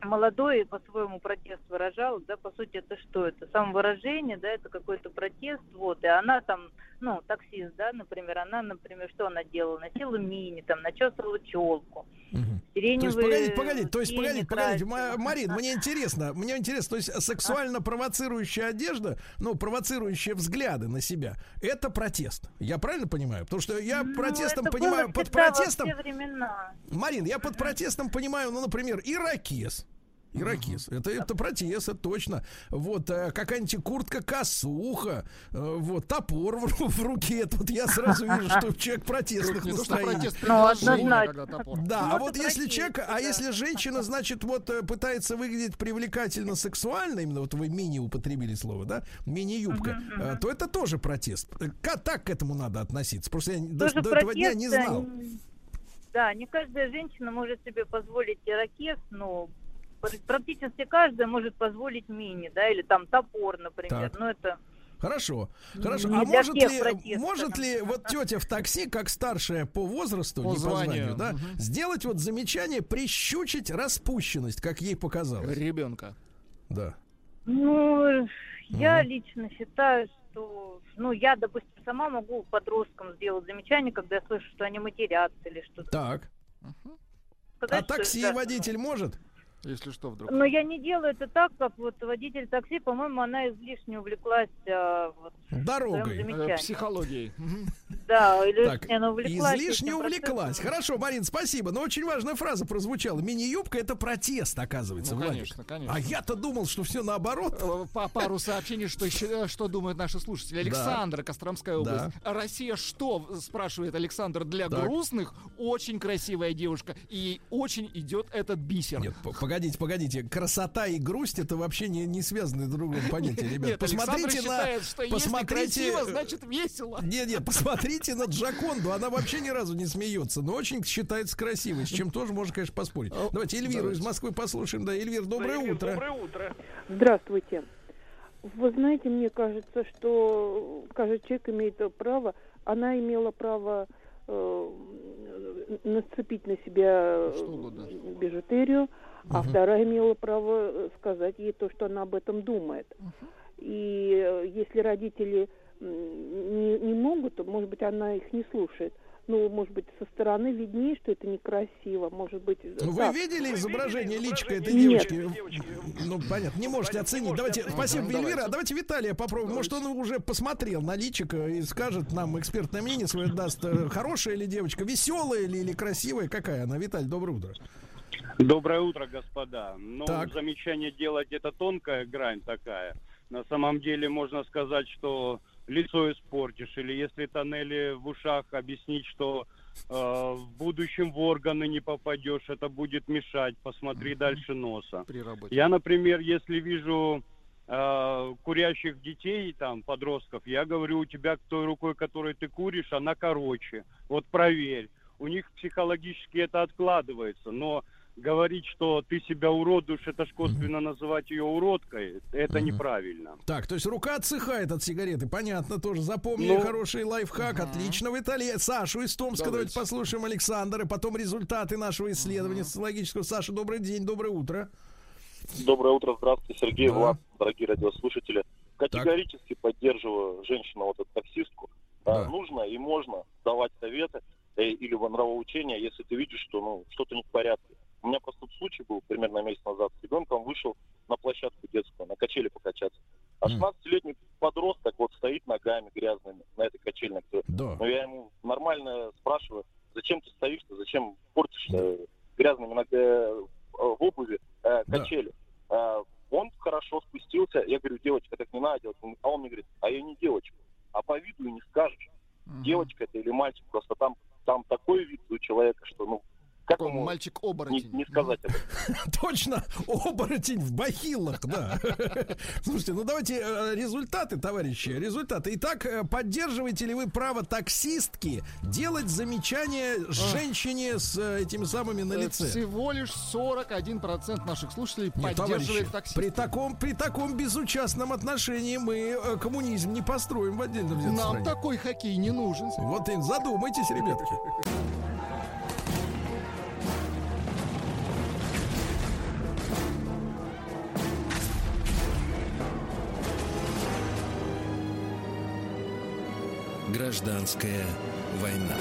молодой по-своему протест выражал, да, по сути, это что? Это самовыражение, да, это какой-то протест, вот, и она там, ну, таксист, да, например, она, например, что она делала? Носила мини, там, начесывала челку. Угу. Сиреневые... То есть, погодите, погодите, то есть, погодите, погодите, Марин, мне интересно, мне интересно, то есть, сексуально провоцирующая одежда, ну, провоцирующие взгляды на себя, это протест, я правильно понимаю? Потому что я протестом ну, понимаю, под протестом... Марин, я под протестом понимаю, ну, например, ирокез. Ирокез. Это, это протест, это точно. Вот, какая-нибудь куртка-косуха, вот, топор в, в руке. Тут я сразу вижу, что человек протестных настроений. Да, а вот если человек, а если женщина, значит, вот пытается выглядеть привлекательно сексуально, именно вот вы мини употребили слово, да, мини-юбка, то это тоже протест. Так к этому надо относиться. Просто я до этого дня не знал. Да, не каждая женщина может себе позволить ирокез, но практически каждая может позволить мини, да, или там топор, например. Так. Но это хорошо, хорошо. Не а может ли, протеста, может ли вот тетя в такси, как старшая по возрасту, по не званию, по званию, да, угу. сделать вот замечание, прищучить распущенность, как ей показалось? Ребенка. Да. Ну, я угу. лично считаю, что, ну, я, допустим, сама могу подросткам сделать замечание, когда я слышу, что они матерятся или что-то. Так. Угу. Сказать, а такси что, водитель ну... может? Если что, вдруг. Но я не делаю это так, как вот водитель такси, по-моему, она излишне увлеклась а, вот, дорогой, э, психологией. Да, излишне она увлеклась. Излишне увлеклась. Хорошо, Марин, спасибо. Но очень важная фраза прозвучала. Мини-юбка — это протест, оказывается, Владик. Конечно, конечно. А я-то думал, что все наоборот. По пару сообщений, что думают наши слушатели. Александр, Костромская область. Россия что, спрашивает Александр, для грустных? Очень красивая девушка. И очень идет этот бисер. Погодите, погодите, красота и грусть — это вообще не, не связаны друг с другом понятия, ребят. Нет, посмотрите считает, на... что посмотрите... если красиво, значит весело. Нет-нет, посмотрите на Джоконду, она вообще ни разу не смеется, но очень считается красивой, с чем тоже можно, конечно, поспорить. Давайте Эльвиру Давайте. из Москвы послушаем. Да, Эльвир, доброе Эльвир, утро. Доброе утро. Здравствуйте. Вы знаете, мне кажется, что каждый человек имеет право, она имела право э, нацепить на себя бижутерию, а uh-huh. вторая имела право сказать ей то, что она об этом думает. Uh-huh. И если родители не, не могут, то, может быть, она их не слушает. Ну, может быть, со стороны виднее, что это некрасиво, может быть... Ну, вы видели изображение личка этой девочки? Нет. Ну, понятно, не можете оценить. Давайте, спасибо, Эльвира. Давайте Виталия попробуем. Может, он уже посмотрел на личико и скажет нам экспертное мнение свое даст. Хорошая ли девочка, веселая ли или красивая? Какая она? Виталь, доброе утро. Доброе утро, господа. Ну, так. замечание делать — это тонкая грань такая. На самом деле можно сказать, что лицо испортишь, или если тоннели в ушах, объяснить, что э, в будущем в органы не попадешь, это будет мешать. Посмотри mm-hmm. дальше носа. Я, например, если вижу э, курящих детей, там, подростков, я говорю, у тебя той рукой, которой ты куришь, она короче. Вот проверь. У них психологически это откладывается, но... говорить, что ты себя уродуешь, это ж косвенно mm-hmm. называть ее уродкой, это mm-hmm. неправильно. Так, то есть рука отсыхает от сигареты, понятно, тоже запомнили. Но... хороший лайфхак, mm-hmm. отлично. В Италии Сашу из Томска, давайте. давайте послушаем Александра, и потом результаты нашего исследования mm-hmm. социологического. Саша, добрый день, доброе утро. Доброе утро, здравствуйте, Сергей, да. Влад, дорогие радиослушатели. Категорически так. поддерживаю женщину, вот эту таксистку. Да. Нужно и можно давать советы или нравоучения, если ты видишь, что ну, что-то не в порядке. У меня просто случай был примерно месяц назад. С ребенком вышел на площадку детскую, на качели покачаться. А шестнадцатилетний подросток вот стоит ногами грязными на этой качельной. Да. Но я ему нормально спрашиваю, зачем ты стоишь-то, зачем портишь да. грязными ног... в обуви э, качели. Да. Он хорошо спустился. Я говорю, девочка, так не надо делать. А он мне говорит, а я не девочка. А по виду не скажешь, угу. девочка это или мальчик. Просто там, там такой вид у человека, что... ну как ему мальчик-оборотень. Не, не сказать это. Точно, оборотень в бахилах, да. Слушайте, ну давайте результаты, товарищи, результаты. Итак, поддерживаете ли вы право таксистки делать замечания женщине с этими самыми на лице? Всего лишь сорок один процент наших слушателей поддерживает таксистку. При таком, при таком безучастном отношении мы коммунизм не построим в отдельном взятой стране. Нам такой хоккей не нужен. Вот и задумайтесь, ребятки. Гражданская война.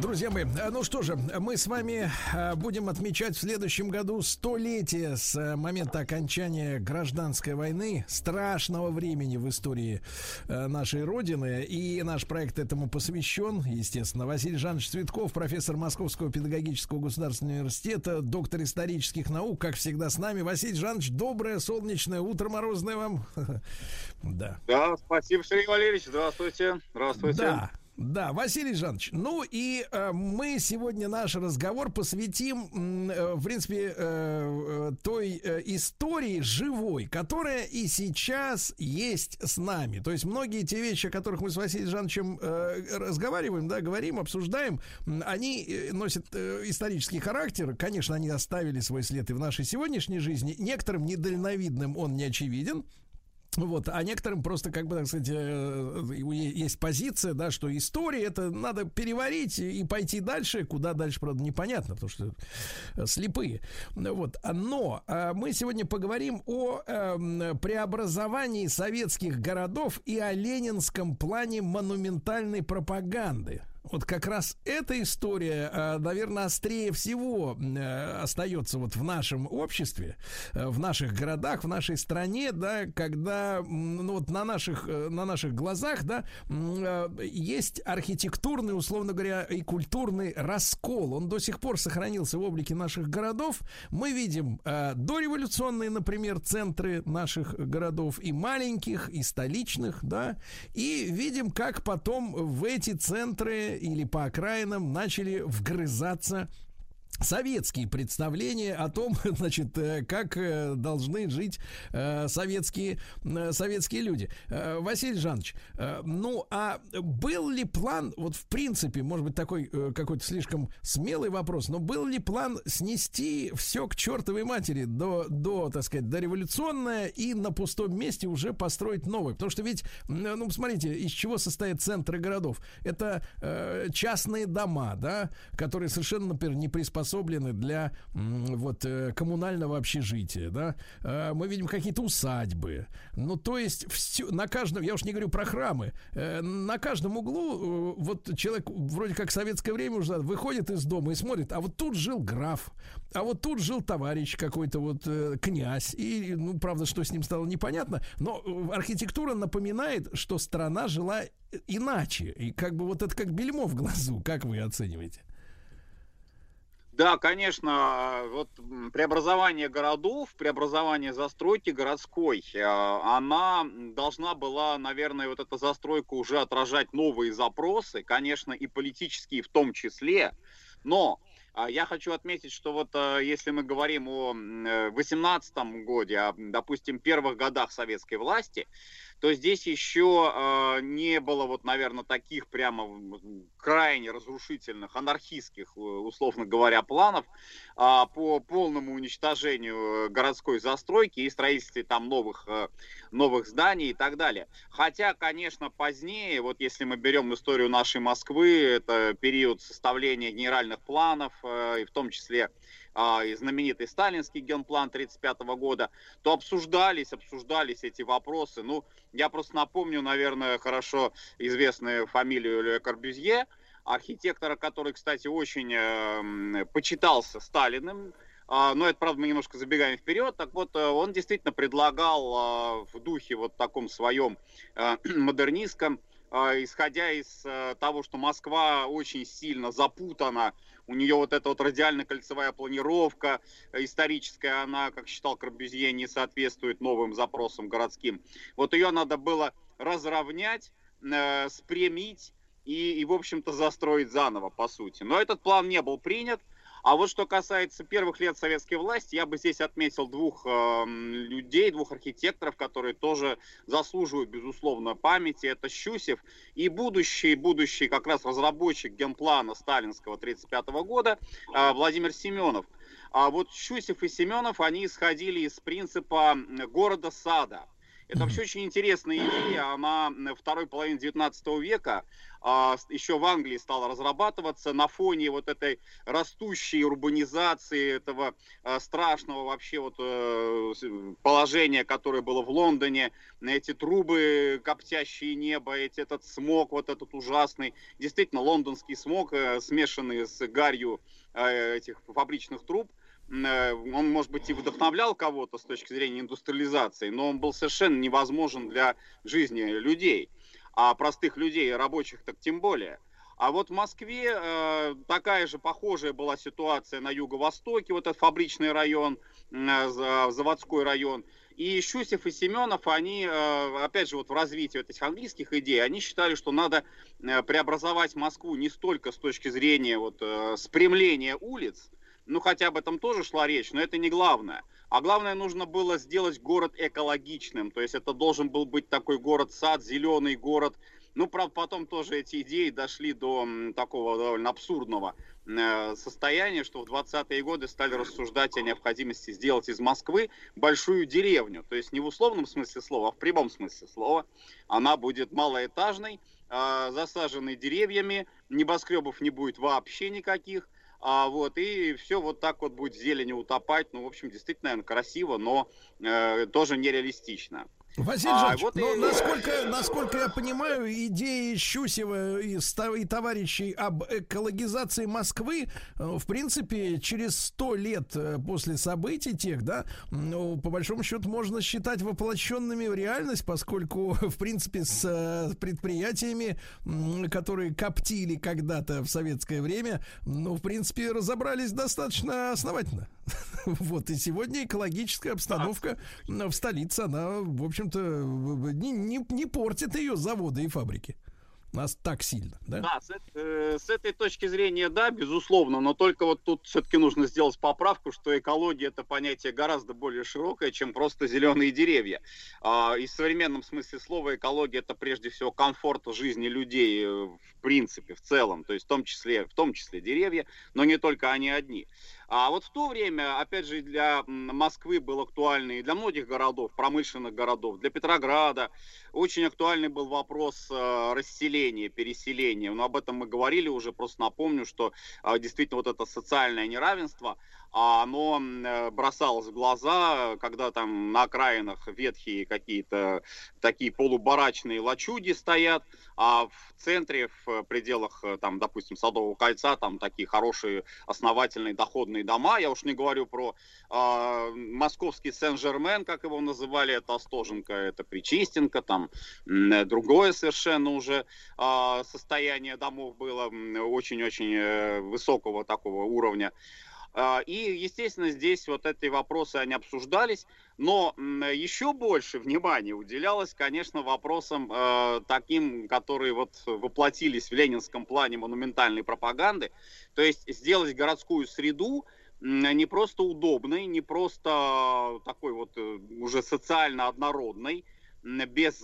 Друзья мои, ну что же, мы с вами будем отмечать в следующем году столетие с момента окончания гражданской войны, страшного времени в истории нашей Родины. И наш проект этому посвящен, естественно. Василий Жанович Цветков, профессор Московского педагогического государственного университета, доктор исторических наук, как всегда с нами. Василий Жанович, доброе солнечное утро, морозное вам. Да. Да, спасибо, Сергей Валерьевич. Здравствуйте. Здравствуйте. Да. Да, Василий Жанович, ну и э, мы сегодня наш разговор посвятим, э, в принципе, э, той э, истории живой, которая и сейчас есть с нами. То есть многие те вещи, о которых мы с Василием Жановичем э, разговариваем, да, говорим, обсуждаем, они носят э, исторический характер. Конечно, они оставили свой след и в нашей сегодняшней жизни. Некоторым недальновидным он не очевиден. Вот, а некоторым просто, как бы, так сказать, есть позиция, да, что история, это надо переварить и пойти дальше, куда дальше, правда, непонятно, потому что слепые. Вот, но мы сегодня поговорим о преобразовании советских городов и о ленинском плане монументальной пропаганды. Вот как раз эта история, наверное, острее всего остается вот в нашем обществе, в наших городах, в нашей стране, да, когда, ну, вот на наших, на наших глазах, да, есть архитектурный, условно говоря, и культурный раскол. Он до сих пор сохранился в облике наших городов. Мы видим дореволюционные, например, центры наших городов, и маленьких, и столичных, да, и видим, как потом в эти центры или по окраинам начали вгрызаться советские представления о том, значит, как должны жить советские, советские люди. Василий Жанович, ну а был ли план, вот в принципе, может быть, такой какой-то слишком смелый вопрос, но был ли план снести все к чертовой матери до, до, так сказать, дореволюционное и на пустом месте уже построить новое? Потому что ведь, ну, посмотрите, из чего состоят центры городов. Это частные дома, да, которые совершенно, например, не приспособлены для вот коммунального общежития, да, мы видим какие-то усадьбы, ну, то есть все, на каждом, я уж не говорю про храмы, на каждом углу вот человек вроде как в советское время уже выходит из дома и смотрит, а вот тут жил граф, а вот тут жил товарищ какой-то, вот князь, и, ну, правда, что с ним стало, непонятно, но архитектура напоминает, что страна жила иначе, и как бы вот это как бельмо в глазу, как вы оцениваете? Да, конечно, вот преобразование городов, преобразование застройки городской, она должна была, наверное, вот эта застройка уже отражать новые запросы, конечно, и политические в том числе, но я хочу отметить, что вот если мы говорим о восемнадцатом годе, о, допустим, первых годах советской власти, то здесь еще не было, вот, наверное, таких прямо крайне разрушительных, анархистских, условно говоря, планов по полному уничтожению городской застройки и строительстве там новых, новых зданий и так далее. Хотя, конечно, позднее, вот если мы берем историю нашей Москвы, это период составления генеральных планов, и в том числе и знаменитый сталинский генплан тридцать пятого года, то обсуждались, обсуждались эти вопросы. Ну, я просто напомню, наверное, хорошо известную фамилию Ле Корбюзье, архитектора, который, кстати, очень э, почитался Сталиным. Но это, правда, мы немножко забегаем вперед. Так вот, он действительно предлагал в духе вот таком своем модернистском, исходя из того, что Москва очень сильно запутана, у нее вот эта вот радиально-кольцевая планировка историческая, она, как считал Корбюзье, не соответствует новым запросам городским. Вот ее надо было разровнять, э, спрямить и, и, в общем-то, застроить заново, по сути. Но этот план не был принят. А вот что касается первых лет советской власти, я бы здесь отметил двух э, людей, двух архитекторов, которые тоже заслуживают, безусловно, памяти. Это Щусев и будущий, будущий как раз разработчик генплана сталинского тридцать пятого года э, Владимир Семенов. А вот Щусев и Семенов, они исходили из принципа города-сада. Это вообще очень интересная идея, она во второй половине девятнадцатого века еще в Англии стала разрабатываться на фоне вот этой растущей урбанизации, этого страшного вообще вот положения, которое было в Лондоне, эти трубы, коптящие небо, эти, этот смог, вот этот ужасный, действительно лондонский смог, смешанный с гарью этих фабричных труб. Он, может быть, и вдохновлял кого-то с точки зрения индустриализации, но он был совершенно невозможен для жизни людей, а простых людей, рабочих так тем более. А вот в Москве э, такая же похожая была ситуация на юго-востоке, вот этот фабричный район, э, заводской район. И Щусев и Семенов, они, э, опять же, вот в развитии вот этих английских идей, они считали, что надо э, преобразовать Москву не столько с точки зрения вот, э, спрямления улиц, ну, хотя об этом тоже шла речь, но это не главное. А главное, нужно было сделать город экологичным. То есть это должен был быть такой город-сад, зеленый город. Ну, правда, потом тоже эти идеи дошли до такого довольно абсурдного состояния, что в двадцатые годы стали рассуждать о необходимости сделать из Москвы большую деревню. То есть не в условном смысле слова, а в прямом смысле слова. Она будет малоэтажной, засаженной деревьями, небоскребов не будет вообще никаких. А вот, и все вот так вот будет зеленью утопать. Ну, в общем, действительно, наверное, красиво, но э, тоже нереалистично. Василий а, Жанович, вот но и... насколько, насколько я понимаю, идеи Щусева и, и товарищей об экологизации Москвы, в принципе, через сто лет после событий тех, да, ну, по большому счету, можно считать воплощенными в реальность, поскольку, в принципе, с предприятиями, которые коптили когда-то в советское время, ну, в принципе, разобрались достаточно основательно. Вот, и сегодня экологическая обстановка в столице, она, в общем, Не, не, не портит ее заводы и фабрики. Нас так сильно, да? Да, с, э, с этой точки зрения, да, безусловно, но только вот тут все-таки нужно сделать поправку, что экология — это понятие гораздо более широкое, чем просто зеленые деревья. А, и в современном смысле слова экология — это прежде всего комфорт жизни людей в принципе, в целом, то есть в том числе, в том числе деревья, но не только они одни. А вот в то время, опять же, для Москвы был актуальный, и для многих городов, промышленных городов, для Петрограда очень актуальный был вопрос расселения, переселения. Но об этом мы говорили уже, просто напомню, что действительно вот это социальное неравенство, оно бросалось в глаза, когда там на окраинах ветхие какие-то такие полубарачные лачуги стоят, а в центре, в пределах, там, допустим, Садового кольца, там такие хорошие, основательные, доходные дома. Я уж не говорю про э, московский Сен-Жермен, как его называли, это Остоженка, это Причистенка, там э, другое совершенно уже э, состояние домов было очень-очень высокого такого уровня. И, естественно, здесь вот эти вопросы, они обсуждались, но еще больше внимания уделялось, конечно, вопросам э, таким, которые вот воплотились в ленинском плане монументальной пропаганды, то есть сделать городскую среду не просто удобной, не просто такой вот уже социально однородной, без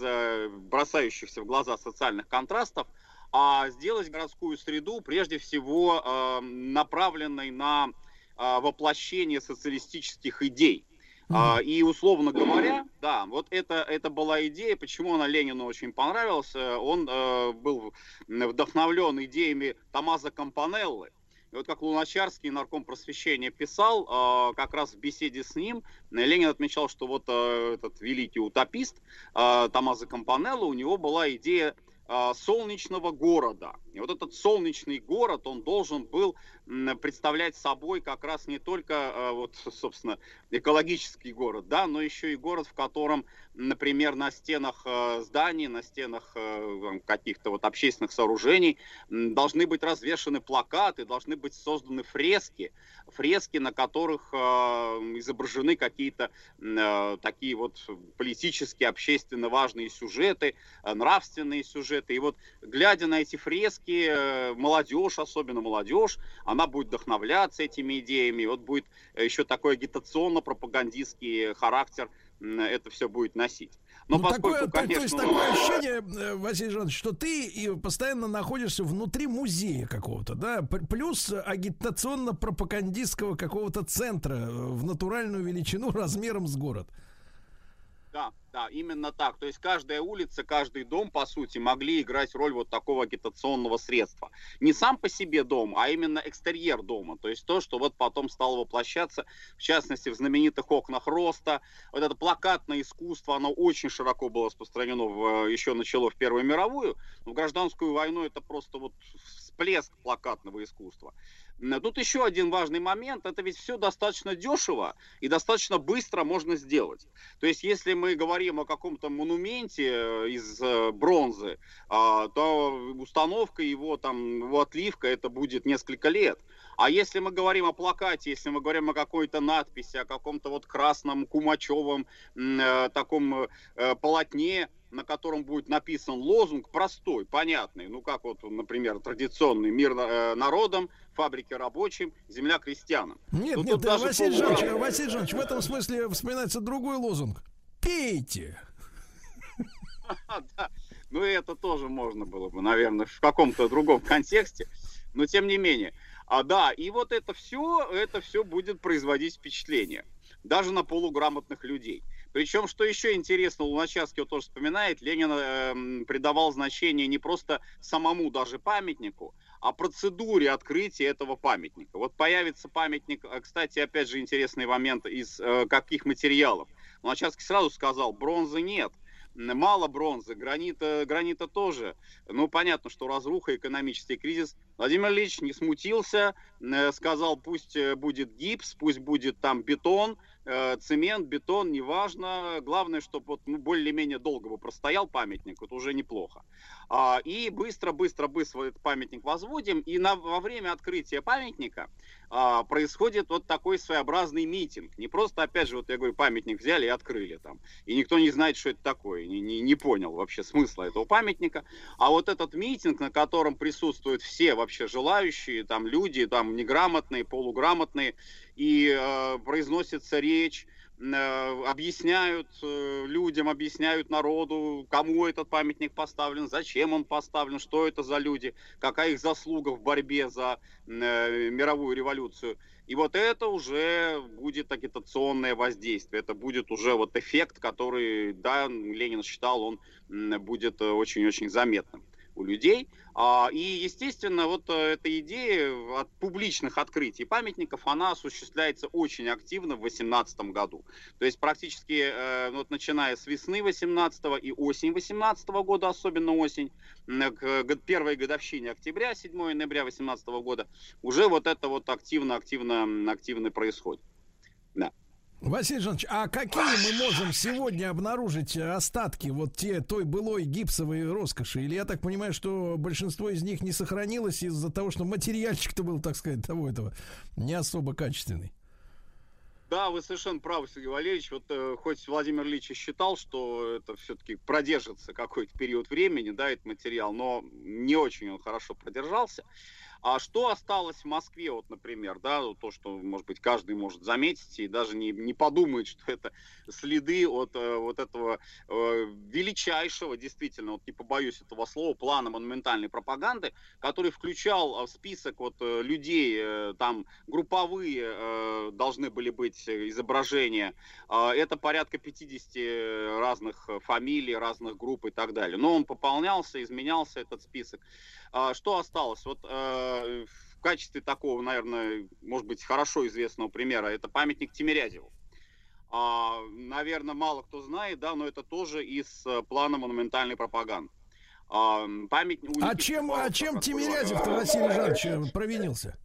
бросающихся в глаза социальных контрастов, а сделать городскую среду прежде всего э, направленной на воплощение социалистических идей. Mm-hmm. И, условно говоря, да, вот это, это была идея, почему она Ленину очень понравилась. Он э, был вдохновлен идеями Томмазо Кампанеллы. И вот как Луначарский, нарком просвещения, писал, э, как раз в беседе с ним, Ленин отмечал, что вот э, этот великий утопист э, Томмазо Кампанелло, у него была идея солнечного города. И вот этот солнечный город, он должен был представлять собой как раз не только, вот, собственно, экологический город, да, но еще и город, в котором, например, на стенах зданий, на стенах каких-то вот общественных сооружений должны быть развешаны плакаты, должны быть созданы фрески, фрески, на которых изображены какие-то такие вот политически, общественно важные сюжеты, нравственные сюжеты. И вот, глядя на эти фрески, молодежь, особенно молодежь, она будет вдохновляться этими идеями. И вот будет еще такой агитационно-пропагандистский характер это все будет носить. Но ну, поскольку, такое, конечно... То есть такое ощущение, Василий Жанович, что ты постоянно находишься внутри музея какого-то, да? Плюс агитационно-пропагандистского какого-то центра в натуральную величину размером с город. Да, да, именно так. То есть каждая улица, каждый дом, по сути, могли играть роль вот такого агитационного средства. Не сам по себе дом, а именно экстерьер дома. То есть то, что вот потом стало воплощаться, в частности, в знаменитых окнах роста. Вот это плакатное искусство, оно очень широко было распространено, в, еще начало в Первую мировую. Но в гражданскую войну это просто вот всплеск плакатного искусства. Тут еще один важный момент, это ведь все достаточно дешево и достаточно быстро можно сделать. То есть, если мы говорим о каком-то монументе из бронзы, то установка его, там, его отливка, это будет несколько лет. А если мы говорим о плакате, если мы говорим о какой-то надписи, о каком-то вот красном кумачевом таком полотне, на котором будет написан лозунг простой, понятный, ну как вот, например, традиционный: мир народам, фабрики рабочим, земля крестьянам. Нет, тут, нет, тут да, даже Василий Жанович, Василий Жанович, в этом смысле вспоминается другой лозунг: пейте. Ну и это тоже можно было бы, наверное, в каком-то другом контексте, но тем не менее. А да, и вот это все, это все будет производить впечатление, даже на полуграмотных людей. Причем, что еще интересно, Луначарский тоже вспоминает, Ленин э, придавал значение не просто самому даже памятнику, а процедуре открытия этого памятника. Вот появится памятник, кстати, опять же интересный момент, из э, каких материалов. Луначарский сразу сказал: бронзы нет. Мало бронзы, гранита, гранита тоже. Ну, понятно, что разруха, экономический кризис. Владимир Ильич не смутился, сказал, пусть будет гипс, пусть будет там бетон, цемент, бетон, неважно. Главное, чтобы вот, ну, более-менее долго бы простоял памятник, это уже неплохо. И быстро-быстро-быстро этот памятник возводим. И на, во время открытия памятника происходит вот такой своеобразный митинг. Не просто, опять же, вот я говорю, памятник взяли и открыли там. И никто не знает, что это такое. Не, не, не понял вообще смысла этого памятника. А вот этот митинг, на котором присутствуют все вообще желающие, там люди, там неграмотные, полуграмотные, и э, произносится речь, э, объясняют э, людям, объясняют народу, кому этот памятник поставлен, зачем он поставлен, что это за люди, какая их заслуга в борьбе за э, мировую революцию. И вот это уже будет агитационное воздействие, это будет уже вот эффект, который, да, Ленин считал, он э, будет очень-очень заметным у людей. И, естественно, вот эта идея от публичных открытий памятников, она осуществляется очень активно в восемнадцатом году. То есть практически вот, начиная с весны восемнадцатого и осень восемнадцатого года, особенно осень, к первой годовщине октября, седьмого ноября восемнадцатого года, уже вот это вот активно, активно, активно происходит. Да. Василий Жанович, а какие мы можем сегодня обнаружить остатки вот те, той былой гипсовой роскоши? Или я так понимаю, что большинство из них не сохранилось из-за того, что материальчик-то был, так сказать, того этого не особо качественный? Да, вы совершенно правы, Сергей Валерьевич. Вот э, хоть Владимир Ильич считал, что это все-таки продержится какой-то период времени, да, этот материал, но не очень он хорошо продержался. А что осталось в Москве, вот, например, да, то, что, может быть, каждый может заметить и даже не, не подумает, что это следы от э, вот этого э, величайшего, действительно, вот не побоюсь этого слова, плана монументальной пропаганды, который включал в список вот людей, э, там, групповые э, должны были быть изображения, э, это порядка пятьдесят разных фамилий, разных групп и так далее. Но он пополнялся, изменялся этот список. Э, что осталось? Вот э, в качестве такого, наверное, может быть, хорошо известного примера, это памятник Тимирязеву. А, наверное, мало кто знает, да, но это тоже из плана монументальной пропаганды. А, память... а чем, а чем Тимирязев-то, Василий Жанович, провинился?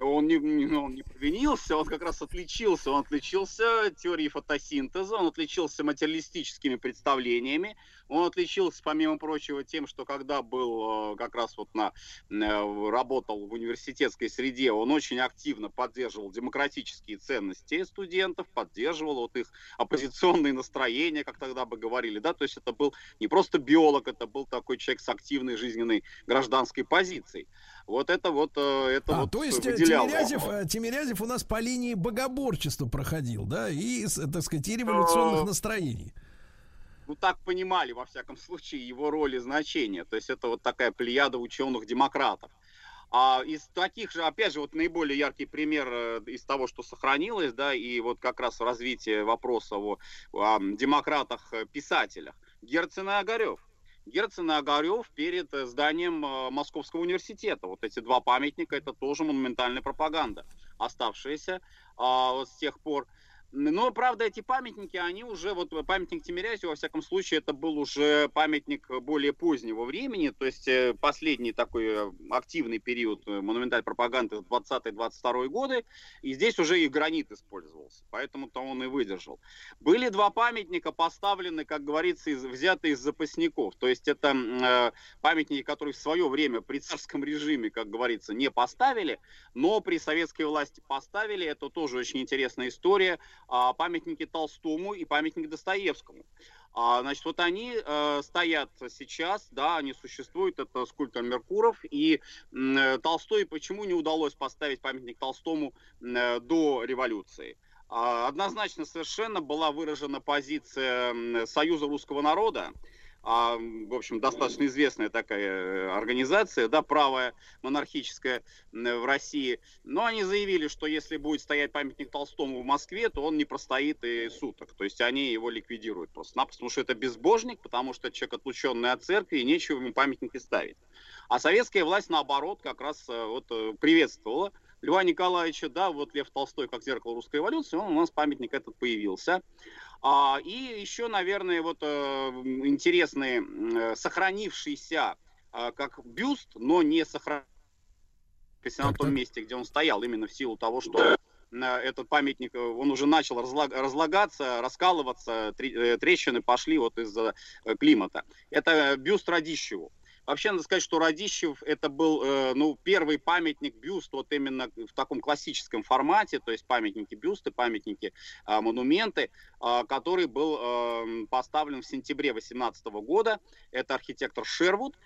Он не, он не провинился, он как раз отличился. Он отличился теорией фотосинтеза, он отличился материалистическими представлениями, он отличился, помимо прочего, тем, что когда был как раз вот на, работал в университетской среде, он очень активно поддерживал демократические ценности студентов, поддерживал вот их оппозиционные настроения, как тогда бы говорили, да, то есть это был не просто биолог, это был такой человек с активной жизненной гражданской позицией. Вот это вот, это а, вот то есть Тимирязев, Тимирязев у нас по линии богоборчества проходил, да, и, так сказать, и революционных настроений. Ну, так понимали, во всяком случае, его роль и значение. То есть это вот такая плеяда ученых-демократов. А из таких же, опять же, вот наиболее яркий пример из того, что сохранилось, да, и вот как раз развитие вопроса о, о демократах-писателях. Герцен и Огарев. Герцен и Огарев перед зданием Московского университета. Вот эти два памятника, это тоже монументальная пропаганда, оставшаяся а, с тех пор. Но, правда, эти памятники, они уже, вот памятник Тимирязеву, во всяком случае, это был уже памятник более позднего времени, то есть последний такой активный период монументальной пропаганды двадцатые-двадцать вторые годы, и здесь уже и гранит использовался, поэтому-то он и выдержал. Были два памятника поставлены, как говорится, из, взяты из запасников, то есть это э, памятники, которые в свое время при царском режиме, как говорится, не поставили, но при советской власти поставили, это тоже очень интересная история, памятники Толстому и памятник Достоевскому. Значит, вот они стоят сейчас, да, они существуют, это скульптор Меркуров, и Толстой, почему не удалось поставить памятник Толстому до революции? Однозначно совершенно была выражена позиция Союза русского народа, в общем, достаточно известная такая организация, да, правая, монархическая в России. Но они заявили, что если будет стоять памятник Толстому в Москве, то он не простоит и суток. То есть они его ликвидируют просто-напросто, потому что это безбожник, потому что человек отлученный от церкви, и нечего ему памятники ставить. А советская власть, наоборот, как раз вот приветствовала Льва Николаевича, да, вот Лев Толстой как зеркало русской революции, он у нас памятник этот появился. А, и еще, наверное, вот э, интересный э, сохранившийся э, как бюст, но не сохранившийся на том месте, где он стоял, именно в силу того, что э, этот памятник, он уже начал разлаг, разлагаться, раскалываться, трещины пошли вот из-за климата. Это бюст Радищеву. Вообще, надо сказать, что Радищев это был ну, первый памятник бюст, вот именно в таком классическом формате, то есть памятники бюсты, памятники монументы, который был поставлен в сентябре две тысячи восемнадцатого года. Это архитектор Шервуд.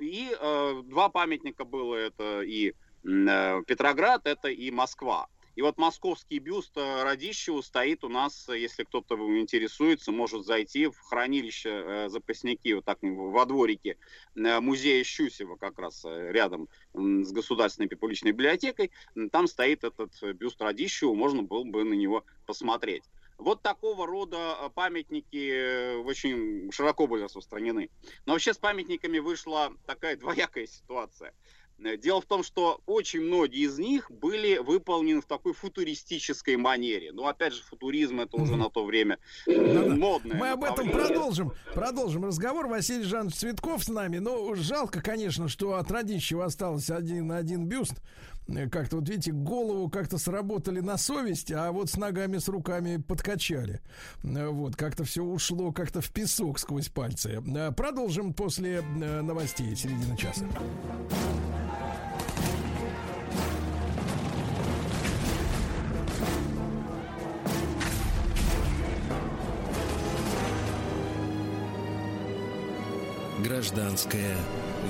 И два памятника было, это и Петроград, это и Москва. И вот московский бюст Радищеву стоит у нас, если кто-то интересуется, может зайти в хранилище запасники, вот так во дворике музея Щусева, как раз рядом с Государственной публичной библиотекой. Там стоит этот бюст Радищеву, можно было бы на него посмотреть. Вот такого рода памятники очень широко были распространены. Но вообще с памятниками вышла такая двоякая ситуация. Дело в том, что очень многие из них были выполнены в такой футуристической манере. Но, опять же, футуризм это уже mm-hmm. на то время mm-hmm. модное. Мы об этом продолжим, продолжим разговор. Василий Жанович Цветков с нами. Но жалко, конечно, что от Радищева остался один, один бюст. Как-то, вот видите, голову как-то сработали на совесть, а вот с ногами, с руками подкачали. Вот, как-то все ушло как-то в песок сквозь пальцы. Продолжим после новостей середины часа. Гражданская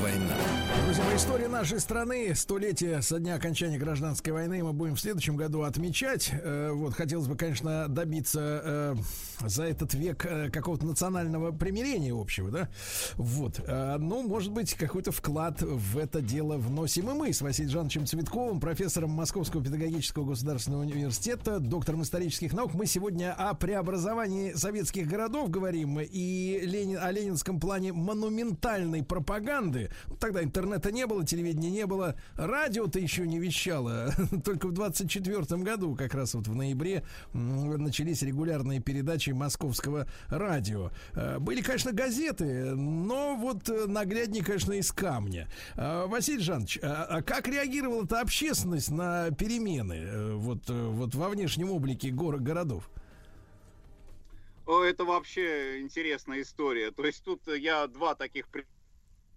война. Друзья, история нашей страны, столетие со дня окончания гражданской войны мы будем в следующем году отмечать. Вот, хотелось бы, конечно, добиться э, за этот век какого-то национального примирения общего, да? Вот. Ну, может быть, какой-то вклад в это дело вносим и мы с Василием Жановичем Цветковым, профессором Московского педагогического государственного университета, доктором исторических наук. Мы сегодня о преобразовании советских городов говорим и Ленин, о ленинском плане монументальной пропаганды. Тогда интернета не было, телевидения не было, радио-то еще не вещало. Только в двадцать четвёртом году, как раз вот в ноябре, начались регулярные передачи московского радио. Были, конечно, газеты, но вот нагляднее, конечно, из камня. Василий Жанович, а как реагировала-то общественность на перемены вот, вот во внешнем облике город, городов? Это вообще интересная история. То есть тут я два таких примера.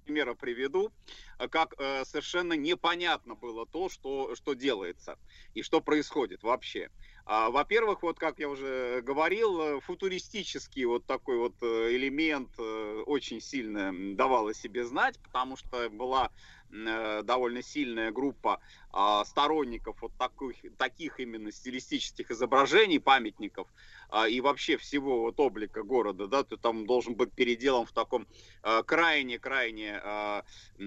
Примера приведу, как э, совершенно непонятно было то, что, что делается и что происходит вообще. А, во-первых, вот как я уже говорил, футуристический вот такой вот элемент э, очень сильно давал о себе знать, потому что была э, довольно сильная группа э, сторонников вот таких, таких именно стилистических изображений, памятников, и вообще всего вот облика города, да, ты там должен быть переделан в таком крайне-крайне э, э,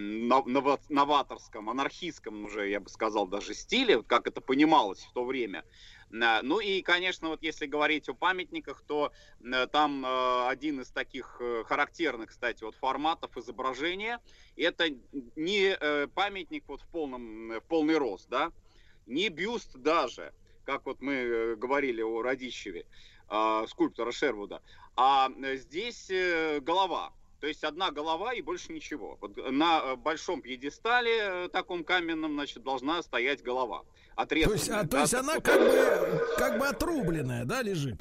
новаторском, анархистском уже, я бы сказал, даже стиле, как это понималось в то время. Ну и, конечно, вот если говорить о памятниках, то там один из таких характерных, кстати, вот форматов изображения, это не памятник вот в, полном, в полный рост, да, не бюст даже, как вот мы говорили о Радищеве, скульптора Шервуда, а здесь голова. То есть одна голова и больше ничего. Вот на большом пьедестале, таком каменном, значит, должна стоять голова. Отрезанная, то есть, а, да, то есть она вот... как бы, как бы отрубленная, да, лежит?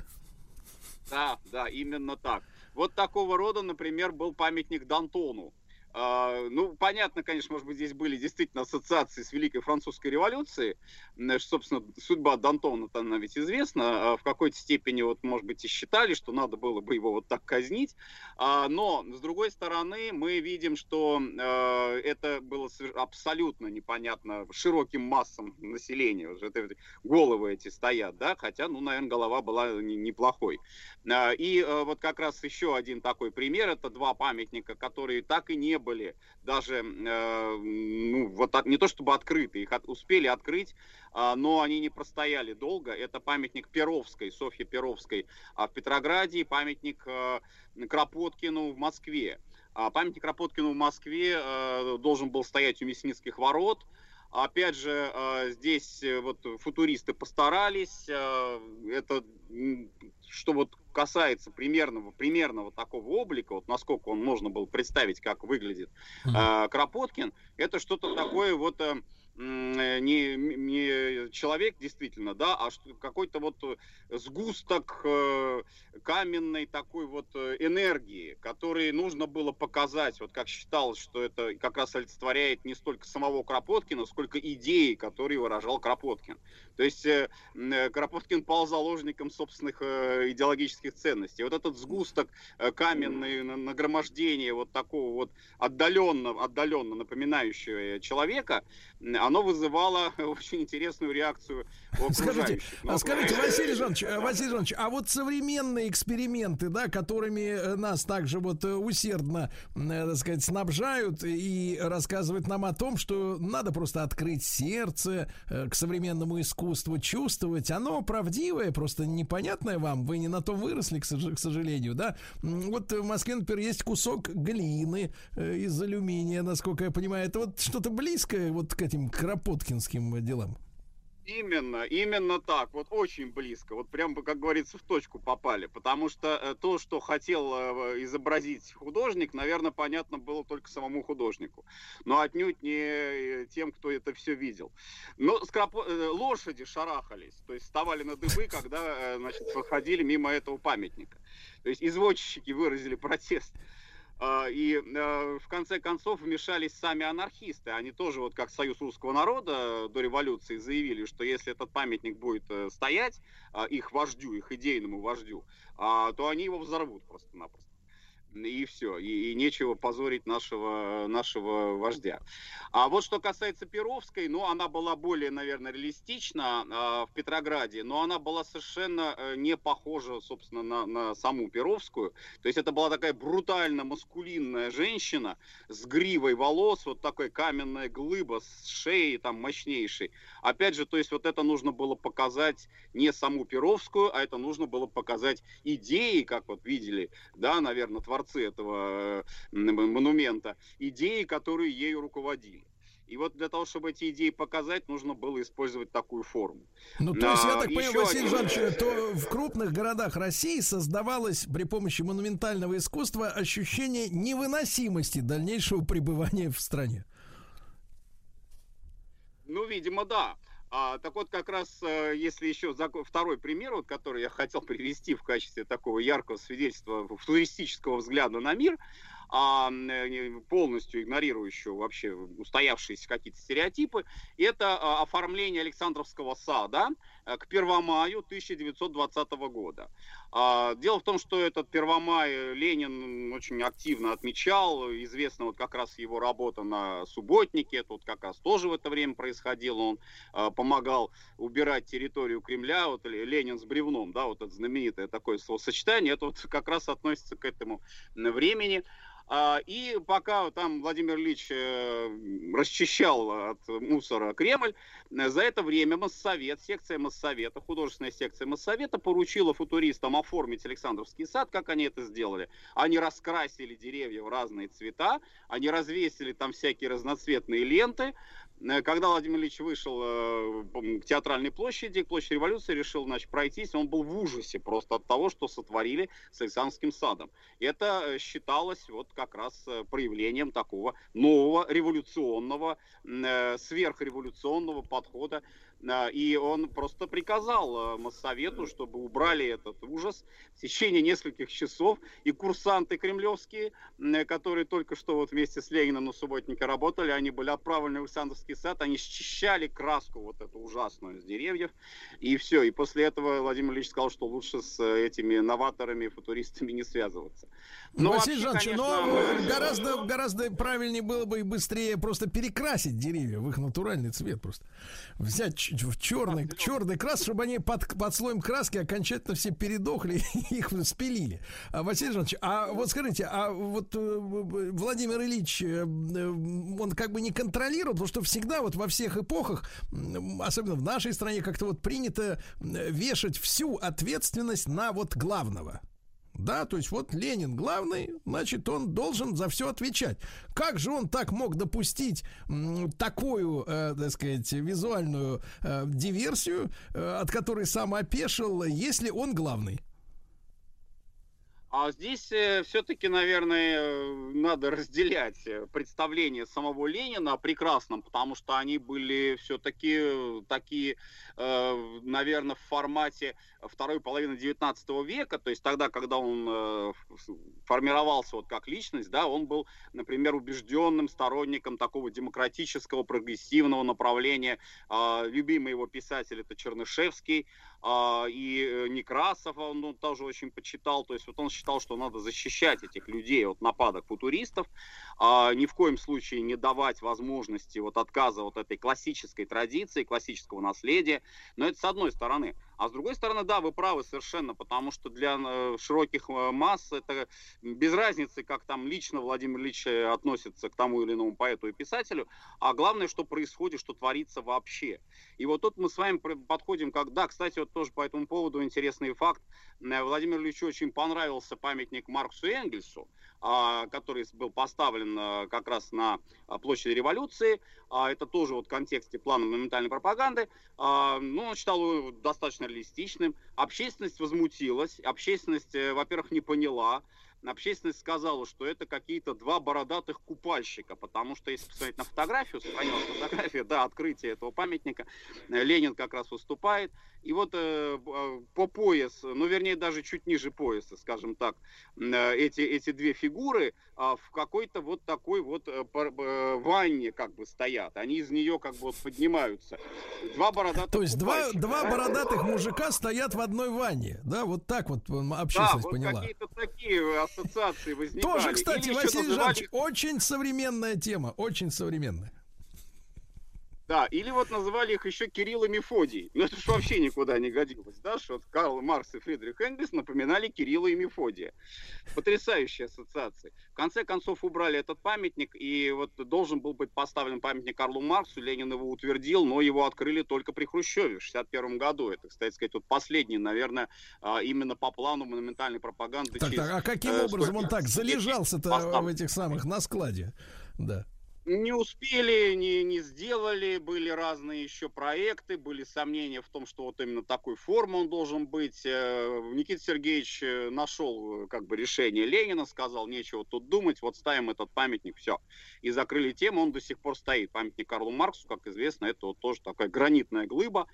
Да, да, именно так. Вот такого рода, например, был памятник Дантону. Ну, понятно, конечно, может быть, здесь были действительно ассоциации с Великой Французской революцией. Собственно, судьба Дантона, она ведь известна. В какой-то степени, вот, может быть, и считали, что надо было бы его вот так казнить. Но, с другой стороны, мы видим, что это было абсолютно непонятно широким массам населения. Головы эти стоят, да? Хотя, ну, наверное, голова была неплохой. И вот как раз еще один такой пример. Это два памятника, которые так и не были даже, э, ну, вот от, не то чтобы открыты, их от, успели открыть, э, но они не простояли долго. Это памятник Перовской, Софье Перовской э, в Петрограде, и памятник э, Кропоткину в Москве. Э, памятник Кропоткину в Москве э, должен был стоять у Мясницких ворот. Опять же, э, здесь э, вот футуристы постарались, э, это, что вот касается примерного, примерного такого облика, вот насколько он можно было представить, как выглядит э, Кропоткин, это что-то такое вот э, не, не человек действительно, да, а какой-то вот сгусток э, каменной такой вот энергии, который нужно было показать, вот как считалось, что это как раз олицетворяет не столько самого Кропоткина, сколько идеи, которые выражал Кропоткин. То есть э, э, Кропоткин пал заложником собственных э, идеологических ценностей. Вот этот сгусток каменный, нагромождение вот такого вот отдаленно, отдаленно напоминающего человека, оно вызывало очень интересную реакцию окружающих. Скажите, ну, скажите, Василий Жанович, да. Василий Жанович, а вот современные эксперименты, да, которыми нас также вот усердно, так сказать, снабжают и рассказывают нам о том, что надо просто открыть сердце к современному искусству, чувствовать, оно правдивое, просто непонятное вам, вы не на том выросли, к сожалению, да. Вот в Москве, например, есть кусок глины из алюминия, насколько я понимаю. Это вот что-то близкое вот к этим кропоткинским делам. Именно, именно так. Вот очень близко. Вот прям, как говорится, в точку попали. Потому что то, что хотел изобразить художник, наверное, понятно было только самому художнику. Но отнюдь не тем, кто это все видел. Но скроп... лошади шарахались. То есть вставали на дыбы, когда, значит, проходили мимо этого памятника. То есть извозчики выразили протест. И в конце концов вмешались сами анархисты. Они тоже, вот как Союз русского народа до революции, заявили, что если этот памятник будет стоять их вождю, их идейному вождю, то они его взорвут просто-напросто. И все, и, и нечего позорить нашего, нашего вождя. А вот что касается Перовской, ну, она была более, наверное, реалистична а, в Петрограде, но она была совершенно не похожа, собственно, на, на саму Перовскую. То есть это была такая брутально-маскулинная женщина с гривой волос, вот такая каменная глыба с шеей там мощнейшей. Опять же, то есть вот это нужно было показать не саму Перовскую, а это нужно было показать идеи, как вот видели, да, наверное, творцы этого монумента, идеи, которые ею руководили. И вот для того, чтобы эти идеи показать, нужно было использовать такую форму. Ну, то есть, а, я так понимаю, Василий Жанович, то в крупных городах России создавалось при помощи монументального искусства ощущение невыносимости дальнейшего пребывания в стране. Ну, видимо, да. А, так вот, как раз, если еще за... второй пример, вот, который я хотел привести в качестве такого яркого свидетельства футуристического взгляда на мир, а, полностью игнорирующего вообще устоявшиеся какие-то стереотипы, это оформление Александровского сада к Первомаю тысяча девятьсот двадцатого года. А, дело в том, что этот Первомай Ленин очень активно отмечал, известна вот как раз его работа на субботнике, это вот как раз тоже в это время происходило, он а, помогал убирать территорию Кремля, вот Ленин с бревном, да, вот это знаменитое такое словосочетание, это вот как раз относится к этому времени. И пока там Владимир Ильич расчищал от мусора Кремль, за это время Моссовет, секция Моссовета, художественная секция Моссовета поручила футуристам оформить Александровский сад. Как они это сделали? Они раскрасили деревья в разные цвета, они развесили там всякие разноцветные ленты. Когда Владимир Ильич вышел к Театральной площади, к площади Революции, решил, значит, пройтись, он был в ужасе просто от того, что сотворили с Александровским садом. Это считалось вот как раз проявлением такого нового революционного, сверхреволюционного подхода. И он просто приказал Моссовету, чтобы убрали этот ужас в течение нескольких часов. И курсанты кремлевские, которые только что вот вместе с Лениным на субботнике работали, они были отправлены в Александровский сад, они счищали краску вот эту ужасную с деревьев. И все. И после этого Владимир Ильич сказал, что лучше с этими новаторами, футуристами не связываться. Но Василий вообще, Жанович, конечно, но гораздо, гораздо правильнее было бы и быстрее просто перекрасить деревья в их натуральный цвет. Просто взять в черный, черный крас, чтобы они под, под слоем краски окончательно все передохли и их спилили. А, Василий Жанович, а вот скажите, а вот Владимир Ильич, он как бы не контролировал, потому что всегда вот во всех эпохах, особенно в нашей стране, как-то вот принято вешать всю ответственность на вот главного. Да, то есть вот Ленин главный, значит, он должен за все отвечать. Как же он так мог допустить такую, э, так сказать, визуальную э, диверсию, э, от которой сам опешил, если он главный? А здесь все-таки, наверное, надо разделять представление самого Ленина о прекрасном, потому что они были все-таки такие, наверное, в формате второй половины девятнадцатого века, то есть тогда, когда он формировался вот как личность, да, он был, например, убежденным сторонником такого демократического, прогрессивного направления. Любимый его писатель — это Чернышевский, и Некрасов он, он тоже очень почитал, то есть вот он считал, что надо защищать этих людей от нападок футуристов, а ни в коем случае не давать возможности вот отказа от этой классической традиции, классического наследия. Но это с одной стороны. А с другой стороны, да, вы правы совершенно, потому что для широких масс это без разницы, как там лично Владимир Ильич относится к тому или иному поэту и писателю, а главное, что происходит, что творится вообще. И вот тут мы с вами подходим, как, да, кстати, вот тоже по этому поводу интересный факт. Владимиру Ильичу очень понравился памятник Марксу и Энгельсу, который был поставлен как раз на площади Революции. Это тоже вот в контексте плана моментальной пропаганды. Ну, он считал его достаточно реалистичным. Общественность возмутилась. Общественность, во-первых, не поняла. Общественность сказала, что это какие-то два бородатых купальщика, потому что, если посмотреть на фотографию, сохранилась фотография, да, открытие этого памятника, Ленин как раз выступает, и вот э, по пояс, ну, вернее, даже чуть ниже пояса, скажем так, э, эти, эти две фигуры э, в какой-то вот такой вот э, э, ванне как бы стоят, они из нее как бы вот поднимаются. Два бородатых То есть два, два да? бородатых мужика стоят в одной ванне, да, вот так вот общественность да, вот поняла. Да, какие-то такие ассоциации возникали. Тоже, кстати, или Василий Жанович, называли... очень современная тема, очень современная. Да, или вот называли их еще Кирилл и Мефодий. Ну это же вообще никуда не годилось, да, что вот Карл Маркс и Фридрих Энгельс напоминали Кирилла и Мефодия. Потрясающие ассоциации. В конце концов убрали этот памятник, и вот должен был быть поставлен памятник Карлу Марксу, Ленин его утвердил, но его открыли только при Хрущеве в шестьдесят первом году. Это, кстати сказать, вот последний, наверное, именно по плану монументальной пропаганды. Так, так, а каким э, образом он так залежался-то в этих самых на складе? Да. Не успели, не, не сделали, были разные еще проекты, были сомнения в том, что вот именно такой формы он должен быть. Никита Сергеевич нашел как бы решение Ленина, сказал, нечего тут думать, вот ставим этот памятник, все. И закрыли тему, он до сих пор стоит. Памятник Карлу Марксу, как известно, это вот тоже такая гранитная глыба,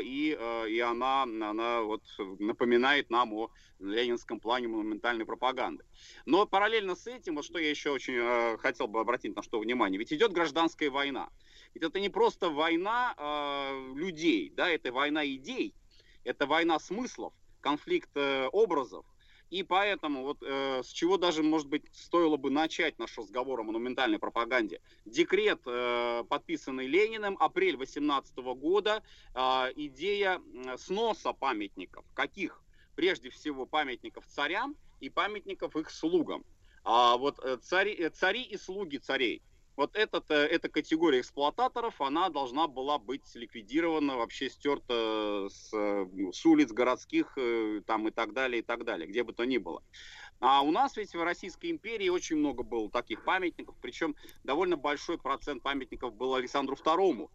и, и она, она вот напоминает нам о ленинском плане монументальной пропаганды. Но параллельно с этим, вот что я еще очень хотел бы обратить на что внимание, ведь идет гражданская война. Ведь это не просто война э, людей, да, это война идей, это война смыслов, конфликт э, образов. И поэтому, вот э, с чего даже, может быть, стоило бы начать наш разговор о монументальной пропаганде. Декрет, э, подписанный Лениным, апрель восемнадцатого года, э, идея сноса памятников. Каких? Прежде всего памятников царям и памятников их слугам. А вот цари, цари и слуги царей, вот этот, эта категория эксплуататоров, она должна была быть ликвидирована, вообще стерта с, с улиц городских там, и так далее, и так далее, где бы то ни было. А у нас ведь в Российской империи очень много было таких памятников, причем довольно большой процент памятников был Александру Второму.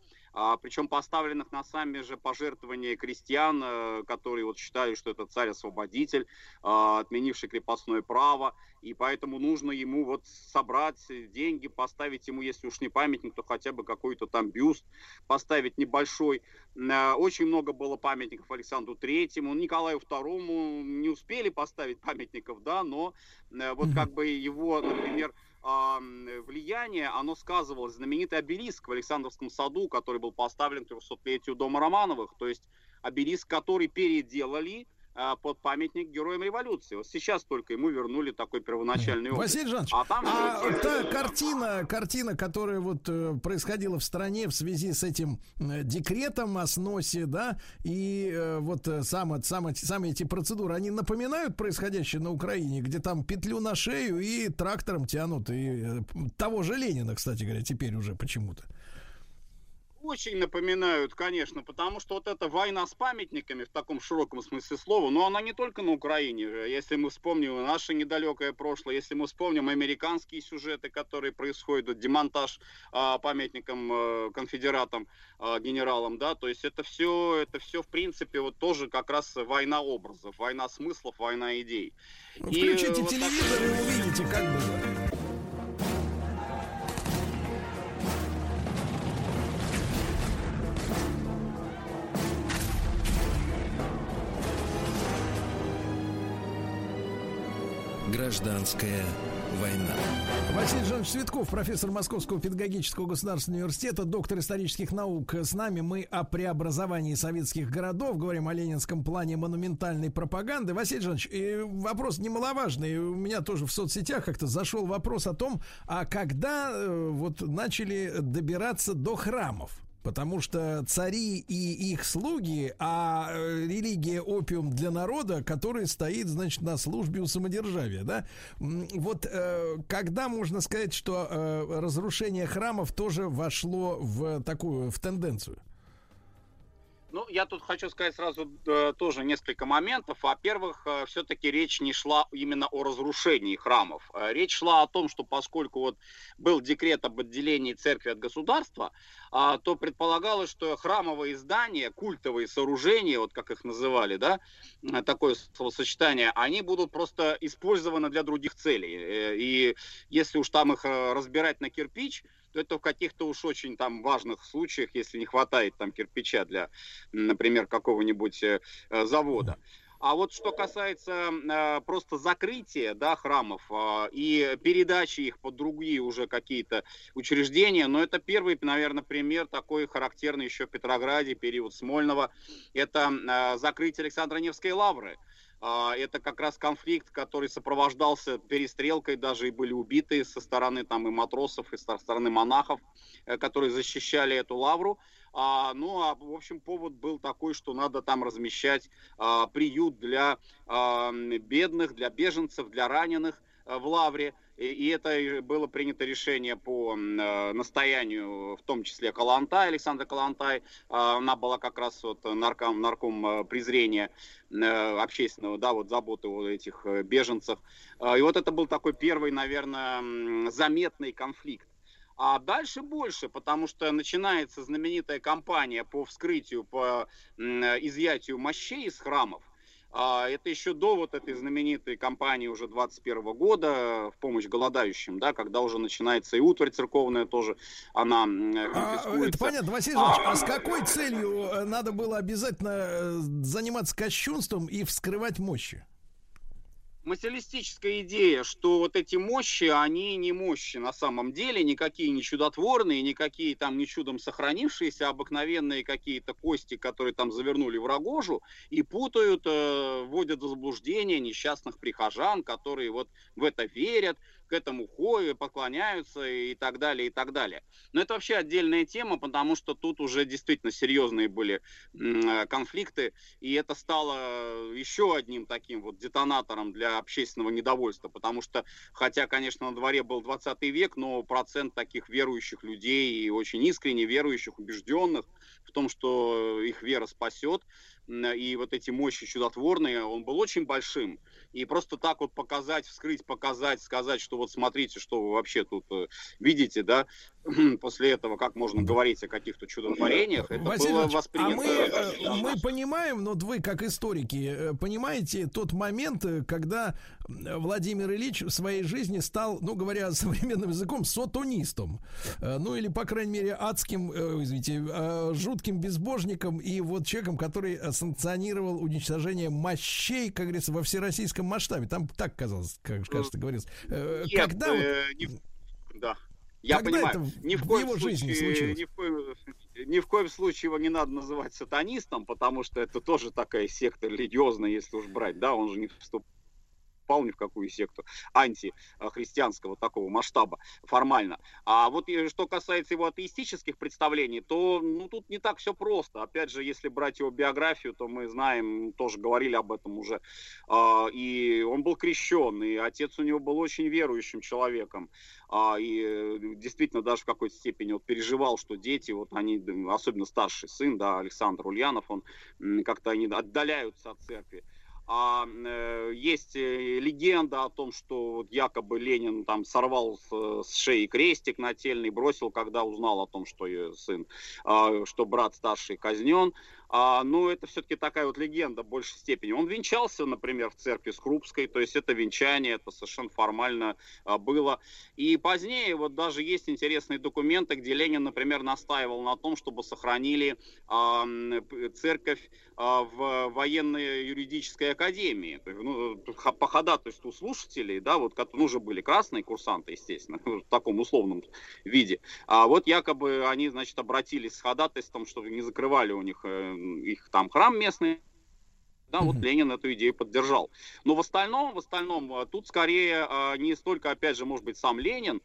Причем поставленных на сами же пожертвования крестьян, которые вот считали, что это царь-освободитель, отменивший крепостное право, и поэтому нужно ему вот собрать деньги, поставить ему, если уж не памятник, то хотя бы какой-то там бюст поставить небольшой. Очень много было памятников Александру Третьему, Николаю Второму не успели поставить памятников, да, но вот как бы его, например, влияние, оно сказывалось. Знаменитый обелиск в Александровском саду, который был поставлен к трехсотлетию дома Романовых, то есть обелиск, который переделали под памятник героям революции. Вот сейчас только ему вернули такой первоначальный облик. Василий Жанович, а, там а же... та картина, картина, которая вот происходила в стране в связи с этим декретом о сносе, да, и вот сам, сам, сами эти процедуры, они напоминают происходящее на Украине, где там петлю на шею и трактором тянут, и того же Ленина, кстати говоря, теперь уже почему-то. Очень напоминают, конечно, потому что вот эта война с памятниками в таком широком смысле слова, но она не только на Украине. Если мы вспомним наше недалекое прошлое, если мы вспомним американские сюжеты, которые происходят, демонтаж а, памятникам а, конфедератам, а, генералам, да, то есть это все, это все в принципе вот тоже как раз война образов, война смыслов, война идей. Включите и, телевизор вот так... и увидите, как было. Гражданская война. Василий Жанович Цветков, профессор Московского педагогического государственного университета, доктор исторических наук. С нами мы о преобразовании советских городов, говорим о ленинском плане монументальной пропаганды. Василий Жанович, вопрос немаловажный. У меня тоже в соцсетях как-то зашел вопрос о том, а когда вот начали добираться до храмов? Потому что цари и их слуги, а религия опиум для народа, который стоит, значит, на службе у самодержавия, да? Вот когда можно сказать, что разрушение храмов тоже вошло в такую, в тенденцию? Ну, я тут хочу сказать сразу э, тоже несколько моментов. Во-первых, э, все-таки речь не шла именно о разрушении храмов. Э, речь шла о том, что поскольку вот был декрет об отделении церкви от государства, э, то предполагалось, что храмовые здания, культовые сооружения, вот как их называли, да, э, такое словосочетание, они будут просто использованы для других целей. Э, и если уж там их э, разбирать на кирпич, это в каких-то уж очень там важных случаях, если не хватает там кирпича для, например, какого-нибудь э, завода. А вот что касается э, просто закрытия, да, храмов э, и передачи их под другие уже какие-то учреждения, но это первый, наверное, пример такой характерный еще в Петрограде, период Смольного, это э, закрытие Александро-Невской лавры. Это как раз конфликт, который сопровождался перестрелкой, даже и были убиты со стороны там и матросов, и со стороны монахов, которые защищали эту лавру. А, ну, а, в общем, повод был такой, что надо там размещать а, приют для а, бедных, для беженцев, для раненых а, в лавре. И, и это было принято решение по а, настоянию, в том числе, Калантай, Александра Калантай. А, она была как раз вот нарком, нарком презрения а, общественного, да, вот заботы о этих беженцев. А, и вот это был такой первый, наверное, заметный конфликт. А дальше больше, потому что начинается знаменитая кампания по вскрытию, по изъятию мощей из храмов. Это еще до вот этой знаменитой кампании уже двадцать первого года в помощь голодающим, да, когда уже начинается и утварь церковная тоже, она конфискуется. А, это понятно, Василий Жанович, а, а с какой целью надо было обязательно заниматься кощунством и вскрывать мощи? Материалистическая идея, что вот эти мощи, они не мощи на самом деле, никакие не чудотворные, никакие там не чудом сохранившиеся, обыкновенные какие-то кости, которые там завернули в рогожу и путают, э, вводят в заблуждение несчастных прихожан, которые вот в это верят, к этому хою поклоняются и так далее, и так далее. Но это вообще отдельная тема, потому что тут уже действительно серьезные были конфликты, и это стало еще одним таким вот детонатором для общественного недовольства, потому что, хотя, конечно, на дворе был двадцатый век, но процент таких верующих людей, и очень искренне верующих, убежденных в том, что их вера спасет, и вот эти мощи чудотворные, он был очень большим. И просто так вот показать, вскрыть, показать, сказать, что вот смотрите, что вы вообще тут видите, да, после этого как можно говорить о каких-то чудотворениях, это Василий было воспринято. А мы, да, мы понимаем, но вы, как историки, понимаете тот момент, когда Владимир Ильич в своей жизни стал, ну, говоря современным языком, сатанистом. Ну, или, по крайней мере, адским, извините, жутким безбожником и вот человеком, который санкционировал уничтожение мощей, как говорится, во всероссийском масштабе. Там так казалось, как кажется, говорилось. Нет, когда э, вот... не... да. Я когда понимаю, ни в, в коем его случае, жизни случилось? Ни в коем, ни в коем случае его не надо называть сатанистом, потому что это тоже такая секта религиозная, если уж брать, да, он же не вступал ни в какую секту антихристианского такого масштаба формально. А вот что касается его атеистических представлений, то ну, тут не так все просто. Опять же, если брать его биографию, то мы знаем, тоже говорили об этом уже, и он был крещен, и отец у него был очень верующим человеком, и действительно даже в какой-то степени вот переживал, что дети, вот они, особенно старший сын, да, Александр Ульянов, он как-то они отдаляются от церкви. А, э, есть легенда о том, что вот, якобы Ленин там сорвал с, с шеи крестик нательный, бросил, когда узнал о том, что ее сын, э, что брат старший казнен. А, ну, это все-таки такая вот легенда в большей степени. Он венчался, например, в церкви Скрупской, то есть это венчание, это совершенно формально а, было. И позднее вот даже есть интересные документы, где Ленин, например, настаивал на том, чтобы сохранили а, церковь а, в военной юридической академии. Ну, по ходатайству слушателей, да, вот ну, уже были красные курсанты, естественно, в таком условном виде. А вот якобы они, значит, обратились с ходатайством, чтобы не закрывали у них... их там храм местный, да, вот Ленин эту идею поддержал. Но в остальном, в остальном, тут скорее не столько, опять же, может быть, сам Ленин,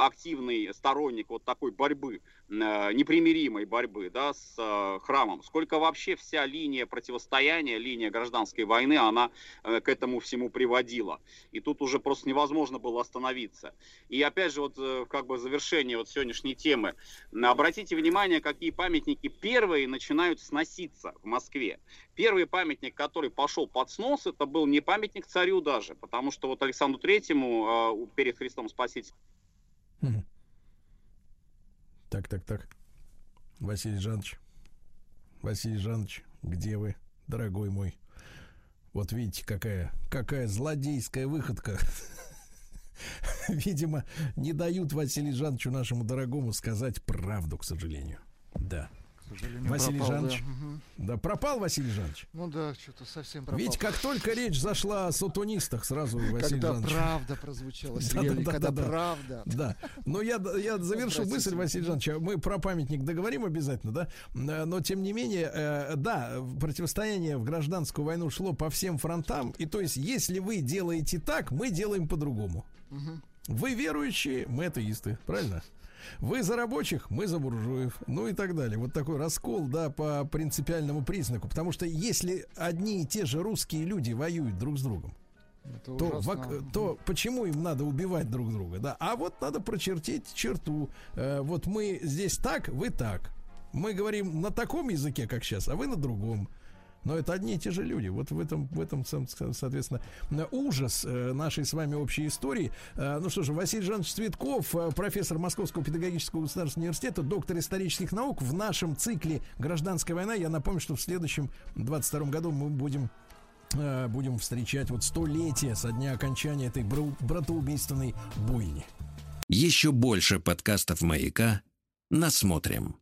активный сторонник вот такой борьбы, непримиримой борьбы, да, с храмом, сколько вообще вся линия противостояния, линия гражданской войны, она к этому всему приводила. И тут уже просто невозможно было остановиться. И опять же, вот как бы завершение вот сегодняшней темы. Обратите внимание, какие памятники первые начинают сноситься в Москве. Первый памятник, который пошел под снос, это был не памятник царю даже, потому что вот Александру Третьему перед Христом Спасителем. Так, так, так. Василий Жанович, Василий Жанович, где вы, дорогой мой? Вот видите, какая, какая злодейская выходка. Видимо, не дают Василию Жановичу, нашему дорогому, сказать правду, к сожалению. Да. Василий пропал, Жанович. Да. да, пропал Василий Жанович. Ну да, что-то совсем пропал. Ведь как только речь зашла о сатанистах, сразу Василий когда Жанович. Когда правда прозвучала, Сергей, да, да, когда да, да, правда. Да. Но я, я завершу мысль, Василий Жанович. Мы про памятник договорим обязательно, да? Но тем не менее, да, противостояние в гражданскую войну шло по всем фронтам. И то есть, если вы делаете так, мы делаем по-другому. Угу. Вы верующие, мы атеисты. Правильно? Вы за рабочих, мы за буржуев. Ну и так далее. Вот такой раскол, да, по принципиальному признаку. Потому что если одни и те же русские люди воюют друг с другом, то, в, то почему им надо убивать друг друга, да? А вот надо прочертить черту. э, Вот мы здесь так, вы так. Мы говорим на таком языке, как сейчас, а вы на другом. Но это одни и те же люди. Вот в этом, в этом соответственно, ужас нашей с вами общей истории. Ну что же, Василий Жанович Цветков, профессор Московского педагогического государственного университета, доктор исторических наук. В нашем цикле «Гражданская война», я напомню, что в следующем двадцать втором году мы будем... будем встречать вот столетие со дня окончания этой братоубийственной бойни. Еще больше подкастов «Маяка» насмотрим.